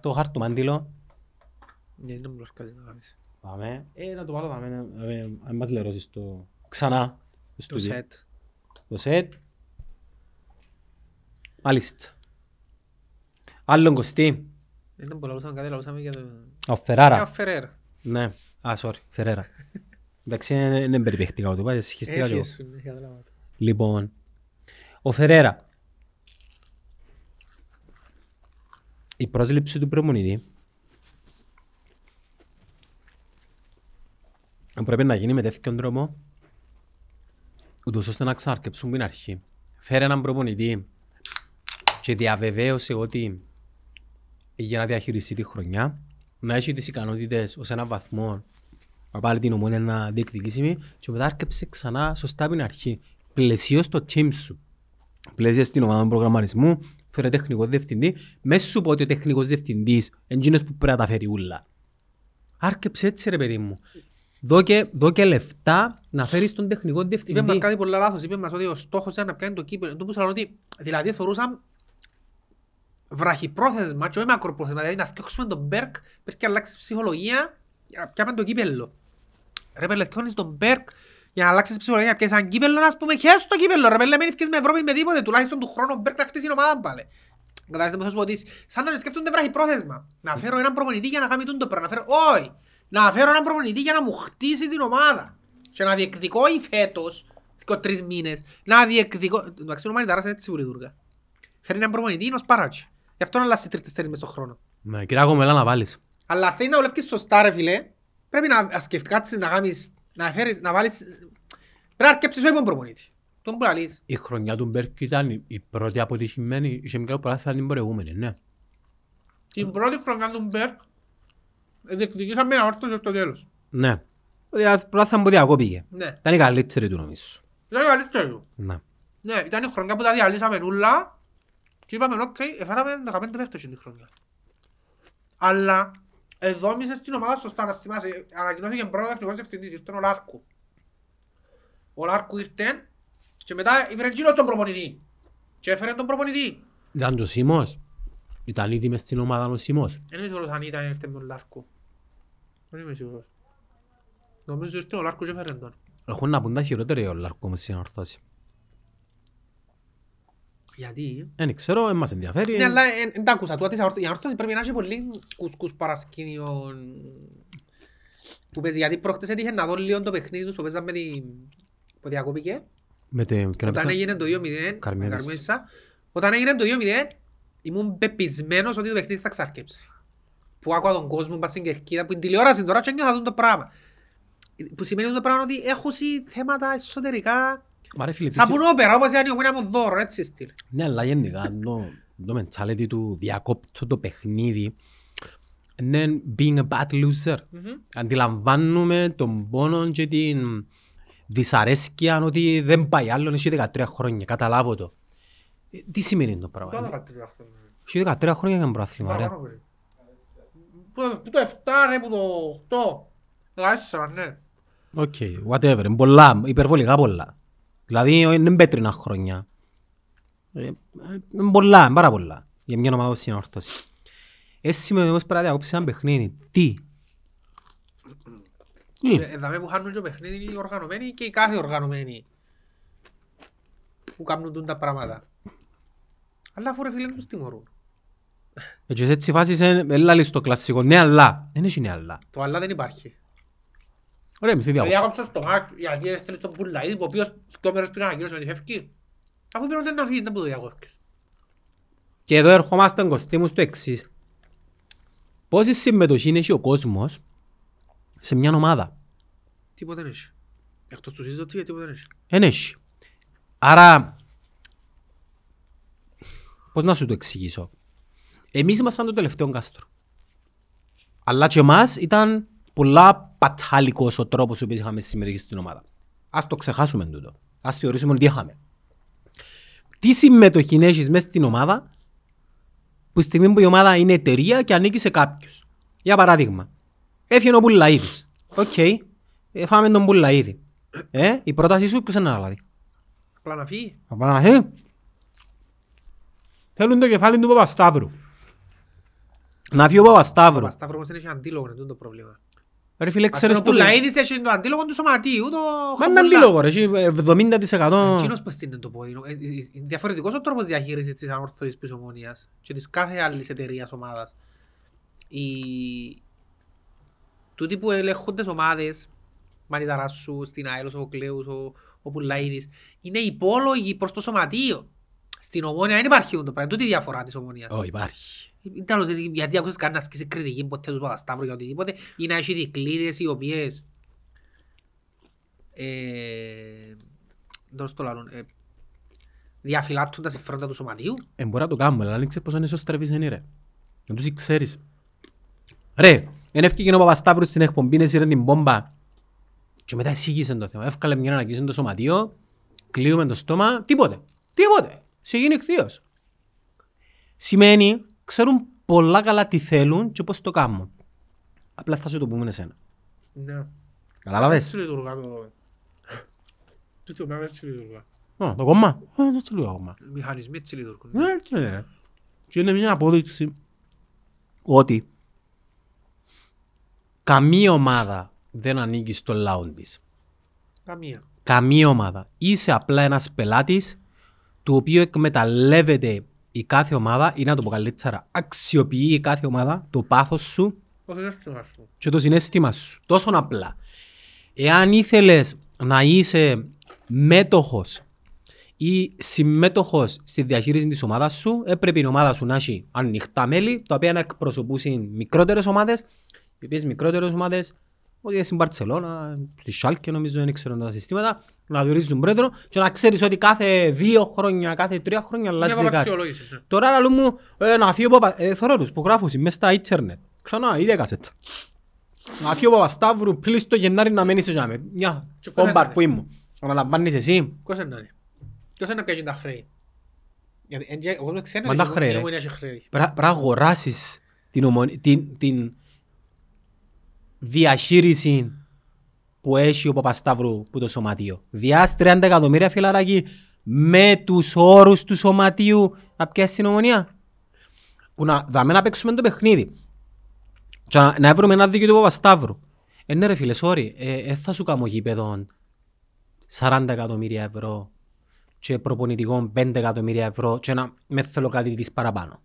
το χαρτομάντιλο. Γιατί να μου λαρκάζει να κάνεις. Πάμε. Να το βάλω, να μας λερώσεις το... Ξανά. Το σετ. Το σετ. Μάλιστα. Άλλον κοστί. Δεν μπορούσαμε κάτι, λαούσαμε για το... Ο Φερέρα. Ο Φερέρα. Ναι. Α, sorry. Φερέρα. Εντάξει, είναι περιπαιχτικά ο του πάει, συγχυστικά λίγο. Λοιπόν, ο Φερέρα. Η πρόσληψη του προπονητή πρέπει να γίνει με τέτοιον τρόπο ούτως ώστε να ξαρκέψουν την αρχή. Φέρε έναν προπονητή και διαβεβαίωσε ότι για να διαχειριστεί τη χρονιά, να έχει τις ικανότητες ως έναν βαθμό να πάρει την Ομόνια να διεκδικήσει και μετά άρκεψε ξανά σωστά από την αρχή. Πλαισίως το team σου, πλαισίως την ομάδα του προγραμματισμού, φέρε τεχνικό διευθυντή, μέσα σου πω ότι ο τεχνικός διευθυντής εγγύνος που πρέπει να τα φέρει ούλα. Άρκεψε έτσι ρε παιδί μου. Δώ και λεφτά να φέρεις τον τεχνικό διευθυντή. Είπε μας κάτι πολύ λάθος, είπε μας ότι ο στόχος ήταν να πιάνει το κύπελλο. Δηλαδή θεωρούσαν βραχυπρόθεσμα και όχι μακροπρόθεσμα, δηλαδή να φτιάξουμε τον Μπέρκ πρέπει να αλλάξεις ψυχολογία για να πιάμε το κύπελλο. Ρε πέλε, φτιάχνεις τον Μπέρκ για να αλλάξεις ψυχολογία για να πιάσεις έναν κύπελλο, ας πούμε, χέσεις το κύπελλο, ρε πέλε, μην ευκείς με Ευρώπη με τίποτε, τουλάχιστον του χρόνου ο Μπέρκ να χτίσει την ομάδα πάλι. Καταλάβεις, δεν μπορείς να πω σαν να σκέφτονται βραχυπρόθεσμα. Να φέρω έναν προπονητή για να κάνει το πράγμα, να φέρω, όχι, να φέρω έναν προπονητή για να μου χτίσει την ομάδα και να διεκδικώ φέτος, 2-3 μήνες, να διεκδικώ. Εντάξει, ο Μανιτάρας είναι έτσι βουλιδούργα. Φέρει έναν προπονητή είναι ως παράτσι. Γι' αυτό να αλλάσεις 3-4 μες το χρόνο. Ναι, κυρία Κομέλα να βάλεις. Αλλά θέλει να ολεύκεις σωστά ρε φίλε. Πρέπει να σκεφτείς να κάνεις, να φέρεις, να βάλεις... Πρέπει να αρκέψεις ο προπονητή. Τον που να λύσεις. Η χρονιά του Μπέρκ ήταν η πρώτη αποτυχημένη. Είχε μικρό παράθυρα την προηγούμενη, ναι. Την πρώτη χρονιά του Μπέρκ διεκδικήσαμε ένα όρθιο στο τέλος. Ναι. Πράθυρα που διακόπηκε. Ήταν η καλύτερη του νομίζω. Ήταν η χρονιά που τα διαλύσαμε όλα. Και είπαμε, οκ, έφεραμε 15 παίχτες την χρονιά. Αλλά εδόμησες την ομάδα σωστά, να θυμάσαι. Ανακοινώθηκε πρώτα τεχνικός διευθυντής, ήρθε ο Λάρκου. Ο Λάρκου ήρθε και μετά έφερε εκείνος τον προπονητή. Και έφερε τον προπονητή. Ήταν και ο Σίμος. Ήταν ήδη μες στην ομάδα ο Σίμος. Δεν είμαι σίγουρος αν ήταν ήρθε με τον Λάρκου. Δεν είμαι σίγουρος. Νομίζω ήρθε ο Λάρκου και έφερε τον. Έχουν να πούν τα χειρότερα ο Λάρκου όμως στην ορθώση. Γιατί... Δεν ξέρω, δεν μας ενδιαφέρει. Ναι, αλλά δεν τα ακούσα. Η ανόρθωση πρέπει να έχει πολύ κουσκούς παρασκήνιων που παίζει. Γιατί πρόχτες έτυχε να δω λίγο το παιχνίδι τους που παίζαν με την... που διακόπηκε. Όταν έγινε το 2-0, Καρμιέρισα. Όταν έγινε το 2-0, ήμουν πεπισμένος ότι το παιχνίδι θα ξαρκέψει. Που άκουα τον κόσμο, πας στην Κερκίδα, που είναι τηλεόραση τώρα και θα δουν το πράγμα. Που σημαίνει αυτό το πράγμα ότι έχουν θέματα εσωτερικά. Σαν που όπερα, όπως είναι ο Γουίναμος δώρο, έτσι στυλ. Ναι, αλλά γενικά το mentality του διακόπτου το παιχνίδι είναι being a bad loser. Αντιλαμβάνουμε τον πόνο και την δυσαρέσκεια ότι δεν πάει άλλον, έχει 13 χρόνια, καταλάβω το. Τι σημαίνει το πράγμα? Έχει 13 χρόνια για προάθλημα, ρε. Που το 7, ρε, που το 8, 14, ναι. Οκ, whatever, πολλά, υπερβολικά πολλά. Δηλαδή είναι πέτρινα χρόνια. Είναι πολλά, είναι πάρα πολλά. Για μια ομάδα όπως είναι ορθώση. Έτσι με όμως παράδειγμα κόψεις έναν παιχνίδι. Τι. Εδώ που χάνουν και το παιχνίδι είναι οι οργανωμένοι και οι κάθε οργανωμένοι. που κάνουν τα πράγματα. Αλλά φορε φίλε τους τιμωρούν. Και έτσι φάσεις ελάλεις το κλασσικό ναι αλλά. Δεν είναι αλλά. Το αλλά δεν υπάρχει. Ωραία, μισή διάβοξα. Διάκοψα στο μάτσο, γιατί έστειλε στον Πουλαίδη, ο οποίος δυο μέρες πριν ανακοίνωσε ότι φεύγει. Αφού πήραν δεν αφήνει, δεν μπορούσε να διάκοψε. Και εδώ ερχόμαστε Κωστή μου στο εξής. Πόση συμμετοχή έχει ο κόσμος σε μια ομάδα? Τίποτα δεν έχει. Εκτός του συζητήτου, τίποτα δεν έχει. Δεν έχει. Άρα, πώς να σου το εξηγήσω. Εμείς ήμασταν το τελευταίο κάστρο. Αλλά και εμάς ήταν πολλά πατάλικος ο τρόπος που είχαμε συμμετοχή στην ομάδα. Ας το ξεχάσουμε τούτο. Ας θεωρήσουμε ότι είχαμε. Τι συμμετοχή έχεις μέσα στην ομάδα που στιγμή που η ομάδα είναι εταιρεία και ανήκει σε κάποιους. Για παράδειγμα, έφυγε ο Πουλαίδης. Οκ, έφαμε τον Πουλαίδη. Η πρότασή σου ποιος είναι αναλάβει? Απλά να φύγει. Θέλουν το κεφάλι του Παπασταύρου. Να φύγει ο Παπασταύρου. Ο Παπασταύρου όμως δεν έχει αντίλογο, είναι το πρόβλημα. Ρε φίλε, ξέρεις το... Πουλαίδης έχει το αντίλογο του σωματίου, το... Μα είναι αντίλογο ρε, έχει 70%... Εκείνος πως είναι το πόδινο. Διαφορετικός ο τρόπος διαχείρισης της ανόρθωσης της Ομόνοιας και της κάθε άλλης εταιρείας ομάδας. Τούτοι που ελέγχουν τις ομάδες, Μανιταράσου, στην ΑΕΛΟΣ, ο Κλέους, ο Πουλαίδης, είναι υπόλογοι προς το σωματίο. Στην Ομόνια δεν υπάρχει το πράγμα, τούτη διαφορά της Ομόνιας. Ω, υπάρχει. Γιατί άκουσες καν να ασκήσεις κριτική ποτέ του Παπασταύρου για οτιδήποτε ή να έχει δικλείδες οι οποίες... διαφυλάττουν τα συμφέροντα του σωματίου. Μπορεί να το κάνουμε, αλλά δεν ξέρεις πόσο είναι σωστρεύεις είναι ρε. Δεν τους ξέρεις. Ρε, εν έφυγε ο Παπασταύρου στην εκπομπή, έσυρε την πόμπα και μετά εισήγησε το θέμα. Εύκαλε μια ανακοίνωση το σωματίο, κλείουμε το στόμα, τίποτε. Σε γίνει εκθείως. Σημαίνει, ξέρουν πολλά καλά τι θέλουν και πώς το κάνουν. Απλά θα σου το πούμε εσένα. Ναι. Καταλαβες. Έτσι λειτουργά το... Τούτο πράγμα έτσι λειτουργά. Το κόμμα. Έτσι λειτουργά το κόμμα. Οι μηχανισμοί έτσι λειτουργούν. Ναι. Και είναι μια απόδειξη ότι καμία ομάδα δεν ανήκει στο λαό της. Καμία ομάδα. Είσαι απλά ένας πελάτης το οποίο εκμεταλλεύεται η κάθε ομάδα ή να το πω καλύτερα, αξιοποιεί η κάθε ομάδα το πάθος σου και το συναίσθημα σου. Τόσο απλά. Εάν ήθελες να είσαι μέτοχος ή συμμέτοχος στη διαχείριση της ομάδας σου, έπρεπε η ομάδα σου να έχει ανοιχτά μέλη, τα οποία να εκπροσωπούσουν μικρότερες ομάδες, οι οποίες μικρότερες ομάδες, ότι στην Μπαρτσελώνα, στη Σάλκε νομίζω, δεν ξέρουν τα συστήματα, να διορίζεις τον πρόεδρο και να ξέρεις ότι κάθε 2 χρόνια, κάθε 3 χρόνια αλλάζει κάτι. Τώρα να λέμε να φύγει ο Παπασταύρου που γράφουν μέσα στα ίντερνετ. Ξανά, ίδια κασέτσα. Να φύγει ο Παπασταύρου, πλείς το Γενάρη να μένεις εσάς. Μια κόμπαρ που ήμουν. Αναλαμβάνεις εσύ. Ποιος είναι να πιέζει τα χρέη? Εγώ δεν ξέρω ότι έχει χρέη. Πρέπει να αγοράσεις την διαχείριση που έχει ο Παπασταύρου που το σωματείο. Διάς 30 εκατομμύρια φιλαράκι με τους όρους του σωματείου να πιάσεις την Ομονία. Που να δάμε να παίξουμε το παιχνίδι. Και να βρούμε ένα δίκιο του Παπασταύρου. Ναι ρε φίλε, sorry, θα σου κάνω γήπεδο 40 εκατομμύρια ευρώ και προπονητικών 5 εκατομμύρια ευρώ και να με θέλω κάτι της παραπάνω.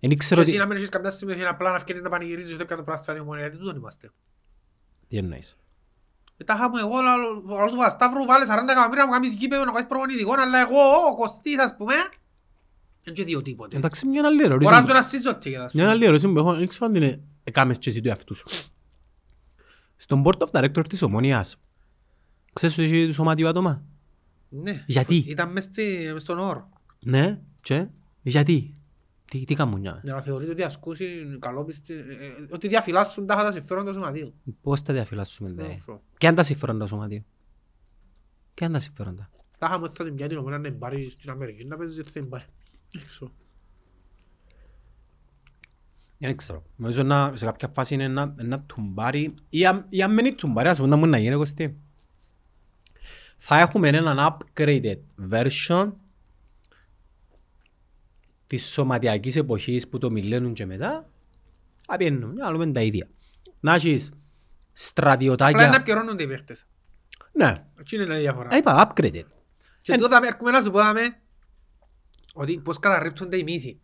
Και εσύ να μην έχεις καμιά συμμετοχή απλά να φκένεις να πανηγυρίζεις ούτε πια το πράσινο είναι Ομονία, γιατί τούτον είμαστε. Τι εννοείς? Μετά είχαμε εγώ, αλλά του Παπασταύρου βάλε 40 εκατομμύρια να μου κάνεις γήπεδο, να κάνεις προπονητικών, αλλά εγώ, ο Κωστής, ας πούμε, δεν και δύο τίποτε. Εντάξει, μια άλλη ερώτηση. Μποράζω να συζωτήσω, ας πούμε. Μια άλλη ερώτηση που έχω, δεν ξέρω αν την έκαμες και εσύ του εαυτού σου. Στον board of director της Ομονίας, ξέρεις ότι είχε του σωματιού άτομα? Ναι. Γιατί? Ήταν μες στον όρο. Ναι, και γιατί? Τι καμουνιά. Να θεωρείτε ότι ασκούσουν καλόπιστη, ότι διαφυλάσσουν τα συμφέροντα του σωματείου. Πώς τα διαφυλάσσουμε, δε. Ποια είναι τα συμφέροντα του σωματείου? Ποια είναι τα συμφέροντα? Τα είχαμε έτσι την πια την Ομόνοια να πάρει στην Αμερική, να παίζει έτσι την πάρει. Έξω. Δεν ξέρω. Νομίζω να σε κάποια φάση είναι να τον πάρει, ή αν μένει τον πάρει, ας πούμε να μπορεί να γίνει κοστί. Θα έχουμε έναν upgraded version της σωματιακής εποχής που το μιλένουν και μετά, απιένουν, άλλομε τα ίδια. Να έχεις στρατιωτάκια... Απλά να πιερώνονται οι παίχτες. Ναι. Έτσι είναι η διαφορά. Είπα, upgraded. Και τότε έρχομαι να σου πω ότι πώς καταρρύπτονται οι μύθοι.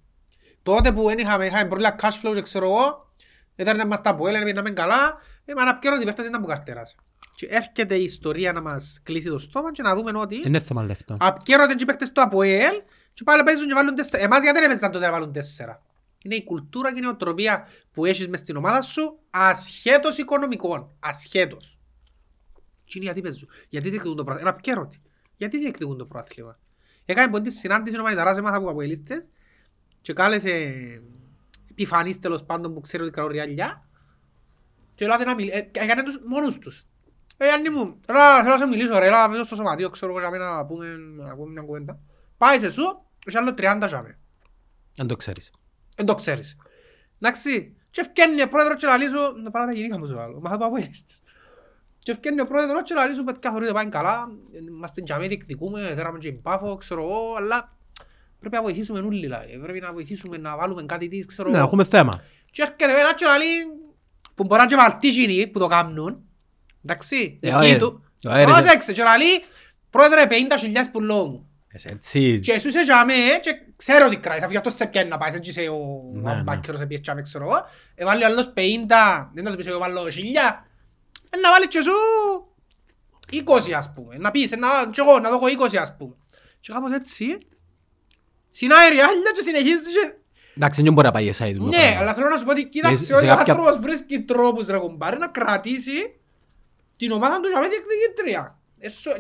Τότε που είχαμε πρόβλημα cash flow και ξέρω εγώ, ήταν να μας τα πω, έλεγαν να μην καλά, αναπκέρω ότι πέφτασαν από καρτεράς. Και έρχεται η ιστορία να μας κλείσει το στόμα και να δούμε ότι είναι θέμα λεφτά. Απκέρονται και παίχτες το ΑΠΟΕΛ και πάλι παίζουν και βάλουν 4. Εμάς γιατί δεν έπαιζαν τότε να βάλουν 4. Είναι η κουλτούρα και η νοοτροπία που έχεις μες στην ομάδα σου ασχέτως οικονομικών. Ασχέτως. Και είναι γιατί παίζουν. Γιατί διεκδικούν το προάθλημα. Είναι απκέρωτη. Γιατί διεκδικούν το προάθλημα. Έκαμε ποντή συνάντηση νομανιταράς έμαθα από αποελίστες και κάλεσε επιφανείς τέλος πάντων που ξέρει ότι κάνω ριαλιά και έλατε να μιλήσουν. Έκανε τους μόνους τους. Άννη μου, θέλω να σε μιλήσω ρε, έλα βέζω στο σωματείο, ξέρω εγώ να πούμε μια κουβέντα. Πάει σε σου, έχει άλλο 30 σάμε. Εν το ξέρεις. Εν το ξέρεις. Εντάξει, και ευκένει ο πρόεδρος και να λύσω, τα πράγματα γυρίχαμε στο άλλο, μάθα το αποέλεστες. Και ευκένει ο πρόεδρος και να λύσω, παιδιά χωρίς δεν πάει καλά, μας την τζαμί διεκδικούμε, θέλαμε και μπάφο, ξέρω εγώ, αλλά πρέπει να βοηθήσουμε νουλή, πρέπει να βοηθήσουμε να βάλουμε κάτι της, ξέρω εγώ. Ναι, έχουμε θέμα. Και έρχεται ένα και να λύει, που μπορεί να και βαλτίζινοι που το κάνουν, εντάξει, εκεί του, πρόσεξε και να λύει, πρόεδρε 50.000 που λόγω μου. Και εσύ είσαι τζαμί και ξέρω τι κράεις, αφού αυτό σε πιένει να πάει, έτσι είσαι ο μπάκερος επί τζαμί, ξέρω εγώ. Βάλει άλλος 50, δεν θα το πεις εγώ βάλω 1.000. Να βάλει και σου 20 ας πούμε, να πεις, και εγώ να δω 20 ας πούμε. Και κάπως έτσι, συνάει ριάλια και συνεχίζεις και... Εντάξει, δεν μπορεί να πάει εσάι του. Ναι, αλλά θέλω να σου πω ότι κοίταξε ότι ο άνθρωπος βρίσκει τρόπους ρε κομπάρε να κρατήσει την ομάδα του για με διεκδικητρία.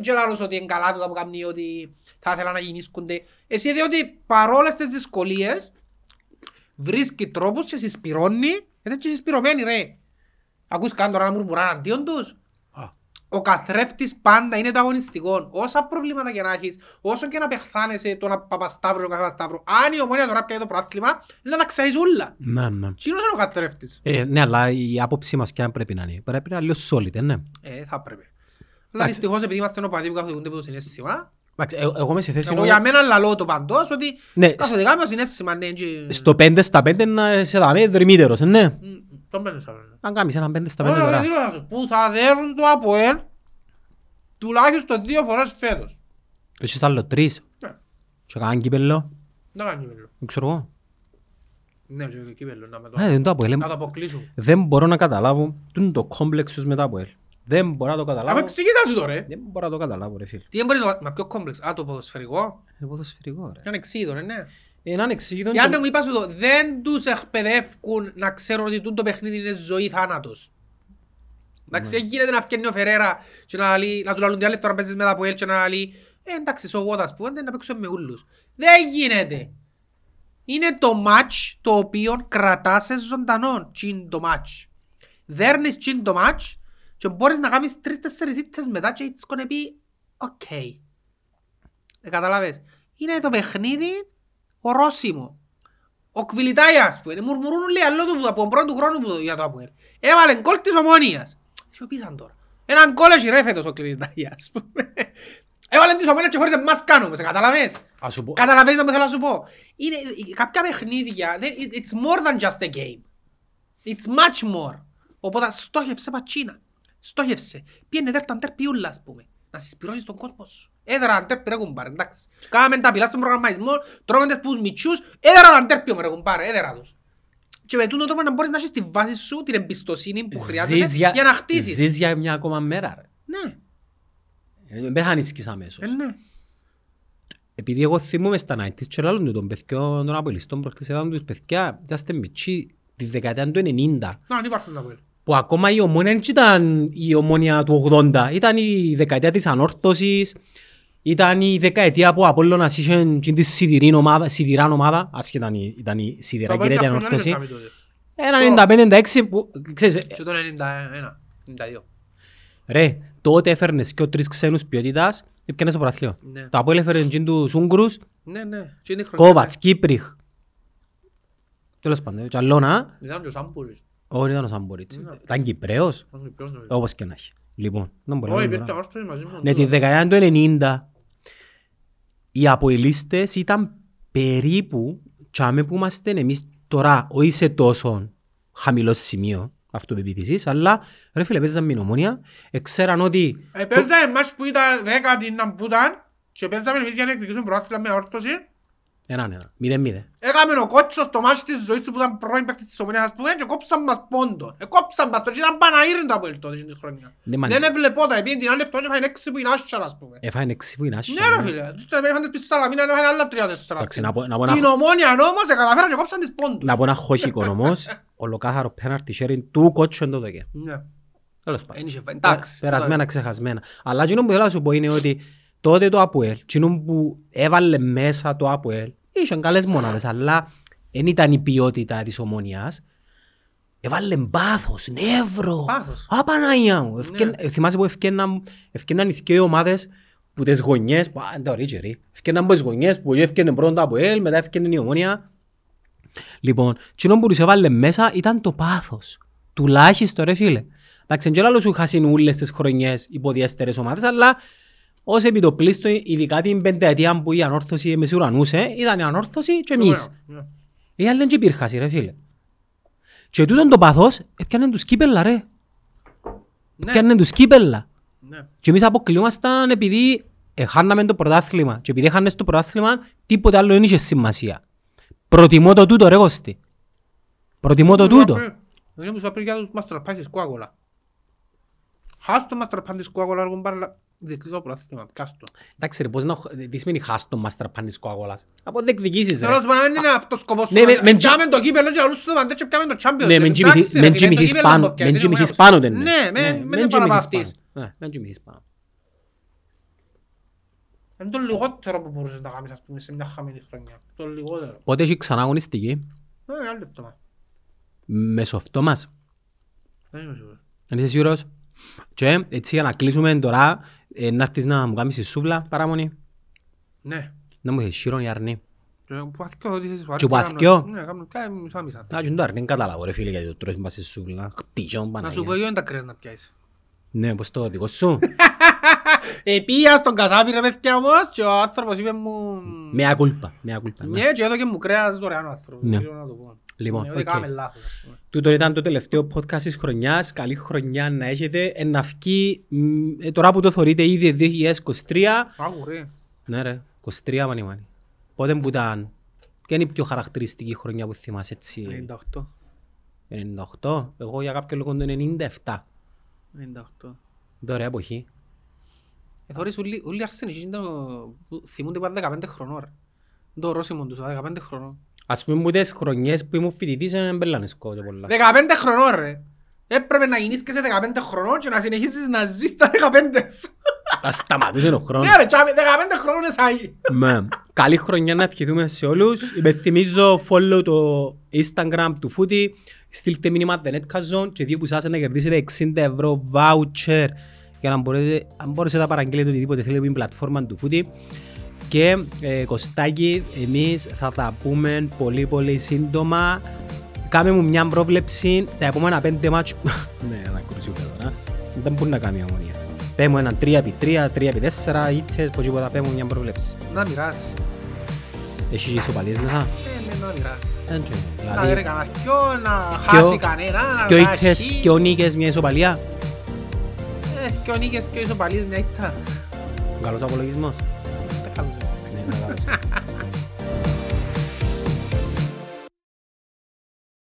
Και λάλλος ότι είναι καλά τότε που κάνει ότι θα ήθελα να γινήσκονται. Εσύ διότι παρόλες τις δυσκολίες βρίσκει τρόπους και συσπυρώνει, γιατί και συσπυρωμένοι ρε. Ακούς καν τώρα να μουρμουράνε αντίον τους. Ο καθρέφτης πάντα είναι ανταγωνιστικό. Όσα προβλήματα και να έχεις, όσο και να πεθάνεσαι τον Παπασταύρο, τον Παπασταύρο, αν η Ομόνια τώρα πιάει το πρόθλημα, είναι να τα ξέρεις όλα. Ναι. Τι είναι ο καθρέφτης. Ναι, αλλά η άποψή μας και αν πρέπει να είναι. Πρέπει να είναι λίγο solid, ναι. Θα πρέπει. Αλλά δυστυχώς επειδή είμαστε νοπαδοί που καθοδηγούνται από το συνέστημα, εγώ για μένα λαλώ το παντός ότι καθοδηγάμε το συνέστημα. Στο 5 στα 5 να σε δάμε δρυμύτερος, ναι. Αν κάνεις έναν 5 στα 5 τώρα. Που θα δέρουν το ΑΠΟΕΛ τουλάχιστον 2 φορές φέτος. Έχεις άλλο 3. Και κάνουν κύπελλο. Να κάνουν κύπελλο. Δεν ξέρω εγώ. Ναι, και κύπελλο να το αποκλείσουν. Δεν μπορώ να καταλάβω το κόμπλεξ τους με το ΑΠΟΕΛ. Δεν μπορώ να το καταλάβω. Αφού εξηγήσασαι το ρε. Δεν μπορώ να το καταλάβω ρε φίλε. Τι δεν μπορεί να το... Μα ποιο κόμπλεξ. Α, το ποδοσφαιρικό. Το ποδοσφαιρικό ρε. Έναν εξήγητον... Για να μου είπα σου το, δεν τους εκπαιδεύκουν να ξέρουν ότι το παιχνίδι είναι ζωή θάνατος. Εντάξει, γίνεται να φκένει ο Φερέρα και να του λαλούν τη άλλη φορά να παίζεις μετά από ελ και να λέει εντάξει, σοβότας που, να παίξουμε με ούλους. Δεν γίνεται. Είναι το match το οποίο κρατάσαι ζωντανόν, τσιν το match. Δέρνεις τσιν το match και μπορείς να κάνεις 3-4 ζήτητες μετά και έτσι κονε πει οκ. Καταλάβες. Είναι το παιχνίδι. Ο Ρώσιμο, ο Κβιλιτάι ας πούμε, μουρμουρούν λέει αλλό από τον πρώτο χρόνο για το ΑΠΟΕΛ. Έβαλε γκολ της Ομόνιας. Σιωπήσαν τώρα. Έναν γκολ έχει ρε φέτος ο Κβιλιτάι ας πούμε. Έβαλε της Ομόνιας και χωρίς εμάς κάνουμε, σε καταλαβαίνεις. Καταλαβαίνεις να μου θέλω να σου πω. Είναι κάποια παιχνίδια, it's more than just a game. It's much more. Οπότε στόχευσε πατσίνα, στόχευσε. Πιένε δεύτερα τερπιούλα ας πούμε. Να συσπυρώσεις τον κόσμο σου. Έδερα να τέρπι ρε κουμπάρε, εντάξει. Κάμε τα πυλά στον προγραμματισμό, τρώμε τις πούς μητσούς, έδερα να τέρπι ρε κουμπάρε, έδερα τους. Και με τούτο τρόπο να μπορείς να έχεις τη βάση σου, την εμπιστοσύνη που χρειάζεσαι για να χτίσεις. Ζεις για μια ακόμα μέρα ρε. Ναι. Δεν χάνεις αμέσως. Ναι. Επειδή εγώ θυμούμαι στα 90's και λάλλον των παιδιών των απολυστών, προχτές έδαν τους παιδιά, είσαστε μητσί τη δεκαετία του 90. Που ακόμα η Ομόνια δεν ήταν η Ομόνια του 80, ήταν η δεκαετία της Ανόρθωσης, ήταν η δεκαετία που ο Απόλλωνας είχε τη σιδηράν ομάδα, ασχετά ήταν η σιδηρά κυρία της Ανόρθωσης. Ένα 95-96 που ξέρεις... Και το 91-92. Ρε, τότε έφερνες και ο τρεις ξένους ποιότητας και πιένες το παραθλείο. Το Απόλλων έφερνες και τους Ούγκρους, Κόβατς, Κύπριχ. Τέλος πάντων, και αλλόνα. Ήταν και ο Σάμπολης. Όχι, ήταν ο Σαμπορίτς. Ήταν Κυπρέος, όπως και να έχει. Λοιπόν, δεν μπορεί να μιλάω. Ναι, τη δεκαετία του 90, οι αποελίστες ήταν περίπου τσάμε που είμαστε εμείς τώρα, όχι σε τόσο χαμηλό σημείο αυτοπεποίθησης, αλλά ρε φίλε, παίζαμε με Ομόνια, ξέραν ότι... Παίζαμε εμάς που ήταν δέκατη να μπούταν, Και παίζαμε εμείς για να εκδικήσουμε προάθλημα με όρθωση. Έναν. 0-0. Έκαμε ο κότσος το μάτσο της ζωής του που ήταν πρώην παίκτης της Ομονίας ας πούμε και κόψαν μας πόντο. Εκόψαν μας το και ήταν παναήρυν το Αποέλ τότε την χρονιά. Δεν εβλεπόταν, επειδή την άλλη αυτό και έφαγαν 6 που είναι άσχα ας πούμε. Έφαγαν 6 που είναι άσχα. Ναι ρε φίλε, τότε με έφαγαν πίσω στα Λαμίνα ενώ έφαγαν άλλα 3-4. Την Ομόνια όμως καταφέραν και κόψαν τις πόντους. Να πω ένα χόχικον όμως, ολοκάθαρο πέναρτι sharing του κότσου εντοδοκέ. Περασμένα, ξεχασμένα. Αλλά εκείνο που θέλω να σου πω είναι ότι τότε το Αποέλ, εκείνο που έβαλε μέσα το Αποέλ, είχαν καλές μονάδες, αλλά δεν ήταν η ποιότητα της Ομονιάς. Έβαλε πάθος, νεύρο. Απαναγιά μου. Θυμάσαι που ευκέναν οι δύο ομάδες που τις γωνιές, ευκέναν τις γωνιές που ευκέναν πρώτα το Αποέλ, μετά ευκέναν η Ομονία. Λοιπόν, εκείνο που τους έβαλε μέσα ήταν το πάθος. Τουλάχιστον ρε φίλε. Εντάξει, και άλλο σου χάσουν όλες τις χρονιές υποδιέστερες ομάδες, αλλά ως επιτοπλίστο, ειδικά την πενταετία που η ανόρθωση με σουρανούσε, ήταν η ανόρθωση και εμείς. Οι άλλοι και υπήρχασαι ρε φίλε. Και τούτον το παθός, έπιανε τους κύπελλα ρε. Έπιανε τους κύπελλα. Και εμείς αποκλειούμασταν επειδή χάναμε το πρωτάθλημα. Και επειδή χάνες το πρωτάθλημα, τίποτε άλλο δεν είχε σημασία. Προτιμώ το τούτο ρε Κώστη. Προτιμώ το τούτο. Δεν ήμουν σου χάστο μας τραπάνισκο αγόλας, εγώ μπάρελα διεκλείσω πρόθυμα, κάστο. Εντάξει ρε, τι σημαίνει χάστο μας τραπάνισκο αγόλας. Από διεκδικήσεις ρε. Θέλω να μην είναι αυτός σκοπός σου. Πιάμε το κύπελλο και αλλούς το μαντέ και πιάμε το Champions. Ναι, μεν κοιμηθείς πάνω δεν είναι. Ναι, μεν δεν παραπαυτείς. Μεν κοιμηθείς πάνω. Είναι το λιγότερο που μπορούσες να κάνεις, ας πούμε, σε μια χαμένη χρονιά. Το λιγότερο. Πότε έχει ξανά αγωνιστική. Και έτσι για να κλείσουμε τώρα, να έρθεις να μου κάνεις σούβλα, παραμονή. Ναι. Να μου έχεις σύρον ή αρνή. Και που αθκιό. Ναι, κάνουμε μισά-μισά. Α, και το αρνή, καταλάβω ρε φίλε, γιατί το τρώεις μπας σε σούβλα. Χτύχιον, Παναγία. Να σου πω εγώ είναι τα κρέας να πιάσεις. Ναι, πως το δικό σου. Επία στον κασάβι ρε παιδιά όμως και ο άνθρωπος είπε μου... Μεα κούλπα, μεα κούλπα. Ναι, και εδώ και μου κρέας δωρεάν ο άνθρωπος. Λοιπόν, τούτο ήταν το τελευταίο podcast της χρονιάς. Καλή χρονιά να έχετε. Εναυκή, τώρα που το θωρείτε ήδη 2023. Άγου ρε. Ναι ρε, 23 μανιμάνι. Πότε που ήταν, ποια είναι η πιο χαρακτηριστική χρονιά που θυμάσαι έτσι. 98. 98, εγώ για κάποιο λόγο το 97. 98. Ωραία εποχή. Θωρείς όλοι οι αρσενικοί θυμούνται πάντα 15 χρονών. Το ορόσημο τους, 15 χρονών. Ας πούμε τις χρονιές που ήμουν φοιτητής είναι μπελάνισκο και πολλά. 15 χρονών ρε! Έπρεπε να γίνεις και σε 15 χρονών και να συνεχίσεις να ζεις τα 15 σου. Θα σταματούσε ο χρόνος. Ναι ρε, 15 χρονών εσάγει. Καλή χρονιά να ευχηθούμε σε όλους. Υπενθυμίζω, follow το Instagram του Footy. Στείλτε μήνυμα δεν έτκαζον και δύο που σας να κερδίσετε 60 ευρώ voucher για να μπορέσετε να παραγγείλετε οτιδήποτε θέλετε από την πλατφόρμα του Footy. Και Κωστάκη, εμείς θα τα πούμε πολύ πολύ σύντομα. Κάμε μου μια πρόβλεψη τα επόμενα 5 μάτσου. Ναι, να κρουσιώ τώρα. Δεν μπορεί να κάνει η Ομονία. Πέμω έναν 3x3, 3x4, ήττες, πως τίποτα, πέμω μια πρόβλεψη. Να μοιράσει. Έχεις και ισοπαλίες μέσα. Ναι, να μοιράσει. Να βρει κανένα δυο, να χάσει κανένα, να βρει. Δυο ήττες, δυο νίκες, μια ισοπαλία. Δυο νίκες, δυο ισοπαλίες, μια ήττα. Καλός απολογισμός. Gracias.